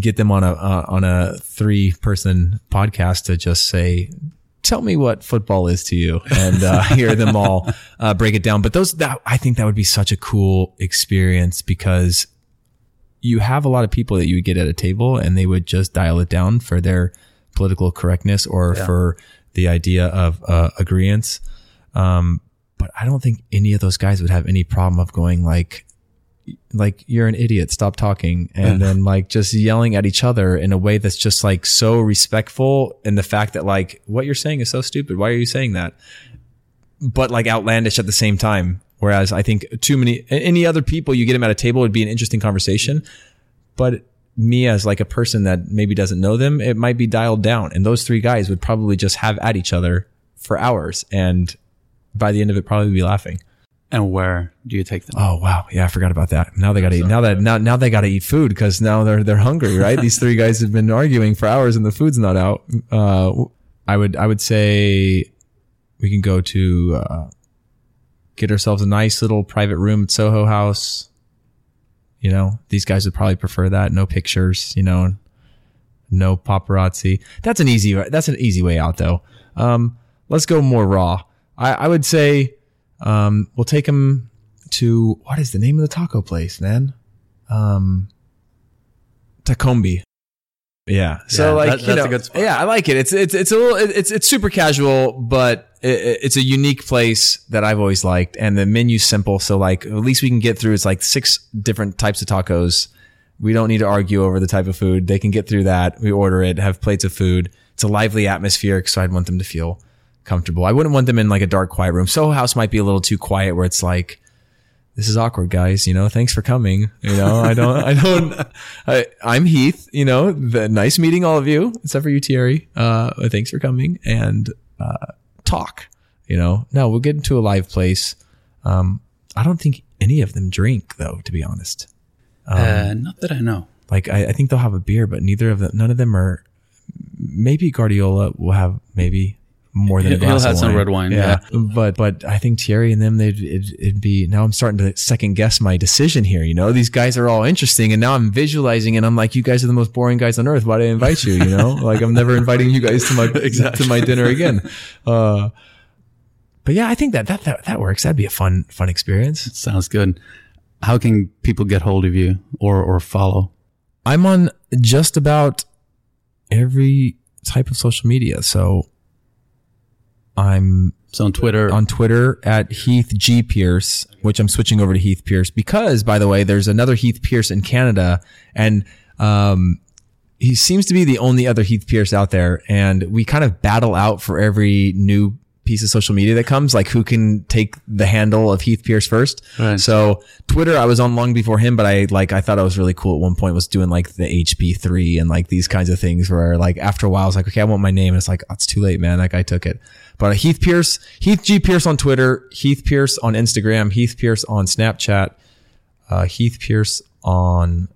get them on a uh, on a three person podcast to just say, tell me what football is to you, and uh, hear them all uh, break it down. But those that I think that would be such a cool experience, because you have a lot of people that you would get at a table and they would just dial it down for their political correctness or yeah. for the idea of uh, agreeance. Um, but I don't think any of those guys would have any problem of going like, like you're an idiot, stop talking, and then like just yelling at each other in a way that's just like so respectful, and the fact that like what you're saying is so stupid, why are you saying that, but like outlandish at the same time. Whereas I think too many any other people you get them at a table would be an interesting conversation, but me as like a person that maybe doesn't know them, it might be dialed down, and those three guys would probably just have at each other for hours and by the end of it probably be laughing. And where do you take them? Oh, wow. Yeah, I forgot about that. Now they got to eat. Now that now now they got to eat food, because now they're they're hungry, right? These three guys have been arguing for hours and the food's not out. Uh, I would I would say we can go to uh, get ourselves a nice little private room at SoHo House. You know, these guys would probably prefer that. No pictures, you know, no paparazzi. That's an easy that's an easy way out though. Um, let's go more raw. I, I would say. Um, we'll take him to, what is the name of the taco place, man? Um, Tacombi. Yeah. So yeah, like, that, you know, a good spot. Yeah, I like it. It's, it's, it's a little, it's, it's super casual, but it, it's a unique place that I've always liked. And the menu's simple. So like, at least we can get through, it's like six different types of tacos. We don't need to argue over the type of food. They can get through that. We order it, have plates of food. It's a lively atmosphere. So I'd want them to feel comfortable. I wouldn't want them in like a dark, quiet room. SoHo House might be a little too quiet, where it's like, this is awkward, guys, you know, thanks for coming. You know, I don't, I don't, I, I'm Heath, you know, the, nice meeting all of you, except for you, Thierry. Uh, thanks for coming and, uh, talk, you know, no, we'll get into a live place. Um, I don't think any of them drink though, to be honest. Um, uh, not that I know. Like, I, I think they'll have a beer, but neither of them, none of them are, maybe Guardiola will have maybe more than a glass of wine. He'll have some red wine. Yeah. yeah. But, but I think Thierry and them, they'd, it'd, it'd be, now I'm starting to second guess my decision here. You know, these guys are all interesting and now I'm visualizing and I'm like, you guys are the most boring guys on earth. Why did I invite you? You know, like I'm never inviting you guys to my, exactly. to my dinner again. Uh, but yeah, I think that, that, that, that works. That'd be a fun, fun experience. It sounds good. How can people get hold of you or, or follow? I'm on just about every type of social media. So I'm so on Twitter, on Twitter at Heath G Pearce, which I'm switching over to Heath Pearce because, by the way, there's another Heath Pearce in Canada and, um, he seems to be the only other Heath Pearce out there. And we kind of battle out for every new piece of social media that comes, like who can take the handle of Heath Pearce first. Right. So Twitter, I was on long before him, but I like, I thought I was really cool at one point, was doing like the H B three and like these kinds of things where like after a while I was like, okay, I want my name. And it's like, oh, it's too late, man. Like I took it. But Heath Pearce, Heath G Pearce on Twitter, Heath Pearce on Instagram, Heath Pearce on Snapchat, uh, Heath Pearce on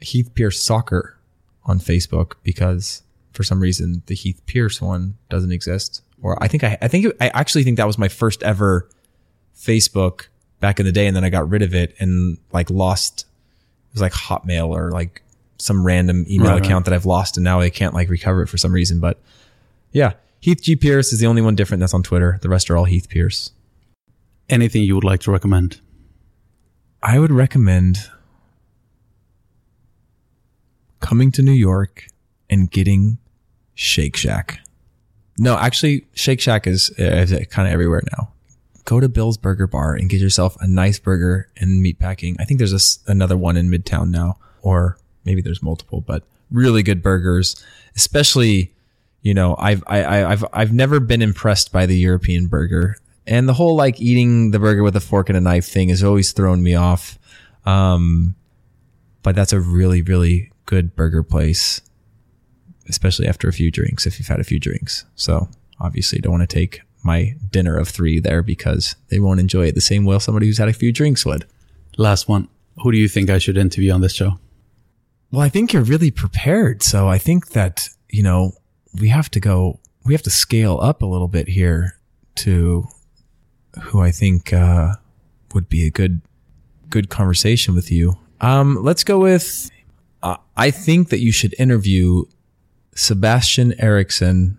Heath Pearce Soccer on Facebook, because for some reason the Heath Pearce one doesn't exist. Or I think I, I think it, I actually think that was my first ever Facebook back in the day. And then I got rid of it and like lost, it was like Hotmail or like some random email right, account right. that I've lost. And now I can't like recover it for some reason. But yeah, Heath G Pearce is the only one different that's on Twitter. The rest are all Heath Pearce. Anything you would like to recommend? I would recommend coming to New York and getting Shake Shack. No, actually, Shake Shack is, is kind of everywhere now. Go to Bill's Burger Bar and get yourself a nice burger and meatpacking. I think there's a, another one in Midtown now, or maybe there's multiple, but really good burgers. Especially, you know, I've I, I've I've never been impressed by the European burger, and the whole like eating the burger with a fork and a knife thing has always thrown me off. Um, but that's a really really good burger place. Especially after a few drinks, if you've had a few drinks. So obviously don't want to take my dinner of three there because they won't enjoy it the same way somebody who's had a few drinks would. Last one. Who do you think I should interview on this show? Well, I think you're really prepared. So I think that, you know, we have to go, we have to scale up a little bit here to who I think uh, would be a good, good conversation with you. Um, let's go with, uh, I think that you should interview Sebastian Eriksson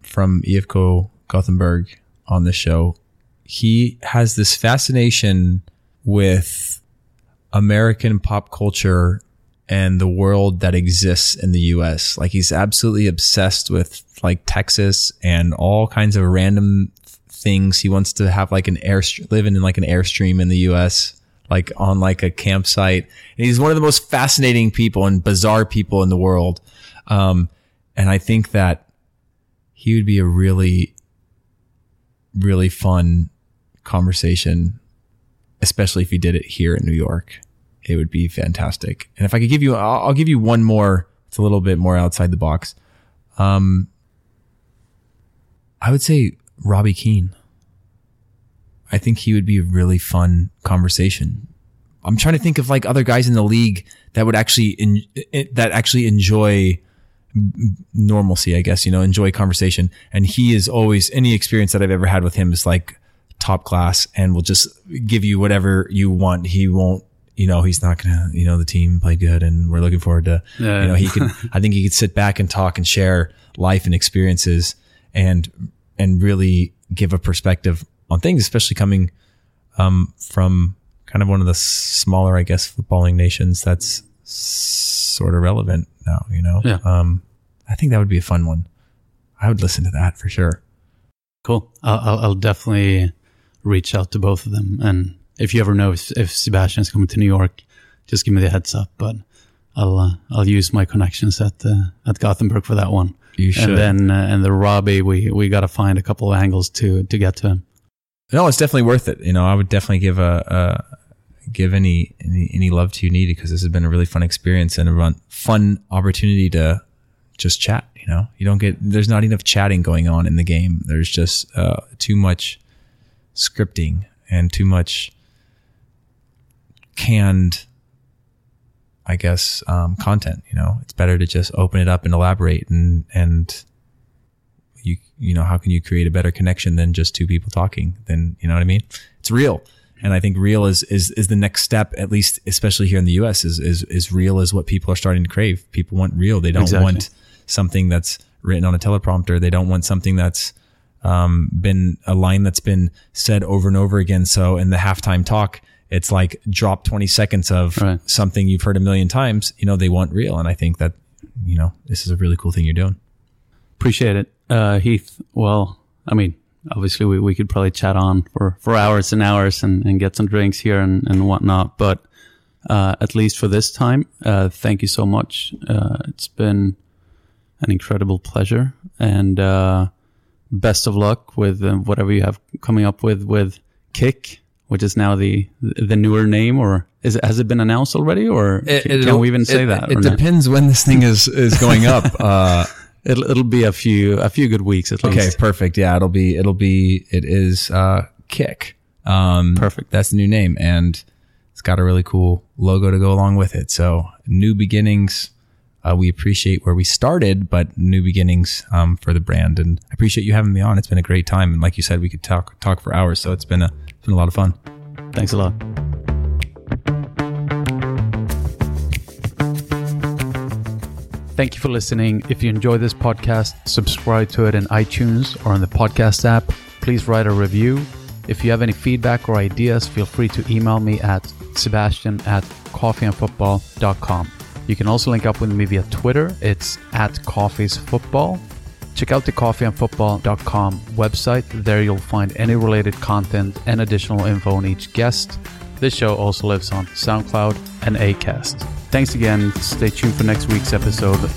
from I F K Gothenburg on the show. He has this fascination with American pop culture and the world that exists in the U S. Like he's absolutely obsessed with like Texas and all kinds of random things. He wants to have like an airstream, living in like an airstream in the U S, like on like a campsite. And he's one of the most fascinating people and bizarre people in the world. Um, and I think that he would be a really, really fun conversation, especially if he did it here in New York. It would be fantastic. And if I could give you, I'll, I'll give you one more. It's a little bit more outside the box. Um, I would say Robbie Keane. I think he would be a really fun conversation. I'm trying to think of like other guys in the league that would actually, in, that actually enjoy normalcy, I guess, you know, enjoy conversation. And he is always, any experience that I've ever had with him is like top class and will just give you whatever you want. He won't, you know, he's not going to, you know, the team played good and we're looking forward to, yeah. you know, he could, I think he could sit back and talk and share life and experiences and, and really give a perspective on things, especially coming, um, from, kind of one of the smaller, I guess, footballing nations that's sort of relevant now, you know? Yeah. Um, I think that would be a fun one. I would listen to that for sure. Cool. I'll, I'll definitely reach out to both of them. And if you ever know if, if Sebastian's coming to New York, just give me the heads up. But I'll uh, I'll use my connections at uh, at Gothenburg for that one. You should. And then uh, and the Robbie, we we got to find a couple of angles to to get to him. No, it's definitely worth it. You know, I would definitely give a. a give any, any, any love to you needed, because this has been a really fun experience and a run, fun opportunity to just chat. You know, you don't get, there's not enough chatting going on in the game. There's just, uh, too much scripting and too much canned, I guess, um, content, you know, it's better to just open it up and elaborate and, and, you, you know, how can you create a better connection than just two people talking? Then, you know what I mean? It's real. And I think real is, is, is the next step, at least, especially here in the U S, is, is, is real is what people are starting to crave. People want real. They don't exactly. want something that's written on a teleprompter. They don't want something that's, um, been a line that's been said over and over again. So in the halftime talk, it's like drop twenty seconds of right. something you've heard a million times. You know, they want real. And I think that, you know, this is a really cool thing you're doing. Appreciate it. Uh, Heath, well, I mean, obviously we, we could probably chat on for, for hours and hours and, and get some drinks here and, and whatnot. But uh, at least for this time, uh, thank you so much. Uh, it's been an incredible pleasure. And uh, best of luck with uh, whatever you have coming up with, with Kick, which is now the the newer name, or is it, has it been announced already, or it, can, can we even say it, that? It depends not? When this thing is, is going up. Uh, it'll it'll be a few a few good weeks at least. Okay, perfect. Yeah, it'll be it'll be it is uh, Kick. Um, perfect. That's the new name, and it's got a really cool logo to go along with it. So new beginnings. Uh, we appreciate where we started, but new beginnings um, for the brand. And I appreciate you having me on. It's been a great time. And like you said, we could talk talk for hours. So it's been a it's been a lot of fun. Thanks a lot. Thank you for listening. If you enjoy this podcast, subscribe to it in iTunes or on the podcast app. Please write a review. If you have any feedback or ideas, feel free to email me at Sebastian at coffee and football dot com. You can also link up with me via Twitter. It's at coffeesfootball. Check out the coffee and football dot com website. There you'll find any related content and additional info on each guest. This show also lives on SoundCloud and Acast. Thanks again. Stay tuned for next week's episode.